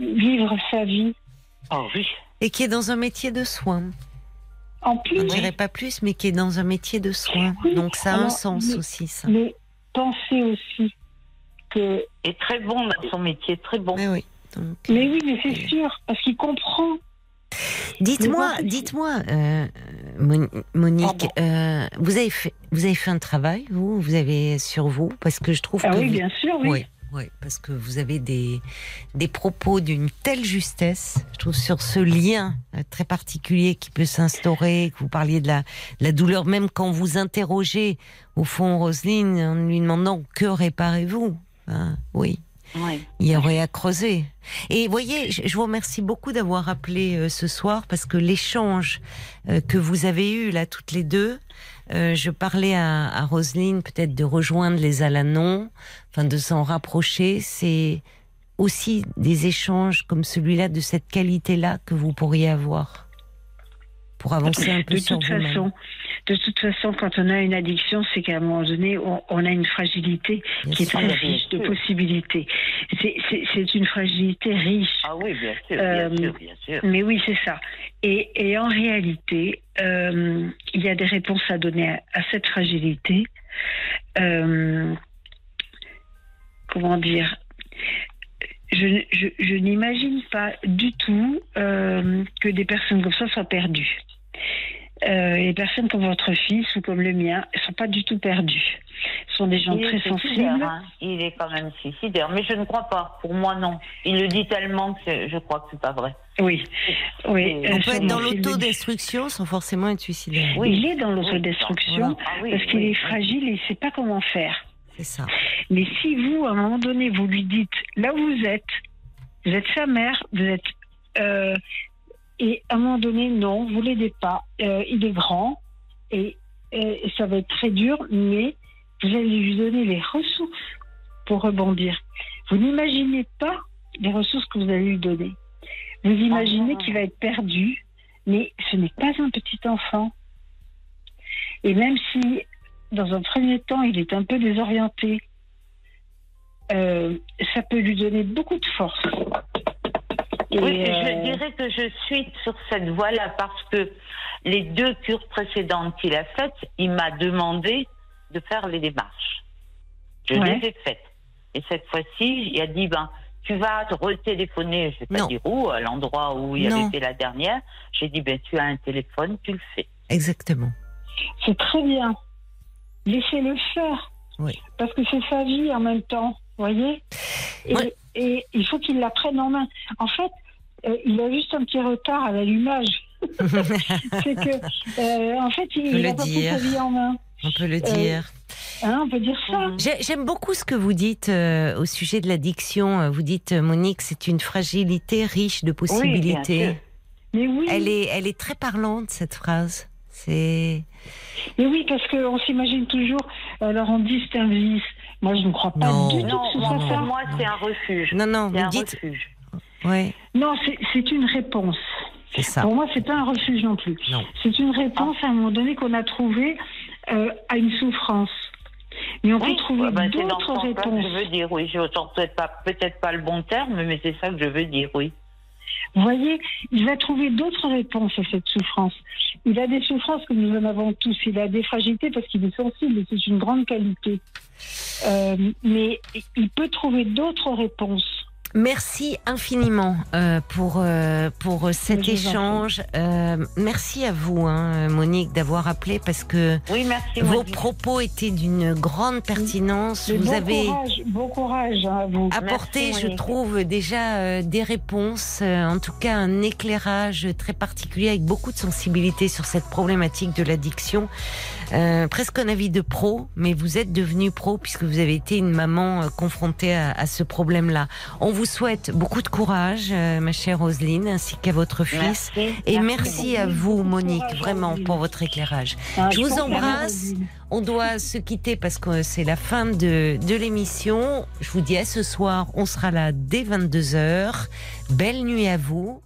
vivre sa vie. Oh, oui. Et qui est dans un métier de soins. En plus. Je ne dirais pas plus, mais qui est dans un métier de soins. Oui. Donc ça a alors, un sens mais, aussi, ça. Mais pensez aussi. Que... est très bon dans son métier, très bon. Mais oui, donc... mais, oui mais c'est oui. sûr, parce qu'il comprend. Dites-moi, dites-moi, euh, Monique, oh bon. euh, vous avez fait, vous avez fait un travail, vous, vous avez sur vous, parce que je trouve ah que oui, vous... bien sûr, oui. oui. Oui, parce que vous avez des, des propos d'une telle justesse, je trouve, sur ce lien très particulier qui peut s'instaurer, que vous parliez de la, de la douleur, même quand vous interrogez, au fond, Roselyne, en lui demandant « Que réparez-vous » hein, oui. Oui. Il y aurait à creuser. Et voyez, je vous remercie beaucoup d'avoir appelé euh, ce soir, parce que l'échange euh, que vous avez eu là toutes les deux, euh, je parlais à, à Roselyne peut-être de rejoindre les Al-Anon, enfin de s'en rapprocher. C'est aussi des échanges comme celui-là, de cette qualité-là que vous pourriez avoir pour avancer un peu de sur vous-même. Façon. De toute façon, quand on a une addiction, c'est qu'à un moment donné, on, on a une fragilité bien qui est très riche de possibilités. C'est, c'est, c'est une fragilité riche. Ah oui, bien sûr, euh, bien sûr, bien sûr. Mais oui, c'est ça. Et, et en réalité, euh, il y a des réponses à donner à, à cette fragilité. Euh, comment dire ? Je, je, je n'imagine pas du tout euh, que des personnes comme ça soient perdues. Euh, les personnes comme votre fils ou comme le mien ne sont pas du tout perdues. Ce sont des gens il très sensibles. Hein. Il est quand même suicidaire, mais je ne crois pas. Pour moi, non. Il le dit tellement que je crois que c'est pas vrai. Oui. oui. On euh, peut être dans l'autodestruction sans forcément être suicidaire. Oui. Il est dans l'autodestruction ah, oui, parce qu'il oui, est oui. fragile et il ne sait pas comment faire. C'est ça. Mais si vous, à un moment donné, vous lui dites là où vous êtes, vous êtes sa mère, vous êtes... Euh, Et à un moment donné, non, vous ne l'aidez pas. Euh, il est grand et, et, et ça va être très dur, mais vous allez lui donner les ressources pour rebondir. Vous n'imaginez pas les ressources que vous allez lui donner. Vous imaginez qu'il va être perdu, mais ce n'est pas un petit enfant. Et même si, dans un premier temps, il est un peu désorienté, euh, ça peut lui donner beaucoup de force. Et oui, je dirais que je suis sur cette voie-là parce que les deux cures précédentes qu'il a faites, il m'a demandé de faire les démarches. Je ouais. les ai faites. Et cette fois-ci, il a dit, ben, tu vas te retéléphoner, je ne vais pas dire où, à l'endroit où il avait été la dernière. J'ai dit, ben, tu as un téléphone, tu le fais. Exactement. C'est très bien. Laissez-le faire. Oui. Parce que c'est sa vie en même temps, vous voyez et... ouais. Et il faut qu'il la prenne en main. En fait, euh, il a juste un petit retard à l'allumage. C'est que, euh, en fait, il n'a pas pris sa vie en main. On peut le euh, dire. Hein, on peut dire ça. J'aime beaucoup ce que vous dites euh, au sujet de l'addiction. Vous dites, Monique, c'est une fragilité riche de possibilités. Oui, mais oui. Elle est, elle est très parlante, cette phrase. C'est... Mais oui, parce qu'on s'imagine toujours, alors on dit c'est un vice. Moi, je ne crois pas non. du tout non, que ce soit non, ça. Non. Moi, c'est un refuge. Non, non, c'est vous un dites... refuge. Ouais. Non, c'est, c'est une réponse. C'est ça. Pour moi, c'est pas un refuge non plus. Non. C'est une réponse ah. à un moment donné qu'on a trouvée euh, à une souffrance. Mais on oui. peut trouver ah ben, d'autres c'est réponses. Je veux dire, oui, je n'entends peut-être pas, peut-être pas le bon terme, mais c'est ça que je veux dire, oui. Vous voyez, il va trouver d'autres réponses à cette souffrance. Il a des souffrances que nous en avons tous. Il a des fragilités parce qu'il est sensible et c'est une grande qualité. Euh, mais il peut trouver d'autres réponses. Merci infiniment euh, pour, euh, pour cet oui, échange. Euh, merci à vous, hein, Monique, d'avoir appelé parce que oui, merci, vos Monique. Propos étaient d'une grande pertinence. Oui. Vous bon avez courage, bon courage à vous. Apporté, merci, je Monique. Trouve, déjà euh, des réponses, euh, en tout cas un éclairage très particulier avec beaucoup de sensibilité sur cette problématique de l'addiction. Euh, presque un avis de pro, mais vous êtes devenue pro puisque vous avez été une maman euh, confrontée à, à ce problème-là. On vous souhaite beaucoup de courage, euh, ma chère Roselyne, ainsi qu'à votre fils. Merci, et merci, merci à vous, Monique, vraiment, pour votre éclairage. Ah, je, je vous embrasse. On doit se quitter parce que c'est la fin de, de l'émission. Je vous dis à ce soir, on sera là dès vingt-deux heures. Belle nuit à vous.